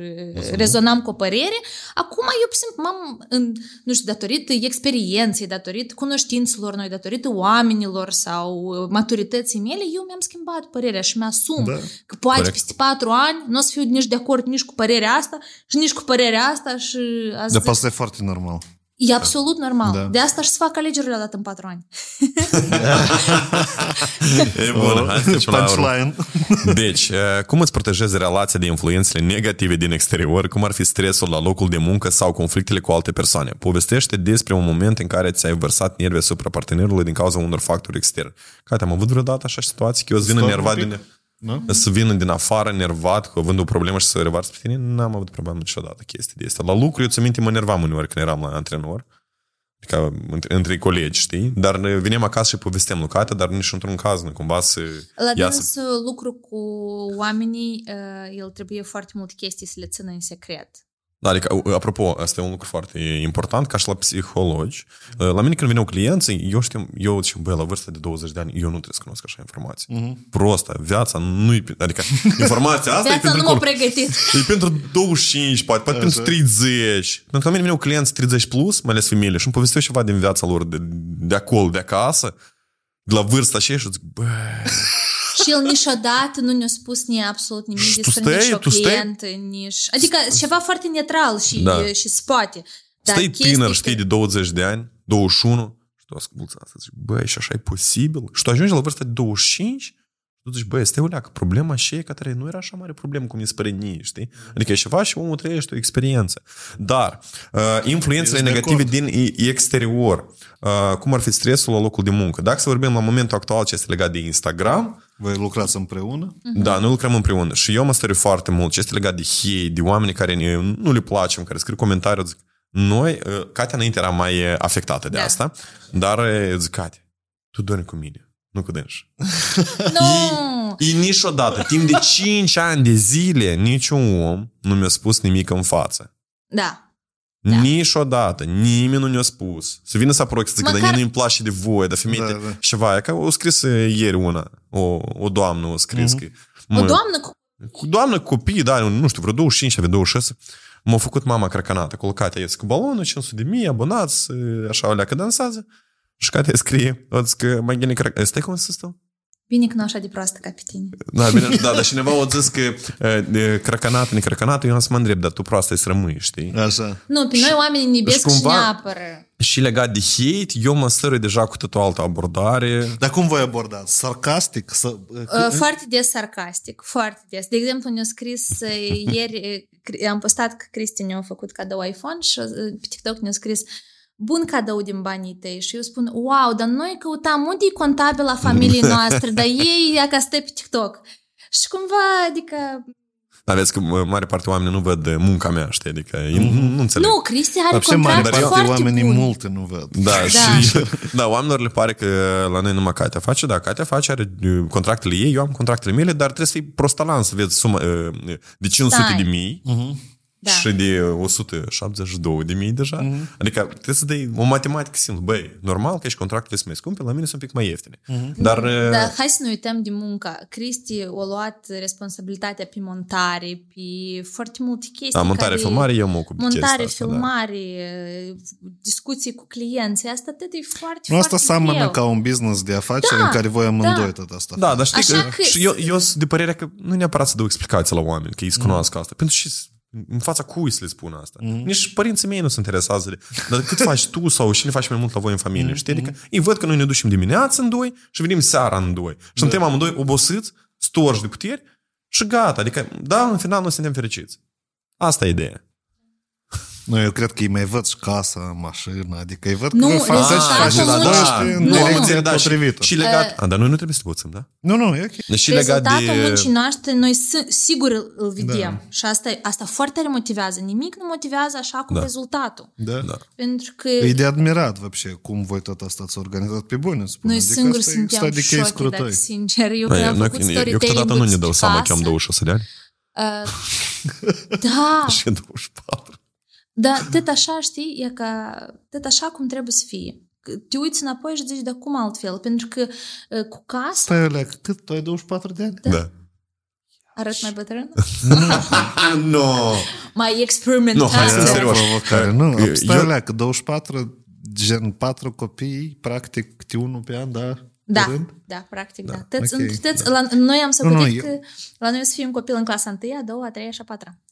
rezonam cu o părere, acum eu simt, datorită experienței, datorită cunoștințelor noi, datorită oamenilor sau maturității mele, eu mi-am schimbat părerea și mi-asum că poate peste 4 ani nu o să fiu nici de acord nici cu părerea asta și nici cu părerea asta. Dar asta e foarte normal. E absolut normal. Da. De asta și să fac alegerile odată în 4 ani. E bun, hai să trecem la urmă. Deci, cum îți protejezi relația de influențele negative din exterior, cum ar fi stresul la locul de muncă sau conflictele cu alte persoane? Povestește despre un moment în care ți-ai vărsat nervii asupra partenerului din cauza unor factori externi. Cate, am avut vreodată așa situații că eu să vină nervat din... Nu? Să vină din afară nervat, cu având o problemă și să revarți pe tine, n-am avut problemă niciodată chestia de asta. La lucru, eu ți-am minte, mă nervam uneori când eram la antrenor, adică între colegi, știi? Dar venim acasă și povesteam lucrate, dar nici într-un caz nu cumva să la iasă. La lucru cu oamenii, el trebuie foarte multe chestii să le țină în secret. Da, adică, apropo, asta e un lucru foarte important, ca și la psihologi. La mine când veneau clienții, eu zic, băi, la vârsta de 20 de ani, eu nu trebuie să cunosc așa informații. Uh-huh. Prosta, viața nu-i... Adică, informația asta e pentru... Viața nu m-a pregătit. E pentru 25, poate pentru 30. Pentru că la mine veneau clienți 30 plus, mai ales femeile, și îmi povesteau ceva din viața lor de acolo, de acasă, de la vârsta aceea, și zic, băi... Și el niciodată nu ne-a spus nici absolut nimic despre nici o clientă, nici... Adică ceva foarte neutral și, da. Și spate. Dar stai tânăr, că... știi, de 20 de ani, 21, și tu asculti asta, zici, băi, și așa e posibil? Și tu ajungi la vârsta de 25 și tu zici, băi, stai ulea, că problema aceea care nu era așa mare problemă cum ne spăre nici, știi? Adică e ceva și omul trăiește o experiență. Dar influențele negative din exterior, cum ar fi stresul la locul de muncă. Dacă să vorbim la momentul actual ce este legat de Instagram... Voi lucrați împreună? Da, noi lucrăm împreună. Și eu mă stăriu foarte mult ce este legat de hate, de oameni care nu le place, care scriu comentarii, zic, noi, Katia înainte era mai afectată de asta, dar zic, Katia, tu dormi cu mine, nu cu dânș. Și niciodată, timp de 5 ani de zile, niciun om nu mi-a spus nimic în față. Da. Da. Niciodată, nimeni nu ne-a spus. Să vină să aproaxe, zic, dar nu-mi place de voi, dar femeile, da. Ceva. Că o scris ieri una, o doamnă o scris. Că, doamnă cu copii, da, nu știu, vreo 25, avea 26. M-a făcut mama cracanată, acolo Katia ies cu balonul, 500.000, abonați, așa o leacă dansează. Și Katia scrie, că mai gine cracanată. Stai cum să stau? Bine că nu așa de proastă ca pe tine. Da, bine, da, dar cineva o zis că cracanat, necracanat, eu am să mă îndrept, dar tu proastă să rămâi, știi? Așa. Nu, pe noi oamenii ne iubesc și ne apără. Și legat de hate, eu mă stărui deja cu tot o altă abordare. Dar cum voi abordați? Sarcastic? Foarte des sarcastic, foarte des. De exemplu, ne-a scris ieri, am postat că Cristian ne-a făcut cadou iPhone și pe TikTok ne-a scris... Bun cadou din banii tăi. Și eu spun, wow, dar noi căutam unde e contabila familiei noastre, dar ei ea ca stă pe TikTok. Și cumva, adică... Dar vezi că mare parte oamenii nu văd munca mea, știi? Adică nu înțeleg. Nu, Cristi are contract foarte bun. Oamenii multe nu văd. Da, da. Și, da, oamenilor le pare că la noi numai Katia face, da, Katia face, are contractele ei, eu am contractele mele, dar trebuie să fii prostalan să vezi suma de 500.000. Da. Și de 172.000 deja. Adică trebuie să dai o matematică simplă. Băi, normal că ești contractele sunt mai scumpe, la mine sunt un pic mai ieftine. Dar hai să nu uităm de muncă. Cristi a luat responsabilitatea pe montare, pe foarte multe chestii. Da, montare, filmare, eu mă ocup de chestia asta. Montare, filmare, da. Discuții cu clienții, asta tot e foarte, nu, asta seamănă ca un business de afaceri, da, în care voi amândoi, da, tot asta. Da, dar știi că și eu sunt de părerea că nu neapărat să dau explicații la oameni, că ei cunoască asta. Pentru și în fața cui să le spun asta? Nici părinții mei nu se interesează de, dar cât faci tu sau cine faci mai mult la voi în familie, știi? Adică ei văd că noi ne ducem dimineața în doi și venim seara în doi. Și suntem amândoi obosiți, storși de puteri și gata. Adică, da, în final noi suntem fericiți. Asta e ideea. Nu, eu cred că îi mai văd și casa, mașina, adică îi văd că faceți în direcție potrivită. Și legat... Dar noi nu trebuie să buțăm, da? Nu, e ok. Și rezultatul muncii noastre, noi sigur îl vedem. Și asta foarte tare motivează. Nimic nu motivează așa cum rezultatul. Da. Pentru că... E de admirat, văbșe, cum voi tot asta ați organizat pe bune, spune. Noi singuri suntem șochi, dacă sincer. Eu că am făcut storytelling. Eu câteodată nu ne dau seama că am 26 de ani. Da. Și 24. Dar tot așa, știi, e ca tot așa cum trebuie să fie. Te uiți înapoi și zici, dar cum altfel? Pentru că cu casă... Stai, Olea, cât? Tu ai 24 de ani? Da. Arăt mai bătrân? Nu! Mai experimentat. Nu, stai, Olea, că 24, gen 4 copii, practic câte unul pe an, da? Da, practic, da. Noi am să gândit că la noi o să fie un copil în clasa 1, a 2, a 3 și a 4.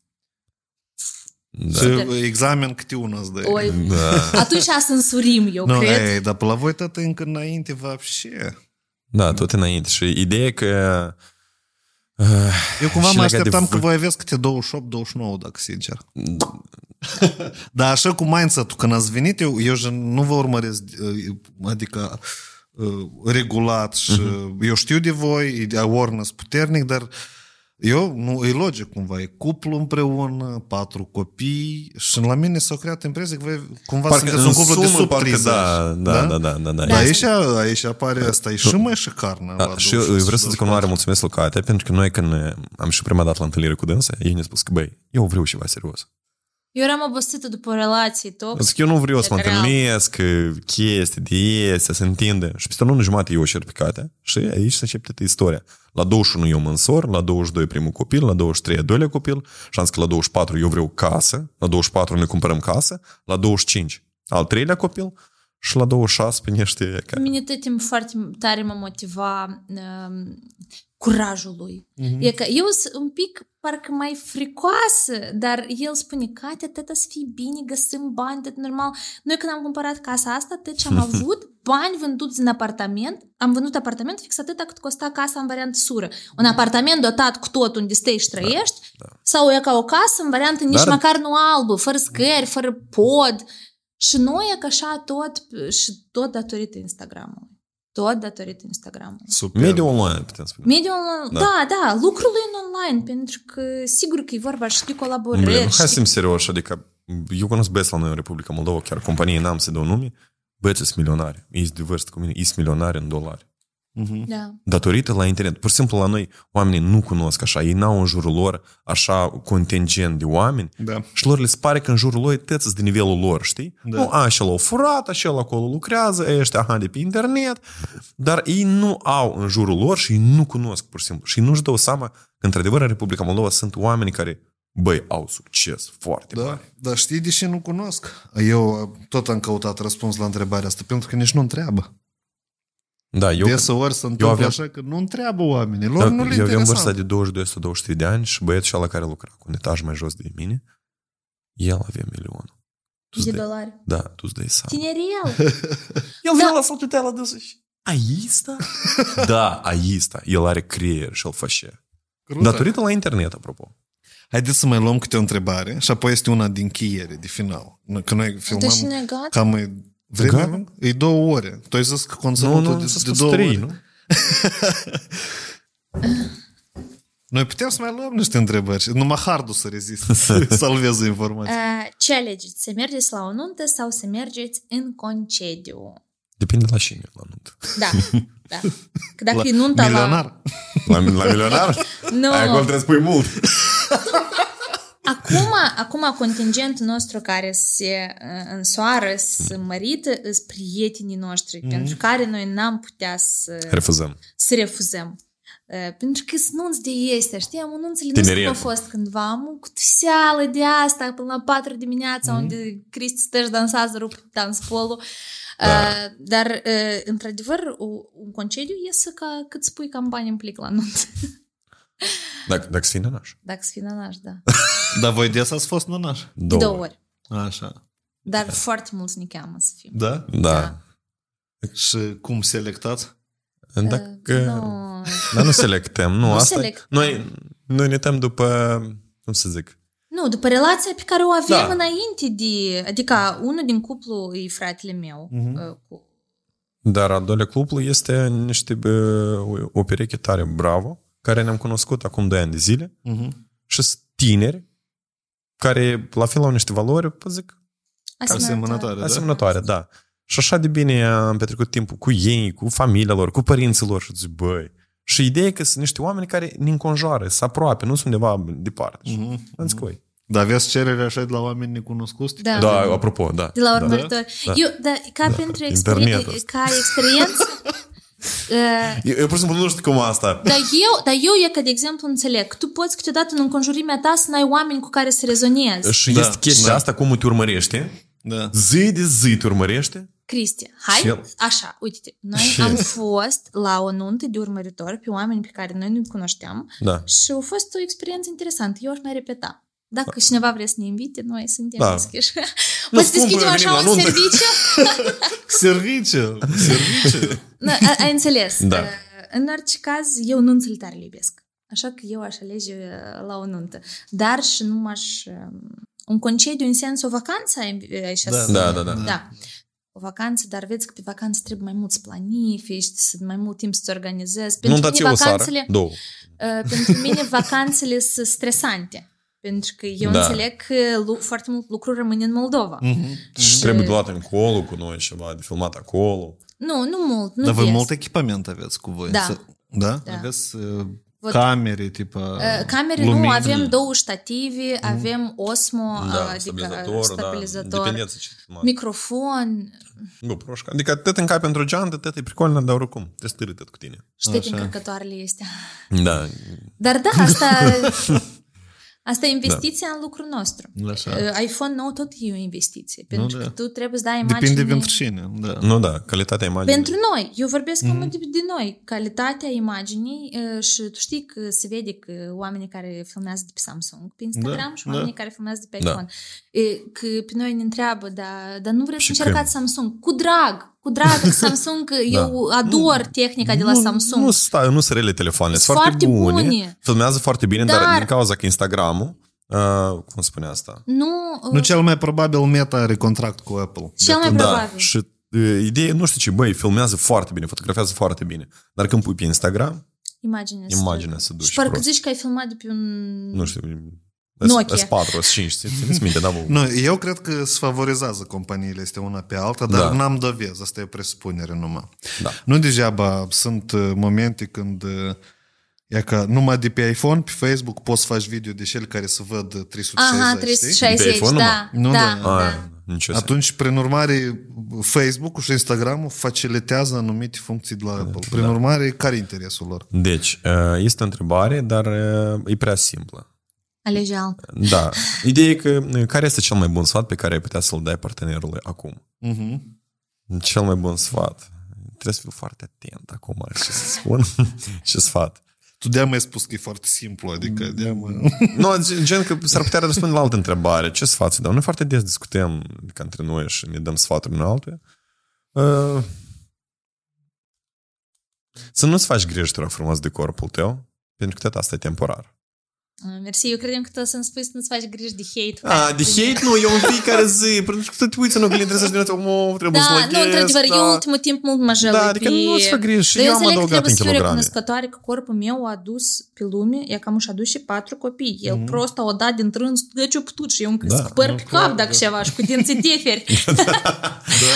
Da. Examen câte una îți dai. Da. Atunci însurim, eu no, cred. Ei, dar pe la voi tot încă înainte, вообще. Da, tot înainte. Și ideea că... eu cumva mă așteptam că voi aveți câte 28-29, dacă sincer. Dar așa cu mindset-ul, când ați venit, eu nu vă urmăresc, adică regulat și eu știu de voi, e awareness puternic, dar eu, nu, e logic cumva, e cuplu împreună, 4 copii și la mine s-a creat impresia că voi cumva parcă sunteți un cuplu sumă, de sub 30. Da. Da, aici apare asta, e și mai și carnă. Da, și eu vreau să zic o mare mulțumesc lui Katy, pentru că noi când am și prima dată la întâlnire cu dânsa, ei ne-a spus că, băi, eu vreau ceva serios. Eu eram obosită după relații top. Zic, eu nu vreau să mă întâlnesc, chestii, diese, să se întindă. Și peste o lună jumătate eu o șer pe Katy și aici se începe toată istoria. La 21 eu mă însor, la 22 primul copil, la 23 al doilea copil și am zis că la 24 eu vreau casă, la 24 noi cumpărăm casă, la 25 al treilea copil și la 26 pe niște... Pe mine tătim foarte tare mă motiva curajul lui. E că eu sunt un pic parcă mai fricoasă, dar el spune, Katy, tătă să fii bine, găsim bani, tătă normal. Noi când am cumpărat casa asta, tătă ce am avut, bani vânduți din apartament, am vândut apartament fix atâta cât costa casa în variantă sură. Un apartament dotat cu tot unde stai și trăiești, sau e ca o casă în variantă nici măcar nu albă, fără scări, fără pod. Și noi e că așa tot, și tot datorită Instagram-ului. Tot datorită Instagram-ului. Media online, putem spune. Media online, da, lucrul e în online, pentru că sigur că e vorba și de colaborări. Hai să fim serioși, adică eu cunosc băieți la noi în Republica Moldova, chiar companie n-am să dau nume, băieți sunt milionari, ești de vârstă cu mine, ești milionari în dolari. Da. Datorită la internet. Pur și simplu la noi oamenii nu cunosc așa, ei n-au în jurul lor așa contingent de oameni și lor le pare că în jurul lor tăți de nivelul lor, știi? Da. Nu, așa l-au furat, așa acolo lucrează, ăștia aha, de pe internet, dar ei nu au în jurul lor și ei nu cunosc pur și simplu. Și ei nu-și dau seama că într-adevăr în Republica Moldova sunt oameni care băi, au succes foarte mare. Dar știi de ce nu cunosc? Eu tot am căutat răspuns la întrebarea asta pentru că nici nu întreabă. Da, deseori se întâmplă așa că nu întreabă oamenii, lor nu le interesează. Eu am vârsta de 22-23 de ani și băiatul ăla care lucra cu un etaj mai jos de mine, el avea milionul. De dolari? Da, tu îți dai seama. Tineriel! El vrea la saltutea la dânsă și aista? Da, aista. El are creier și el face. Datorită la internet, apropo. Haideți să mai luăm câte o întrebare și apoi este una din cheiere, de final. Că noi filmăm cam... Vremea? E 2 ore. Tu ai zis că conținutul de 2 ore. Nu? Noi putem să mai luăm niște întrebări. Numai hardul să reziste, să salveze informații. Ce alegeți? Să mergeți la o nuntă sau să mergeți în concediu? Depinde la cine la nuntă. Da. Că dacă e nunta milionar. La milionar? Nu. Aia acolo trebuie să pui mult. Acum contingentul nostru care se însoară, se mărită, sunt prietenii noștri, pentru care noi n-am putea să refuzăm. Pentru că sunt nunți de este, știi? Nunțile nu știu cum a fost cândva. Am o cutuseală de asta până la 4 dimineața, unde Cristi stă și dansează, rup danspolul. Dar, într-adevăr, un concediu iese ca cât spui cam bani îmi plic la nuntă. Dacă să fii nănaș. Dacă să fii nănaș, da. Dar voi de asta ați fost nănaș? 2 ori. Așa. Dar foarte mulți ne cheamă să fim. Da? Și cum selectați? Dar nu selectăm. Noi ne tem după, cum să zic? Nu, după relația pe care o avem înainte de... Adică unul din cuplu e fratele meu cu... Dar al doilea cuplu este niște o pereche tare, bravo, care ne-am cunoscut acum 2 ani de zile și sunt tineri care la fel au niște valori, zic, asemănătoare, da. Și așa de bine am petrecut timpul cu ei, cu familia lor, cu părinții lor și zic, băi. Și ideea e că sunt niște oameni care ne înconjoară, sunt aproape, nu sunt undeva departe. Dar aveți cerere așa de la oameni necunoscuți? Da, apropo, da. De la urmăritori. Ca experiență... Eu pur și simplu nu știu cum asta. Dar eu e că, de exemplu, înțeleg că tu poți câteodată în înconjurimea ta să n-ai oameni cu care să rezonezi. Și este chestia asta cum te urmărește. Zi de zi te urmărește. Cristi, hai, așa, uite-te. Noi am fost la o nuntă de urmăritor pe oameni pe care noi nu-i cunoșteam și a fost o experiență interesantă. Eu aș mai repeta. Dacă cineva vrea să ne invite, noi suntem deschiși. Poți deschidem așa un serviciu? Serviciu! Ai înțeles. Da. În orice caz, eu nunțele tare le iubesc. Așa că eu aș alege la o nuntă. Dar și nu m-aș... Un concediu în sens o vacanță? Da. O vacanță, dar vezi că pe vacanță trebuie mai mult să planifici, mai mult timp să-ți organizezi. Pentru mine vacanțele... Pentru mine vacanțele sunt stresante. Pentru că eu înțeleg că foarte mult lucru rămâne în Moldova. Și trebuie luat încolo cu noi ceva, de filmat acolo. Nu mult. Dar voi mult echipament aveți cu voi. Da? Aveți... Camere, tipa... Camere lumini. Nu, avem două ștative, avem Osmo, stabilizator, microfon. Nu, proșca. Adică atât încape într-o geantă, atât e pricolnă, dar oricum, te stârâi tot cu tine. Știi că încărcătoarele astea. Da. Dar da, asta e investiția în lucrul nostru. Așa. iPhone 9 tot e o investiție, pentru că tu trebuie să dai imagine... Depinde pentru cine, calitatea imaginii. Pentru noi, eu vorbesc cum de noi, calitatea imaginii și tu știi că se vede că oamenii care filmează de pe Samsung, pe Instagram și oamenii care filmează de pe iPhone. Că pe noi ne întreabă, dar nu vreți să încercați Samsung? Cu drag, Samsung, eu ador tehnica de la Samsung. Nu sunt rele telefoane, sunt foarte bune. Filmează foarte bine, dar din cauza că Instagram-ul, cum spune asta? Nu, cel mai probabil Meta are contract cu Apple. Cel mai probabil. Și ideea, nu știu ce, filmează foarte bine, fotografează foarte bine, dar când pui pe Instagram, imaginea se duce. Și parcă zici că ai filmat de pe un... Nu știu... Nokia. Eu cred că se favorizează companiile este una pe alta, dar n-am dovezi. Asta e o presupunere numai. Da. Nu degeaba sunt momente când e că numai de pe iPhone, pe Facebook poți faci video de cel care se văd 360. Aha, 360, Atunci, prin urmare, Facebook-ul și Instagram-ul facilitează anumite funcții de la Apple. Prin urmare, care e interesul lor? Deci, este o întrebare, dar e prea simplă. Alege altă. Da. Ideea e că care este cel mai bun sfat pe care ai putea să-l dai partenerului acum? Cel mai bun sfat. Trebuie să fiu foarte atent acum ce să spun. Ce sfat. Tu de-aia mi-ai spus că e foarte simplu, adică de-aia gen că s-ar putea răspunde la altă întrebare. Ce sfat să dau? Noi foarte des discutăm ca între noi și ne dăm sfaturi în altuia. Să nu-ți faci griji, te rog frumos, de corpul tău, pentru că tot asta e temporar. Mersi, eu credem că tu o să-mi spui să nu-ți faci griji de hate. De hate nu, eu în fiecare zi, pentru că tu te uiți în oglindă, trebuie să-ți dimineața, trebuie să lăghezi. Da, nu, într-adevăr, eu ultimul timp mult mă jălui. Da, adică nu-ți fac griji și eu am adăugat în kilograme. Dar eu înțeleg că trebuie să fiu recunoscătoare că corpul meu a adus pe lume, ea cam și-a adus și 4 copii. El prost a dat din trâns, găciu putut și eu încă spăr pe cap dacă ceva și cu dinții teferi.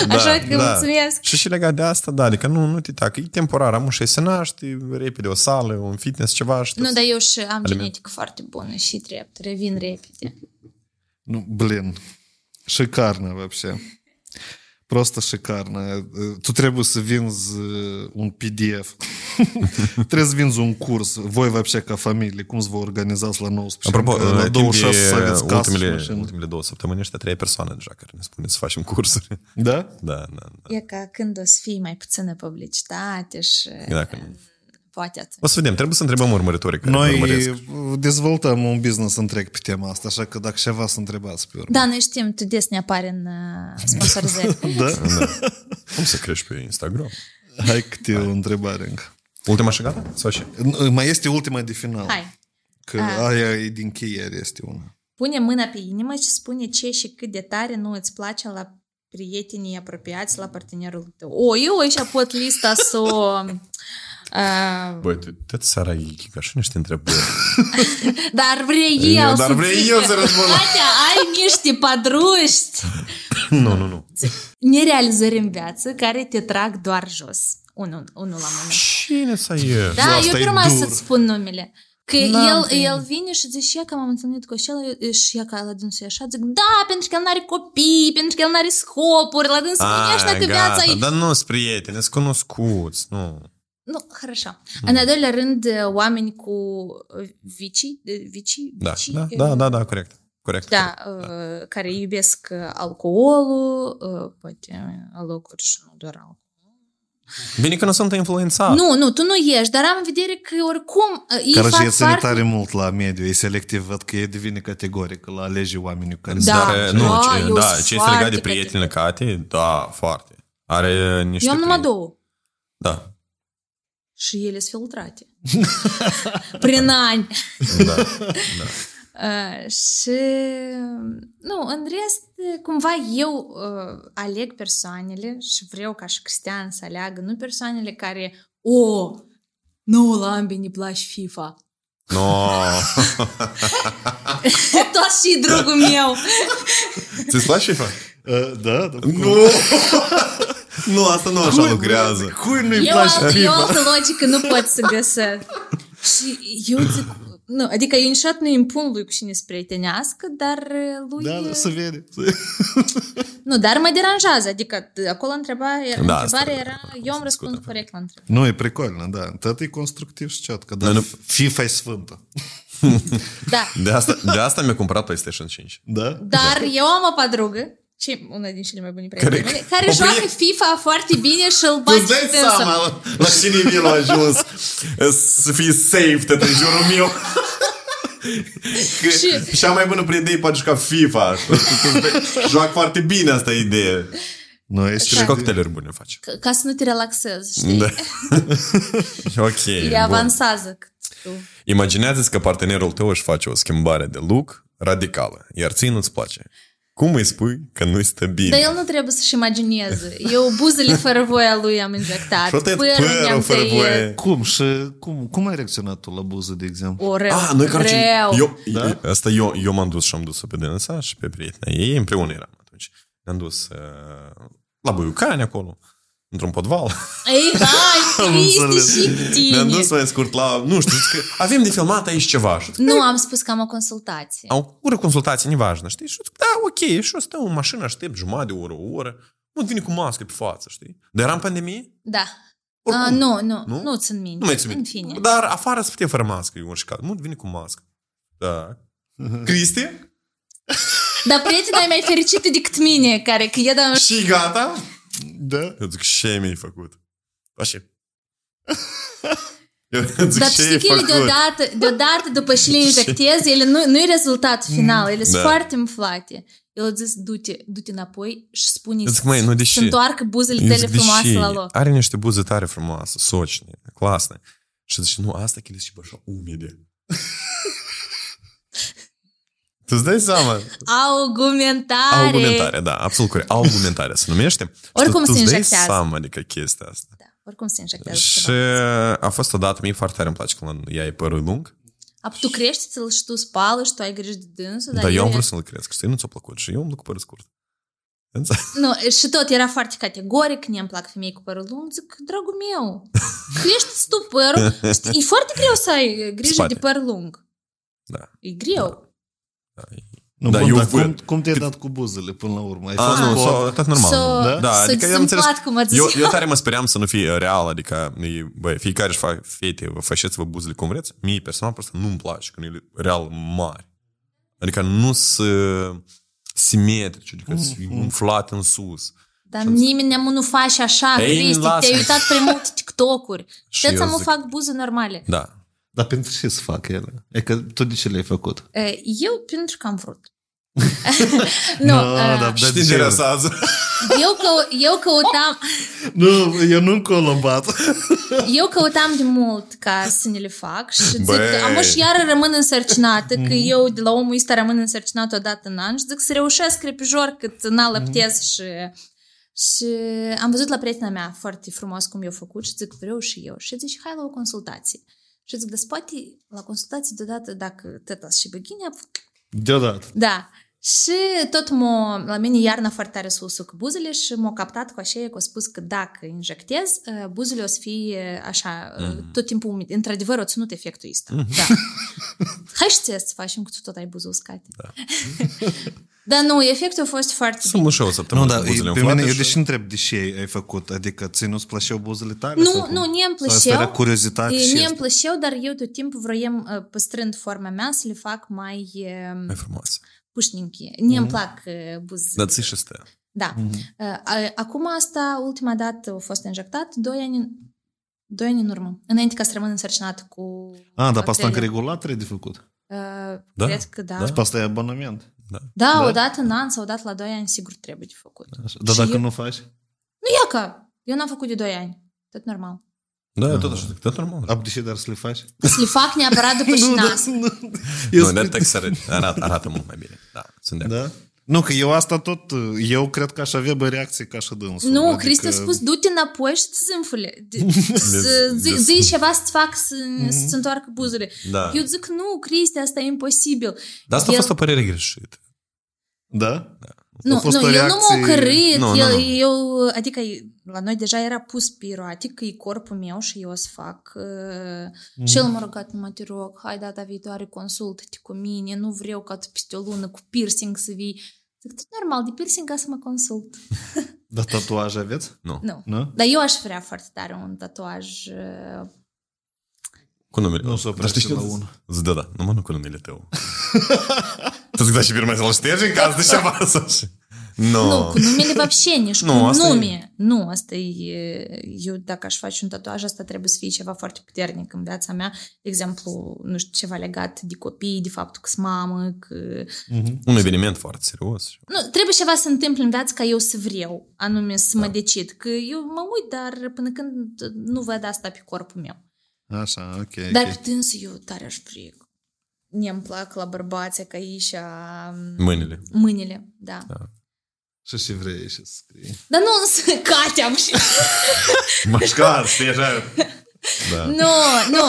Așa că mulțumesc. Și legat de asta, da, adică nu te tacă, e temporar, am ușa, se naște repede o sală, un fitness, ceva. Nu, dar eu și am genetică foarte bună și trept. Revin repede. Nu, blin. Шикарно, вообще. Просто шикарно. Tu trebuie să vinzi un PDF. Trebuie să vinzi un curs. Voi, вообще, ca familie, cum să vă organizați la 19? Apropo, la 26 să aveți casă și mașină. Ultimele 2 săptămâni ăștia 3 persoane deja care ne spune să facem cursuri. Da? Da. E ca când o să fie mai puțină publicitate și... Poate. O să vedem, trebuie să întrebăm urmăritorii care noi urmăresc. Dezvoltăm un business întreg pe tema asta, așa că dacă ceva să întrebați pe urmă. Da, noi știm, tu des ne apare în sponsorizări. Da? Cum să crești pe Instagram? Hai câte o întrebare încă. Ultima și gata? Sau așa? Mai este ultima de final. Hai. Că aia e din cheiere, este una. Pune mâna pe inimă și spune ce și cât de tare nu îți place la prietenii apropiați, la partenerul tău. Eu aici pot lista să o... Băi, te sara Ichica și niște întrebări. Dar vrei eu să răspund. Atea, ai niște padruști. Nu. Nerealizări în viață care te trag doar jos. Unul la mână. Cine să ieși? Da, asta eu prima să-ți spun numele. Că el vine și zice, că m-am întâlnit cu acela și ea că la dânsul e așa, zic, da, pentru că el n-are copii, pentru că el n-are scopuri, la dânsul e așa că viața e... Dar nu sunt prieteni, sunt cunoscuți, nu... Nu, хорошо. În al doilea rând, oameni cu vicii? Da, corect. Da. Care iubesc alcoolul, poate alocuri și nu doar alcool. Bine că nu sunt influențat. Nu, tu nu ești, dar am în vedere că oricum... Care și e tare mult la mediu, e selectiv, văd că e devine categoric la alege oamenii care... Dar, ce este legat de prietenile Cate, da, foarte. Are niște... Eu am numai două. Da. Și ele sunt filtrate. Prin ani. Da, da. Și, nu, în rest, cumva eu aleg persoanele și vreau ca și Cristian să aleagă, nu persoanele care, nouă lambi ne place FIFA. No. Tot și dragul meu. Ți-ți place FIFA? Da, da. Nu. Nu, asta nu așa lucrează. Cui nu-i place FIFA? Eu altă logică nu pot să găsesc. Și eu zic... Nu, adică eu niciodată nu impun lui cu cine să prietenească, dar lui... Da, da, să vede. Nu, dar mă deranjează, adică acolo întrebarea era, eu îmi răspund corect la întrebare. Nu, e pricolnă, da. Tătă e constructiv și ciotcă, dar FIFA e sfântă. Da. De asta mi-a cumpărat PlayStation 5. Da? Dar eu am o padrugă, una din cele mai bune prieteni mele, care joacă FIFA foarte bine și îl bate. Tu dai seama la cine mi l-a ajuns să fie safe de jurul meu. Și mai bună prietenie poate juca FIFA. Joacă foarte bine, asta e ideea. Și cocktailuri bune faci. Ca să nu te relaxezi, știi? Ok. Le avansează. Imaginează-ți că partenerul tău își face o schimbare de look radicală, iar ție nu-ți place. Cum îi spui că nu-i stă bine? Dar el nu trebuie să-și imagineze. Eu buzele fără voia lui am injectat. Părul fără voie. Cum ai reacționat tu la buză, de exemplu? Rău. Asta eu m-am dus și am dus-o pe dânsa și pe prietena ei. Împreună eram atunci. Ne-am dus la Buiucani acolo. Într-un podval. Ei, hai, Cristi și tine. Ne-am dus mai scurt la, nu știu, că avem de filmat aici ceva. Nu, am spus că am o consultație. O consultație, nevajnă, știi? Și zic, da, ok, și eu stau în mașină, aștept jumătate de oră, o oră. Nu vine cu mască pe față, știi? Dar era în pandemie? Da. Nu țin minte. În fine. Dar afară se putea fără mască, e orice caz. Nu vine cu mască. Da. Cristi? Dar prietena e mai fericită decât mine, care că e da... Și gata? Da. Eu zic, ce mi-ai făcut? Așa. Dar știi că ele deodată, după și le injectez, ele nu-i rezultat final, ele sunt foarte înflate. El a zis, du-te înapoi și spune să întoarcă buzele tale frumoase la loc. Are niște buze tare frumoase, socne, clasne. Și zice, nu, asta chiar și așa umede. Tu-ți dai seama? Argumentare, da, absolut corect. Argumentare se numește. Oricum se injectează. Seama, adică chestia asta. Da, oricum se injectează. Și a fost odată, mie foarte tare îmi place când ea e părul lung. Tu crești-ți-l și tu spală și tu ai grijă de dânsul. Da, eu am vrut să-l cresc, știi, nu ți-a plăcut și eu îmi duc părul scurt. Nu, și tot era foarte categoric, nu-mi plac femei cu părul lung, zic, dragul meu, crești-ți tu părul. E foarte greu să ai grijă de păr lung. Da. E greu. Nu, da, bun, cum te-ai dat cu buzele până la urmă? S-a dat normal. Eu tare mă speream să nu fie real. Adică, băi, fiecare își fac fete, vă faceți-vă buzele cum vreți. Mie personal просто nu-mi place când ele real mari. Adică nu sunt simetrici, adică umflate în sus. Dar nimeni nu face așa, Cristi, te-ai uitat pe multe TikTok-uri. Te-ai să mă fac buze normale. Da. Dar pentru ce să fac ele? E că tu de ce le-ai făcut? Eu pentru că am vrut. Știi ce interesează? Eu căutam... Nu, eu nu-mi colombat. Eu căutam de mult ca să ne le fac și zic, am și iară rămân însărcinată, că eu de la omul ăsta rămân însărcinată odată în an și zic să reușesc repijor cât n-alăptez și am văzut la prietena mea foarte frumos cum eu făcut și zic vreau și eu și zic hai la o consultație. Și zic, dar poate la consultație deodată dacă tătas și băghinea... Deodată. Da. Și tot la mine iarna foarte tare s-a usucat buzele și m-a captat cu așa că a spus că dacă injectez, buzele o să fie așa, tot timpul umid. Într-adevăr, o ținut efectul ăsta. Da. Hai și ție să facem că tu tot ai buze uscate. Da. Dar nu, efectul a fost foarte... Sunt ușor săptămâna cu buzele umflate. Eu deși întreb de ce ai făcut, adică ți nu-ți plășeau buzele tale? Nu, nu-mi plășeau. Asta era curiozitate și... Nu-mi plășeau, dar eu tot timpul vroiam, păstrând forma mea, să le fac mai... Mai frumoase. Pușninchie. Nu-mi plac buzele. Dar ți și stă. Da. Acum asta, ultima dată, a fost injectat 2 ani în urmă. Înainte ca să rămân însărcinat cu... dar pe asta încă regulat trebuie de făcut. Cred că da. Deci pe asta e abonament. Da, odată în an sau odată la 2 ani sigur trebuie de făcut. Dar dacă nu faci? Nu e că eu n-am făcut de 2 ani. Tot normal. Da, tot normal. Dar de ce dar să le faci? Să le fac neapărat după șinasă. Nu, Netflix arată mult mai bine. Da, sunt de acord. Nu, că eu asta tot, eu cred că aș avea bă reacție ca și dânsul. Nu, adică... Cristi a spus, du-te înapoi și zânfule. Zi ceva să-ți fac să-ți întoarcă buzele. Da. Eu zic, nu, Cristi, asta e imposibil. Dar asta a fost o părere greșită. Da? Nu, eu nu m-am ocărât. Adică la noi deja era pus pe erotic, că e corpul meu și eu o să fac. Și el m-a rugat, mă te rog, hai data viitoare consultă-te cu mine, nu vreau ca tu peste o lună cu piercing să vii. Zic, tot normal, de piercing ca să mă consult. Dar tatuaj aveți? Nu. Dar eu aș vrea foarte tare un tatuaj... Cu numele. Nu s-o aprește la unul. Da, numai nu cu numele tău. Tu zic, da, și firma să-l ștergi în caz de ceva sau așa. Nu, cu numele вообще nici cu nume. Nu, asta e... Eu dacă aș face un tatuaj, asta trebuie să fie ceva foarte puternic în viața mea. De exemplu, nu știu, ceva legat de copii, de faptul că-s mamă, că... Un eveniment foarte serios. Nu, trebuie ceva să întâmple în viață ca eu să vreau, anume să mă decid. Că eu mă uit, dar până când nu văd asta pe corpul meu. Așa, ok. Dar pe tâns eu tare aș fric. Ne-mi plac la bărbația ca aici mâinile, da. Și vrei și scrie. Dar nu, Katea. Mășcar, stăieșa. Nu,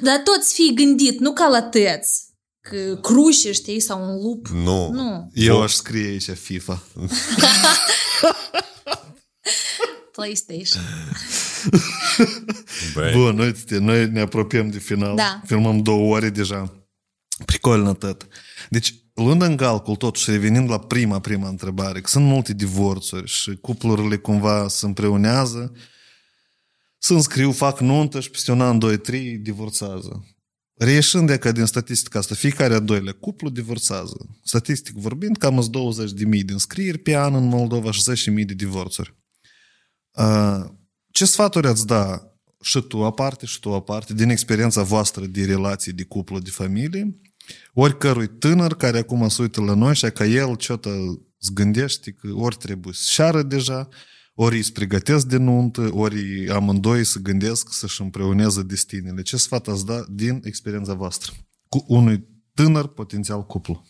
dar toți fii gândit, nu ca la tăți. Că crușe, știi, sau un lup. Nu. Eu aș scrie aici FIFA. PlayStation. Bun, uite, noi ne apropiem de final. Da. Filmăm 2 ore deja. Pricolnă tot. Deci, luând în calcul totuși, revenind la prima întrebare, că sunt multe divorțuri și cuplurile cumva se împreunează, se înscriu, fac nuntă și peste un an, 2-3 divorțează. Reieșind de că din statistica asta, fiecare a doilea cuplu divorțează. Statistic vorbind, cam sunt 20.000 de înscrieri pe an în Moldova și 10.000 de divorțuri. Ce sfaturi ați da și tu aparte, din experiența voastră de relații, de cuplu, de familie, oricărui tânăr care acum se uită la noi și ca el ce-o gândește că ori trebuie să șară deja, ori îi pregătesc de nuntă, ori amândoi să gândesc să-și împreuneze destinele. Ce sfat ați da din experiența voastră cu unui tânăr potențial cuplu?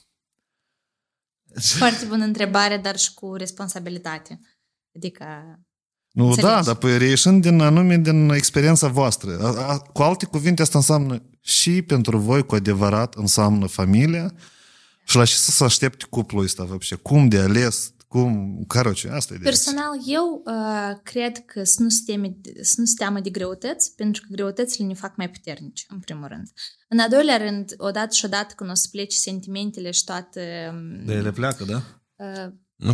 Foarte bună întrebare, dar și cu responsabilitate. Adică nu, înțelegi. Da, dar păi reieșind din experiența voastră. Cu alte cuvinte, asta înseamnă și pentru voi, cu adevărat, înseamnă familia și la ce să se aștepte cuplul ăsta, văbșe. Cum de ales, cum... Caroce, asta e de personal, ales. Eu cred că să nu se teamă de greutăți, pentru că greutățile ne fac mai puternici, în primul rând. În al doilea rând, odată când o să pleci sentimentele și toate... De ele pleacă, da?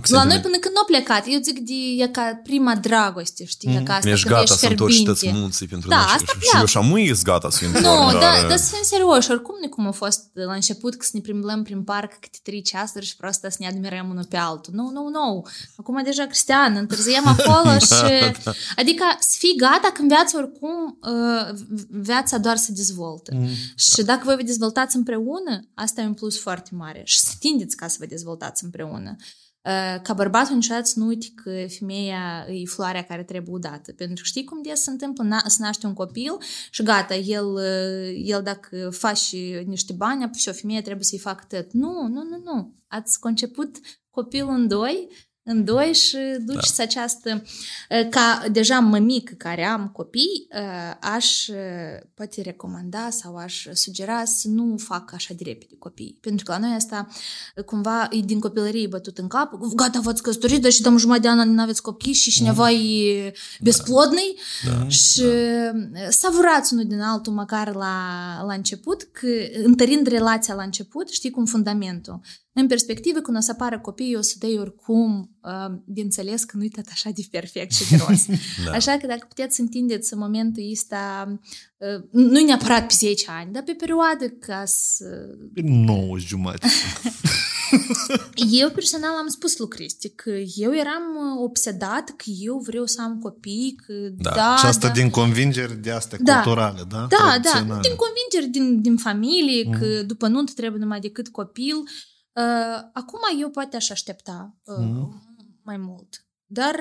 La noi până când nu a plecat, eu zic e ca prima dragoste, știi, e ca asta ești când ești ferbinte. Ești gata să-mi pentru și eu și amui ești gata să-mi întorc. Nu, dar să fim serioși, oricum nu cum a fost la început că să ne primblăm prin parc câte 3 ceasuri și prosta să ne admirăm unul pe altul. Nu. Acum deja, Cristian, întârziem acolo și... Adică să fii gata când viața oricum, viața doar se dezvoltă. Și dacă voi vă dezvoltați împreună, asta e un plus foarte mare. Și să tindeți ca să vă dezvoltați împreună. Ca bărbatul niciodată să nu uiti că femeia e floarea care trebuie udată. Pentru că știi cum de se întâmplă să naște un copil și gata, el dacă faci niște bani, și o femeie trebuie să-i facă tot. Nu. Ați conceput copilul în doi și duceți această... Ca deja mămică care am copii, aș poate recomanda sau aș sugera să nu fac așa de repede copii. Pentru că la noi asta cumva e din copilărie bătut în cap. Gata, v-ați căsătorit, dar și dăm jumătate de an n-aveți copii și cineva e besplodnăi. Da. Și savurați unul din altul măcar la început, că întărind relația la început, știi cum fundamentul. În perspectivă, când o să apară copiii, o să dăi oricum, bineînțeles că nu-i tot așa de perfect și de rost. Da. Așa că dacă puteți să întindeți în momentul ăsta, nu-i neapărat pe 10 ani, dar pe perioadă ca să... Pe 9 jumate. Eu personal am spus lui Cristi că eu eram obsedat că eu vreau să am copii, că și asta din convingeri de astea culturale, da? Da, da, din convingeri din familie, că după nuntă trebuie numai decât copil. Acum eu poate aș aștepta mai mult. Dar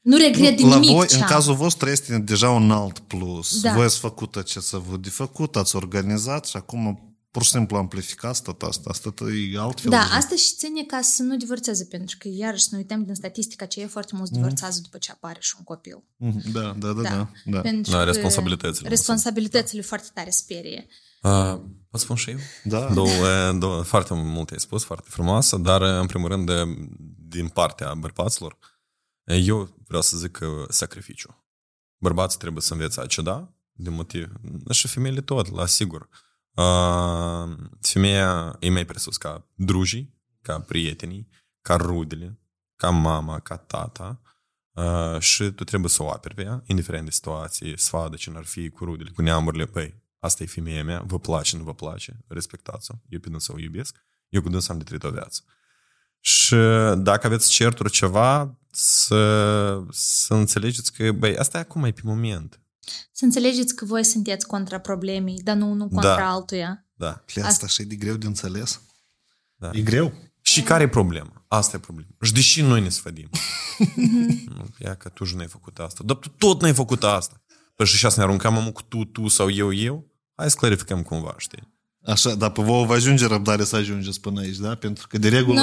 nu regret nimic. La voi, în cazul vostru, este deja un alt plus. Da. Voi ați făcut ce să vă de făcut, ați organizat și acum pur și simplu amplificați tot asta. Asta e altfel. Da, asta și ține ca să nu divorțeze, pentru că iarăși să ne uităm din statistica ce e foarte mulți divorțează după ce apare și un copil. Da. Pentru că responsabilitățile. Responsabilitățile foarte tare sperie. Pot spun și eu? Da. Două, foarte multe ai spus, foarte frumoasă, dar în primul rând din partea bărbaților, eu vreau să zic sacrificiu. Bărbații trebuie să învețe a ceda, din motiv, și femeile tot, la sigur. Femeia e mai presus ca drujii, ca prietenii, ca rudele, ca mama, ca tata, și tu trebuie să o aperi pe ea, indiferent de situație, sfadă, ce n-ar fi cu rudele, cu neamurile, păi, asta e femeia mea, vă place, nu vă place, respectați-o, eu pe dânsă o iubesc, eu cu dânsă am de trăit o viață. Și dacă aveți certuri ceva, să înțelegeți că, băi, asta e acum, e pe moment. Să înțelegeți că voi sunteți contra problemei, dar nu contra altuia. Da. Asta și e de greu de înțeles. Da. E greu. Și care e problema? Asta e problema. Și deși noi ne sfădim. Ia că tu nu ai făcut asta. Dar tu tot n-ai făcut asta. Păi și așa ne aruncăm amul cu tu sau eu. Hai să clarificăm cumva, știi? Așa, dar pe voi vă ajunge răbdare să ajungeți până aici, da? Pentru că de regulă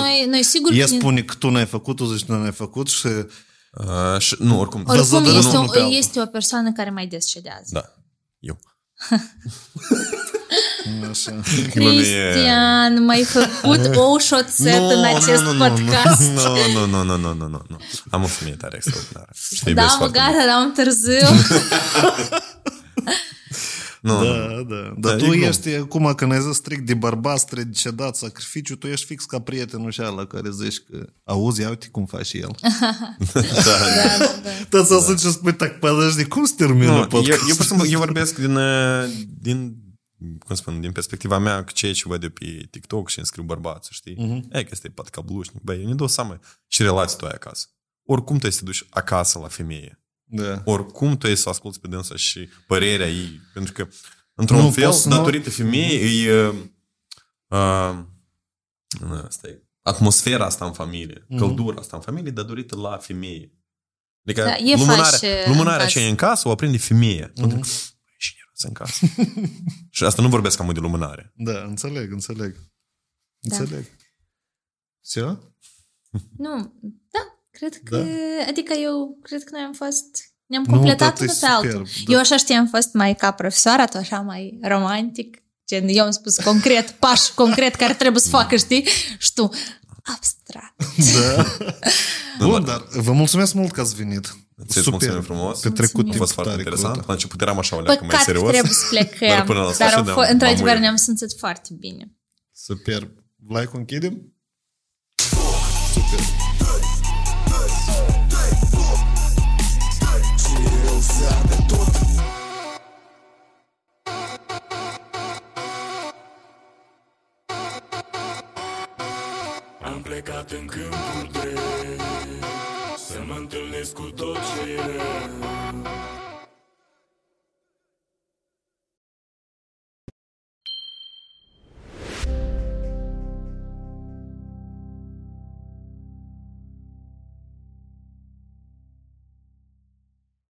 ea spune că tu n-ai făcut, tu zici că n-ai făcut și... nu, oricum este o persoană care mai des cedează. Da, eu. Cristian, m-ai făcut oșoțet în acest podcast. Nu. Am o femeie tare extraordinară. Da, mă, gata, dar am târziu. Da. Dar tu ești, acum când ai zis strict de bărbat, strict de cedat, sacrificiu, tu ești fix ca prietenul și ala care zici că auzi, iau-te cum faci el. Da. Dar să zici, spui, tac, pădăși, cum se termină podcastul? Eu vorbesc din perspectiva mea, că ceea ce văd pe TikTok și îmi scriu bărbați, știi? E că este patcablușnic, băi, eu ne dau seama și relații tu ai acasă. Oricum tu ai să te duci acasă la femeie. Da. Oricum tu ai să asculti pe dânsa și părerea ei, pentru că într-un fel, datorită femeii atmosfera asta în familie, căldura asta în familie, datorită la femeie. Adică lumânarea aceea în casă o aprinde femeie. Și în casă. Și asta nu vorbesc amul de lumânare. Da, înțeleg. Ți-o? Nu, da. Cred că, adică eu cred că noi am fost, ne-am completat unul pe altul. Da. Eu așa știam, am fost mai ca profesoara, tu așa mai romantic, gen eu am spus concret, pași concret care trebuie să facă, știi? Și tu, abstract. Da. Bun, dar vă mulțumesc mult că ați venit. Ți-ți mulțumim frumos. Mulțumim. A fost foarte interesant. La început eram așa o leacă mai serios. Păcat trebuie să plecăm, dar într-adevăr ne-am simțit foarte bine. Superb. Like-ul închidem? Super. Am plecat în câmpul drept să mă întâlnesc cu tot ce e rău.